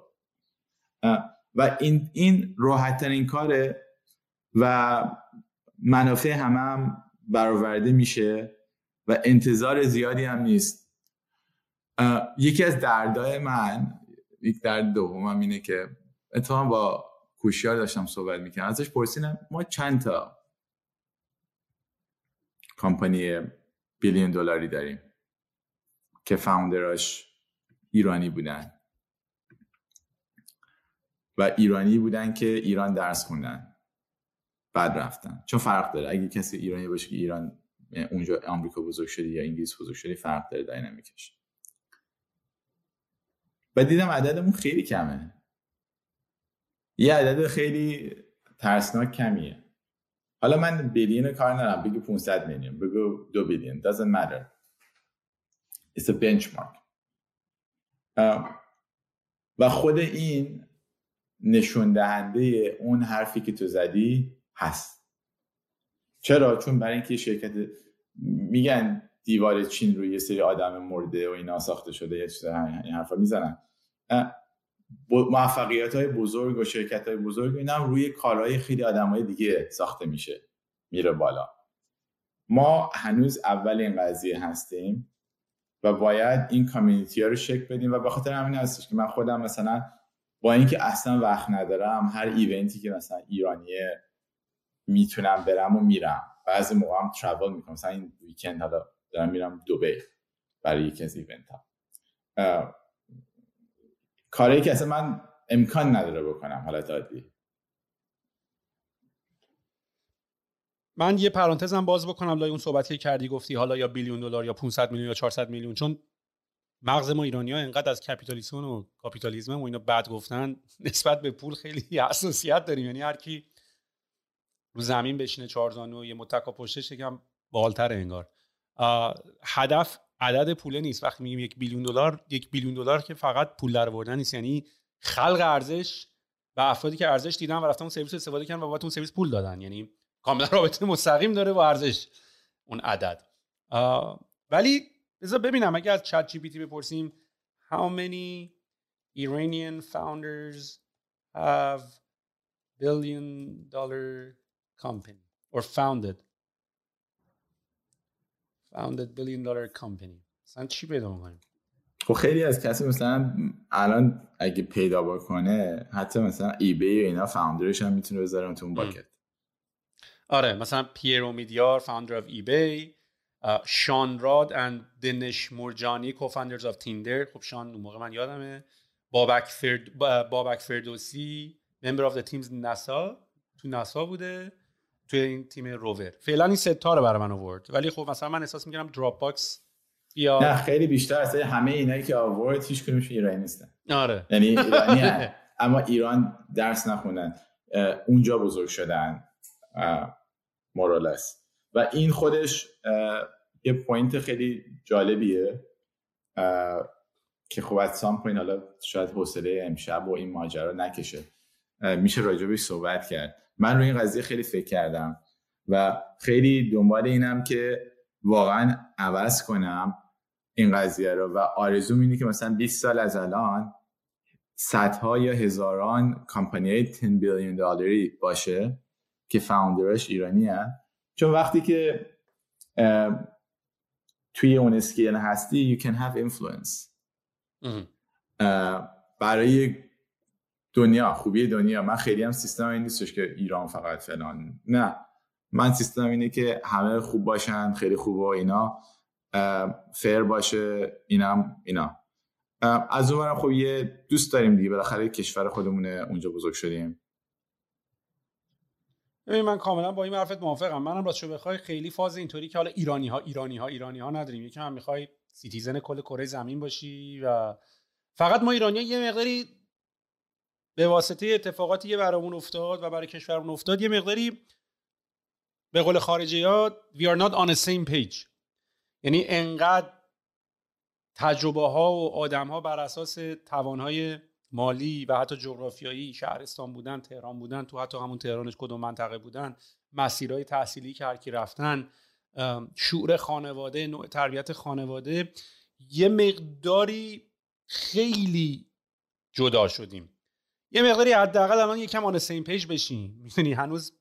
و این راحت ترین کاره و منافع هم برآورده میشه و انتظار زیادی هم نیست. یکی از دردهای من، یک درد دومم اینه که اتفاقا با کوشیار داشتم صحبت میکنم، ازش پرسیدم ما چند تا کمپانی بیلیون دلاری داریم که فاوندراش ایرانی بودن و ایرانی بودن که ایران درس خوندن بعد رفتن، چون فرق داره اگه کسی ایرانی باشه که ایران اونجا آمریکا بزرگ شده یا انگلیس بزرگ شده، فرق داره داینامیکش. و دیدم عددمون خیلی کمه، یه عدد خیلی ترسناک کمیه. حالا من بیلیون کار ندارم، بگو 500 میلیون، بگو 2 بیلیون، doesn't matter, it's a benchmark. و خود این نشون دهنده اون حرفی که تو زدی هست. چرا؟ چون برای اینکه شرکت میگن دیوار چین روی یه سری آدم مرده و اینا ساخته شده، یه چیز این حرفا میزنن. موفقیت‌های بزرگ و شرکت‌های بزرگ اینا روی کارهای خیلی آدم‌های دیگه ساخته میشه، میره بالا. ما هنوز اول این قضیه هستیم و باید این کامیونیتی‌ها رو شکل بدیم و به خاطر همین هستش که من خودم مثلا با اینکه اصلا وقت ندارم، هر ایونتی که مثلا ایرانیه میتونم برم و میرم. بعضی موقع هم ترابل میکنم، مثلا این ویکند حالا دارم میرم دبی برای یکی از ایونت ها، کاری که اصلا من امکان نداره بکنم حالت عادی. من یه پرانتزم باز بکنم لای اون صحبتی کردی، گفتی حالا یا بیلیون دلار یا 500 میلیون یا 400 میلیون، چون مغز ما ایرانی‌ها انقدر از کپیتالیسم و کاپیتالیسم و اینا بد گفتن نسبت به پول خیلی حساسیت داریم. یعنی هر کی رو زمین بشینه 4 زانو یه متکا پشتش یکم بالتر انگار. هدف عدد پوله نیست. وقتی میگیم 1 بیلیون دلار، 1 بیلیون دلار که فقط پول درآوردن نیست، یعنی خلق ارزش و افرادی که ارزش دیدن و رفتن اون سرویس استفاده کردن و بابت اون سرویس پول دادن، یعنی کاملا رابطه مستقیم داره با ارزش اون عدد. ولی بذار ببینم اگه از چت جی پی تی بپرسیم how many Iranian founders have $1 billion company or founded $1 billion company. مثلا چی پیدا می‌کنیم؟ خب خیلی از کسی مثلا الان اگه پیدا بکنه حتی مثلا ایبی و اینا فاوندرش هم میتونه بذاره تو اون باکت. آره مثلا پیرو میدیار فاوندر اف ایبی، شان راد اند دنش مرجانی کوفاندرز اف تیندر. خب شان اون موقع من یادمه، بابک فردوسی ممبر اف دی تیمز ناسا، تو ناسا بوده، تو این تیم روور. فعلا این سه تا رو برای من آورد، ولی خب مثلا من احساس می‌کنم دراپ باکس یا نه خیلی بیشتر اصلا همه اینایی که آورد هیچ کدومش ایرانی نیستن. آره یعنی ایرانی هست اما ایران درس نخوندن، اونجا بزرگ شدن مورالس، و این خودش یه پوینت خیلی جالبیه که خب از سام پوینت حالا شاید حوصله امشب و این ماجرا نکشه، میشه راجبش صحبت کرد. من روی این قضیه خیلی فکر کردم و خیلی دنبال اینم که واقعا عوض کنم این قضیه رو، و آرزوم اینه که مثلا 20 سال از الان صدها یا هزاران کمپانی 10 بیلیون دلاری باشه که فاوندرش ایرانی هست. چون وقتی که توی اون اسکیل هستی you can have influence برای دنیا، خوبی دنیا. من خیلی هم سیستم این نیستش که ایران فقط فلان، نه من سیستم اینه که همه خوب باشن، خیلی خوبه اینا، فیر باشه اینم اینا. از اون برم خب یه دوست داریم دیگه، بالاخره کشور خودمونه، اونجا بزرگ شدیم. من کاملا با این حرفت موافقم. منم راستشو بخوای خیلی فاز اینطوری که حالا ایرانی ها نداریم، یکی هم میخوای سیتیزن کل کره زمین باشی و فقط ما ایرانی ها یه مقداری به واسطه اتفاقاتی که برامون افتاد و برای کشورمون افتاد یه مقداری به قول خارجی ها we are not on the same page، یعنی انقدر تجربه ها و آدم ها بر اساس توانهای مالی و حتی جغرافیایی، شهرستان بودن، تهران بودن، تو حتی همون تهرانش کدوم منطقه بودن، مسیرهای تحصیلی که هر کی رفتن، شعور خانواده، نوع تربیت خانواده، یه مقداری خیلی جدا شدیم. یه مقداری حداقل الان یکم آن سیم پیج بشیم. میدونی هنوز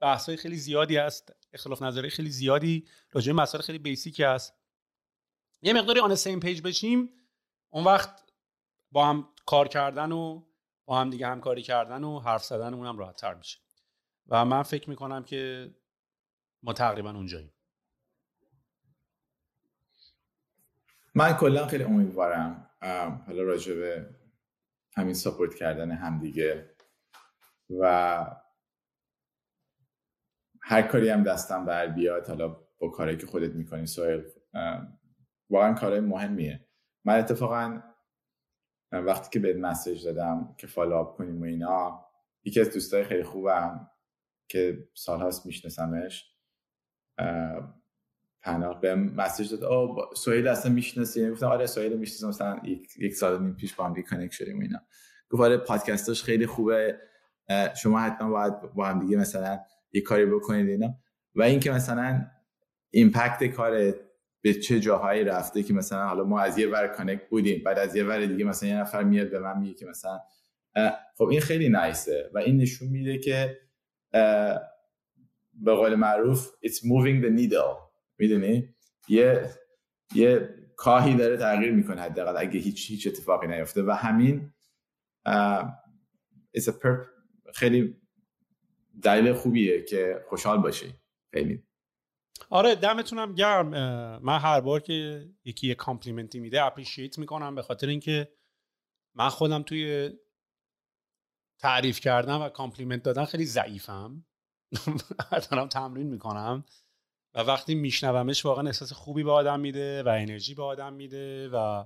بحث‌های خیلی زیادی هست، اختلاف نظرهای خیلی زیادی راجع به مسائل خیلی بیسیکی هست. یه مقداری آن سیم پیج بشیم، اون وقت با هم کار کردن و با هم دیگه همکاری کردن و حرف زدن اونم راحت‌تر میشه. و من فکر میکنم که ما تقریبا اونجاییم. من کلا خیلی امیدوارم حالا راجع به همین ساپورت کردن همدیگه و هر کاری هم دستم بر بیاد، حالا با کاری که خودت میکنی سوال واقعا کارهای مهمیه. من اتفاقا وقتی که بهت مسیج دادم که فالوآپ کنیم و اینا، یکی از دوستای خیلی خوبم که سال‌هاست میشناسمش پناه بهم مسیج داد آه سهیل اصلا میشناسی؟ گفتم آره سهیل میشناسم، مثلا یک سال و نیم پیش با هم دیگه کانکت شدیم و اینا. گفت آره پادکستاش خیلی خوبه، شما حتما باید با هم دیگه مثلا یک کاری بکنید اینا. و اینکه مثلا ایمپکت کار به چه جاهایی رفته که مثلا حالا ما از یه ور کانکت بودیم، بعد از یه ور دیگه مثلا یه نفر میاد به من میگه که مثلا خب این خیلی نایسه و این نشون میده که به قول معروف it's moving the needle، میدونی یه کاهی داره تغییر میکنه حداقل اگه هیچ اتفاقی نیفته. و همین خیلی دلیل خوبیه که خوشحال باشی. خیلی آره دمتونم گرم. من هر بار که یکی یه کامپلیمنتی میده اپریشیت میکنم، به خاطر اینکه من خودم توی تعریف کردن و کامپلیمنت دادن خیلی ضعیفم دارم تمرین میکنم و وقتی میشنومش واقعا احساس خوبی به آدم میده و انرژی به آدم میده و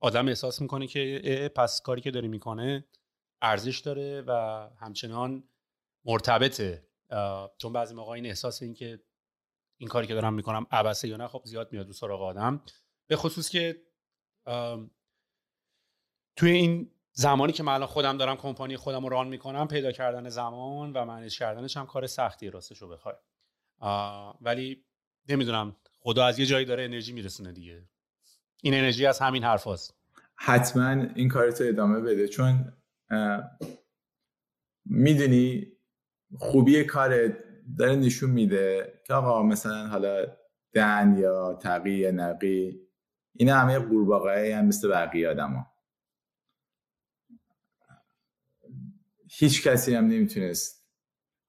آدم احساس میکنه که پس کاری که داری میکنه ارزش داره و همچنان مرتبطه. چون بعضی موقع این احساس این که این کاری که دارم میکنم عبثه یا نه خب زیاد میاد سراغ آدم، به خصوص که توی این زمانی که من الان خودم دارم کمپانی خودم رو ران میکنم، پیدا کردن زمان و منیج کردنش هم کار سختیه راستشو بخوای، ولی نمیدونم خدا از یه جایی داره انرژی میرسونه دیگه. این انرژی از همین حرفاست. حتما این کارتو ادامه بده، چون میدونی خوبی کارت داره نشون میده که آقا مثلا حالا دن یا تقی یا نقی این همه قورباغه‌ای هم مثل بقیه آدما. هیچ کسی هم نمیتونست.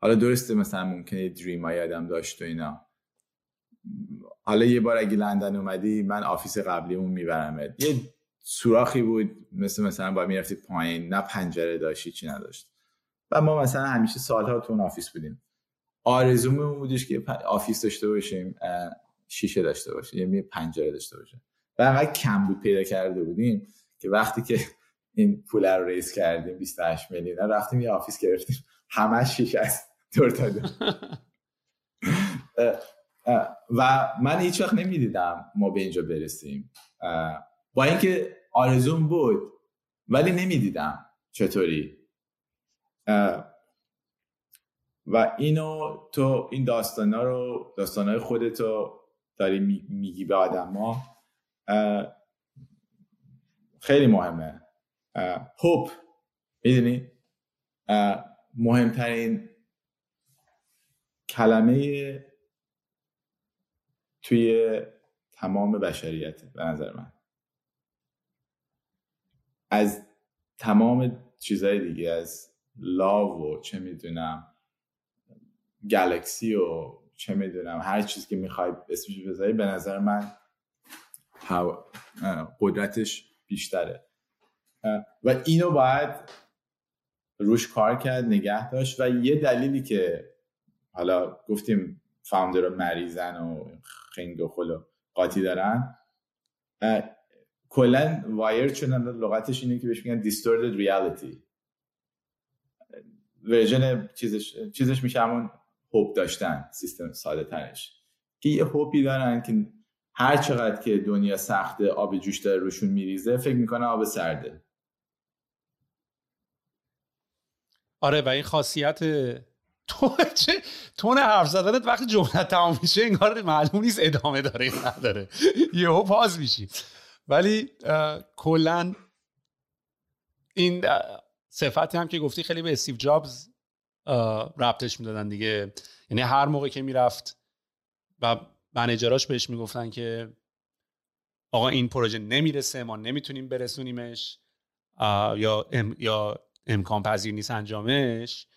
حالا درسته مثلا ممکنه دریمای آدم داشت و اینا. حالا یه بار اگه لندن اومدی من آفیس قبلیمون میبرمت. یه سوراخی بود مثلا باید میرفتی پایین، نه پنجره داشتی چی نداشت. و ما مثلا همیشه سالها تو اون آفیس بودیم. آرزومون بودش که آفیس داشته باشیم، شیشه داشته باشه، یعنی پنجره داشته باشه. و انقدر کم بود پیدا کرده بودیم که وقتی که این پول رو ریز کردیم 28 میلیون رفتیم یه آفیس گرفتیم همش شیشه است دور تا دور. و من هیچ وقت نمیدیدم ما به اینجا برسیم، با اینکه آرزوم بود ولی نمیدیدم چطوری. و اینو تو این داستانا رو، داستانای خودت رو داری میگی به آدما، خیلی مهمه. هوپ، میدونی مهمترین کلمه توی تمام بشریت به نظر من، از تمام چیزهای دیگه، از لاو و چه میدونم گالکسی و چه میدونم هر چیز که میخوای اسمش بذاری، به نظر من قدرتش بیشتره و اینو باید روش کار کرد، نگه داشت. و یه دلیلی که حالا گفتیم فاوندرها مریضن و خنگ و خل و قاطی دارن، کلن وایر چون لغتش اینه که بهش میگن distorted reality، ورژن چیزش میشه همون هوپ داشتن، سیستم ساده ترش که یه هوپی دارن که هر چقدر که دنیا سخته، آب جوش داره روشون میریزه، فکر میکنه آب سرده. آره و این خاصیت تون حرف زدنت وقتی جمله تمام میشه انگار معلوم نیست ادامه داره یا نداره، یهو پاز میشی. ولی کلا این صفتی هم که گفتی خیلی به استیو جابز ربطش میدادن دیگه، یعنی هر موقع که میرفت و منیجراش بهش میگفتن که آقا این پروژه نمیرسه، ما نمیتونیم برسونیمش یا امکان پذیر نیست انجامش،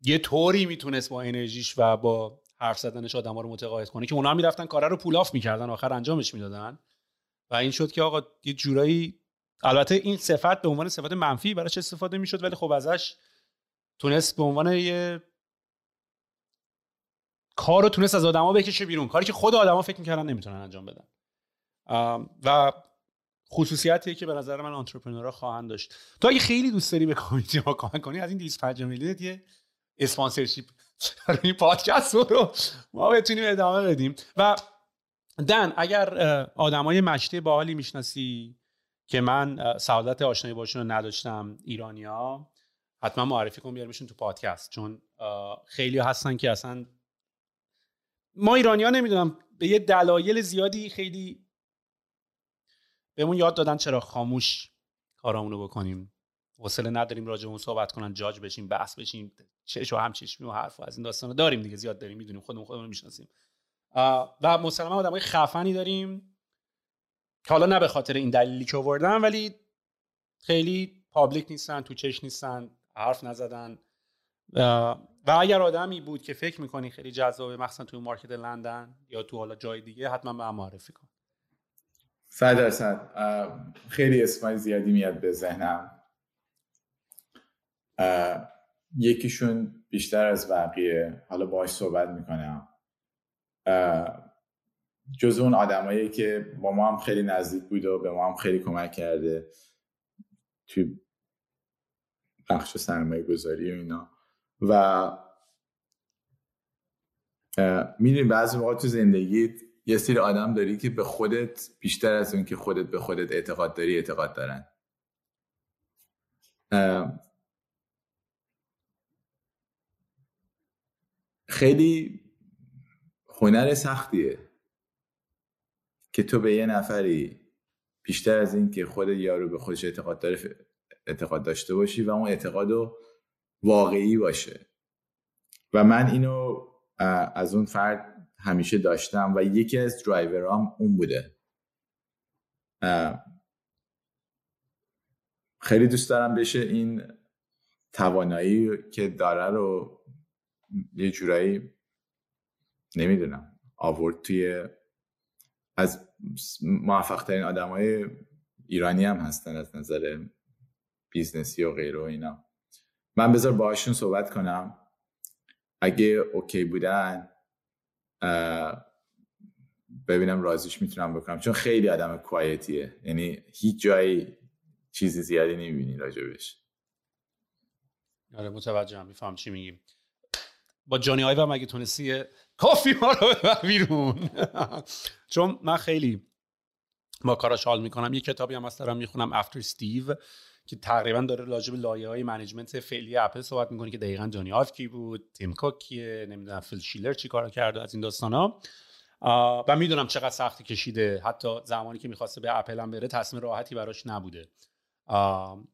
یه طوری میتونست با انرژیش و با حرف زدنش آدم‌ها رو متقاعد کنه که اونا هم میرفتن کارا رو پولاف میکردن، آخر انجامش میدادن. و این شد که آقا یه جورایی، البته این صفت به عنوان صفت منفی براش استفاده میشد، ولی خب ازش تونست به عنوان یه کارو تونست از آدم‌ها بکشه بیرون، کاری که خود آدم‌ها فکر میکردن نمیتونن انجام بدن. و خصوصیتیه که به نظر من انترپرنورها خواهند داشت. تو اگه خیلی دوست داری به کامیتی ها کمک کنی، از این 25 میلیونت یه اسپانسرشیپ برای این پادکست رو ما بتونیم ادامه بدیم. و دن، اگر آدمای مشته باحالی میشناسی که من سعادت آشنایی باشون رو نداشتم، ایرانی‌ها، حتما معرفی کن بیاریمشون تو پادکست، چون خیلی هستن که اصلا ما ایرانی‌ها نمیدونم به یه دلایل زیادی خیلی بهمون یاد دادن چرا خاموش کارامونو بکنیم، حوصله نداریم راجع به اون صحبت کنن، جاج بشیم، بحث بشیم، چش و همچشمی و حرف از این داستانا داریم دیگه، زیاد داریم، میدونیم، خودمون میشناسیم. و مسلماً آدمای خفنی داریم که حالا نه به خاطر این دلیلی که آوردن، ولی خیلی پابلیک نیستن، تو چش نیستن، حرف نزدن. و اگر آدمی بود که فکر می‌کنی خیلی جذابه، مثلا تو مارکت لندن یا تو حالا جای دیگه، حتما به من معرفی کن. 100%. خیلی اسمای زیادی میاد به ذهنم، یکیشون بیشتر از بقیه حالا باهاش صحبت میکنم، جز اون آدمایی که با ما هم خیلی نزدیک بود و به ما هم خیلی کمک کرده توی بخش سرمایه گذاری و اینا. و میدونی بعضی وقتا تو زندگیت یه سری آدم داری که به خودت بیشتر از اون که خودت به خودت اعتقاد داری اعتقاد دارن. خیلی هنر سختیه که تو به یه نفری بیشتر از این که خود یارو به خودش اعتقاد داره اعتقاد داشته باشی و اون اعتقادو واقعی باشه. و من اینو از اون فرد همیشه داشتم و یکی از درایورام اون بوده خیلی دوست دارم بشه این توانایی که داره رو یه جورایی نمیدونم آورد توی از موفق ترین آدمای ایرانی هم هستن از نظر بیزنسی و غیره و اینا. من بذار باهاشون صحبت کنم، اگه اوکی بودن ببینم رازیش میتونم بکنم، چون خیلی آدم کوایتیه، یعنی هیچ جایی چیزی زیادی نمیبینی راجبش. آره متوجهم، میفهم چی میگیم. با جانی آیو هم اگه تونستی کافی ما رو ببر بیرون چون من خیلی با کاراش حال میکنم. یه کتابی هم از دارم میخونم افتر استیو که تقریبا داره راجب لایه‌های منیجمنت فعلی اپل صحبت میکنه که دقیقاً جانی آیو کی بود، تیم کوک کیه، نمیدونم فیل شیلر چی کارا کرده از این داستانا. و میدونم چقدر سختی کشیده، حتی زمانی که میخواسته به اپل هم بره تصمیم راحتی براش نبوده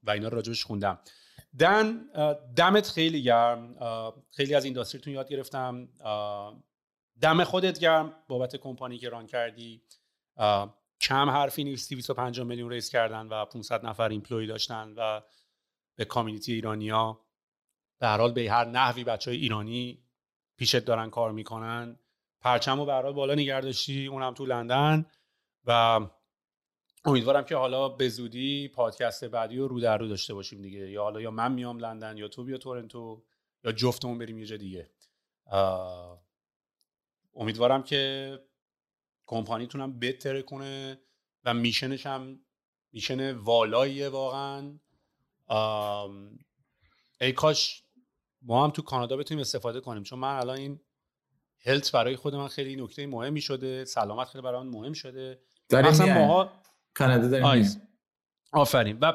و اینا راجبش خوندم. دن دمت خیلی گرم، خیلی از اینداستریتون یاد گرفتم. دم خودت گرم بابت کمپانی که ران کردی. کم حرفی نیستی، 250 میلیون ریز کردن و 500 نفر ایمپلوی داشتن و به کامیونیتی ایرانیا به هر حال به هر نحوی بچهای ایرانی پیشت دارن کار میکنن. پرچمو به هر حال بالا نگه داشتی، اونم تو لندن. و امیدوارم که حالا به زودی پادکست بعدی رو رو در رو داشته باشیم دیگه، یا حالا یا من میام لندن یا تو بیا تورنتو یا جفتمون بریم یه جا دیگه. امیدوارم که کمپانیتونم بهتر کنه و میشنش هم میشن والاییه واقعا. ای کاش ما هم تو کانادا بتونیم استفاده کنیم، چون من الان این هلت برای خود من خیلی نکته مهمی شده، سلامت خیلی برای من مهم شده. مثلا ماها کانادا داریم. آفرین. و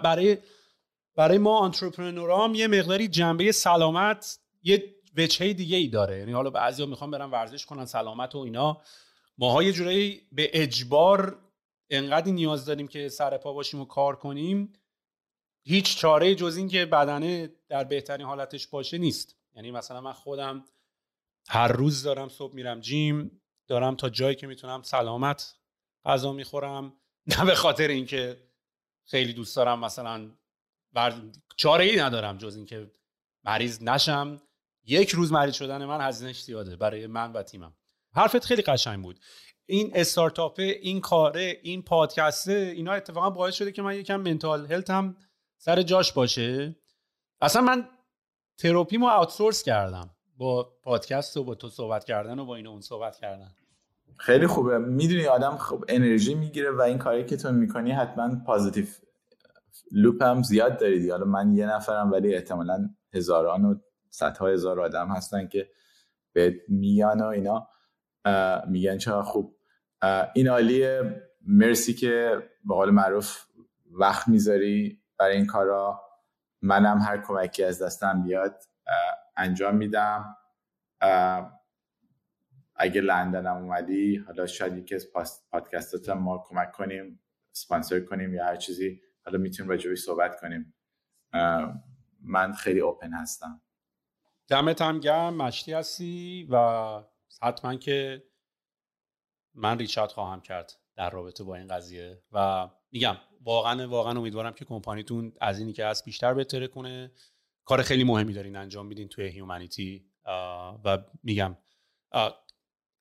برای ما آنترپرنورام یه مقداری جنبه سلامت یه وجهه دیگه ای داره، یعنی حالا بعضیا میخوان برن ورزش کنن سلامت و اینا، ماها یه جوری به اجبار انقدر نیاز داریم که سر پا باشیم و کار کنیم، هیچ چاره جز این که بدنه در بهترین حالتش باشه نیست. یعنی مثلا من خودم هر روز دارم صبح میرم جیم، دارم تا جایی که میتونم سلامت غذا میخورم، نه به خاطر اینکه خیلی دوست دارم مثلا چاره‌ای ندارم جز اینکه مریض نشم. یک روز مریض شدن من هزینه‌اش زیاده برای من و تیمم. حرفت خیلی قشنگ بود. این استارتاپه، این کاره، این پادکسته، اینا اتفاقا باعث شده که من یکم منتال هلت هم سر جاش باشه. اصلا من تراپیمو آوتسورس کردم با پادکست و با تو صحبت کردن و با این اون صحبت کردن. خیلی خوبه، میدونی آدم خوب انرژی میگیره و این کاری که تو میکنی حتما پازیتیو لوپ هم زیاد داری. حالا من یه نفرم، ولی احتمالاً هزاران و صدها هزار آدم هستن که بهت میان و اینا میگن چقدر خوب، این عالیه، مرسی که به قول معروف وقت میذاری برای این کارا. منم هر کمکی از دستم بیاد انجام میدم. اگه لندن هم اومدی حالا شاید یکی از پادکستات هم ما کمک کنیم، سپانسر کنیم یا هر چیزی، حالا میتونیم راجعش صحبت کنیم. من خیلی اوپن هستم. دمت هم گرم، مشتی هستی و حتما که من ریچارد خواهم کرد در رابطه با این قضیه. و میگم واقعا امیدوارم که کمپانیتون از اینی که هست بیشتر بهتر کنه. کار خیلی مهمی دارین انجام میدین توی هیومانیتی و میگم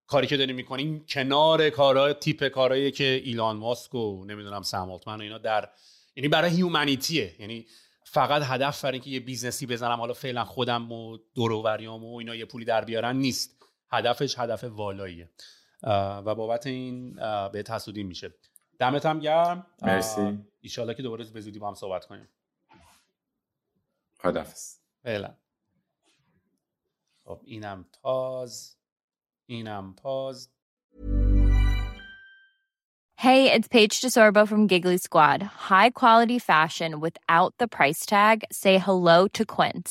کاری که داریم میکنیم کنار کارهای تیپ کارهایی که ایلان ماسک و نمیدونم سم آلتمن و اینا در، یعنی برای هیومانیتیه، یعنی فقط هدف برای اینکه یه بیزنسی بزنم حالا فعلا خودم و دور و بریام و اینا یه پولی در بیارن نیست، هدفش هدف والاییه و بابت این به تسودی میشه. دمت هم گرم، مرسی. انشالله که دوباره به زودی با هم صحبت کنیم. خداحافظ. فعلا. خب اینم پاز. Hey, it's Paige DeSorbo from Giggly Squad. High quality fashion without the price tag. Say hello to Quince.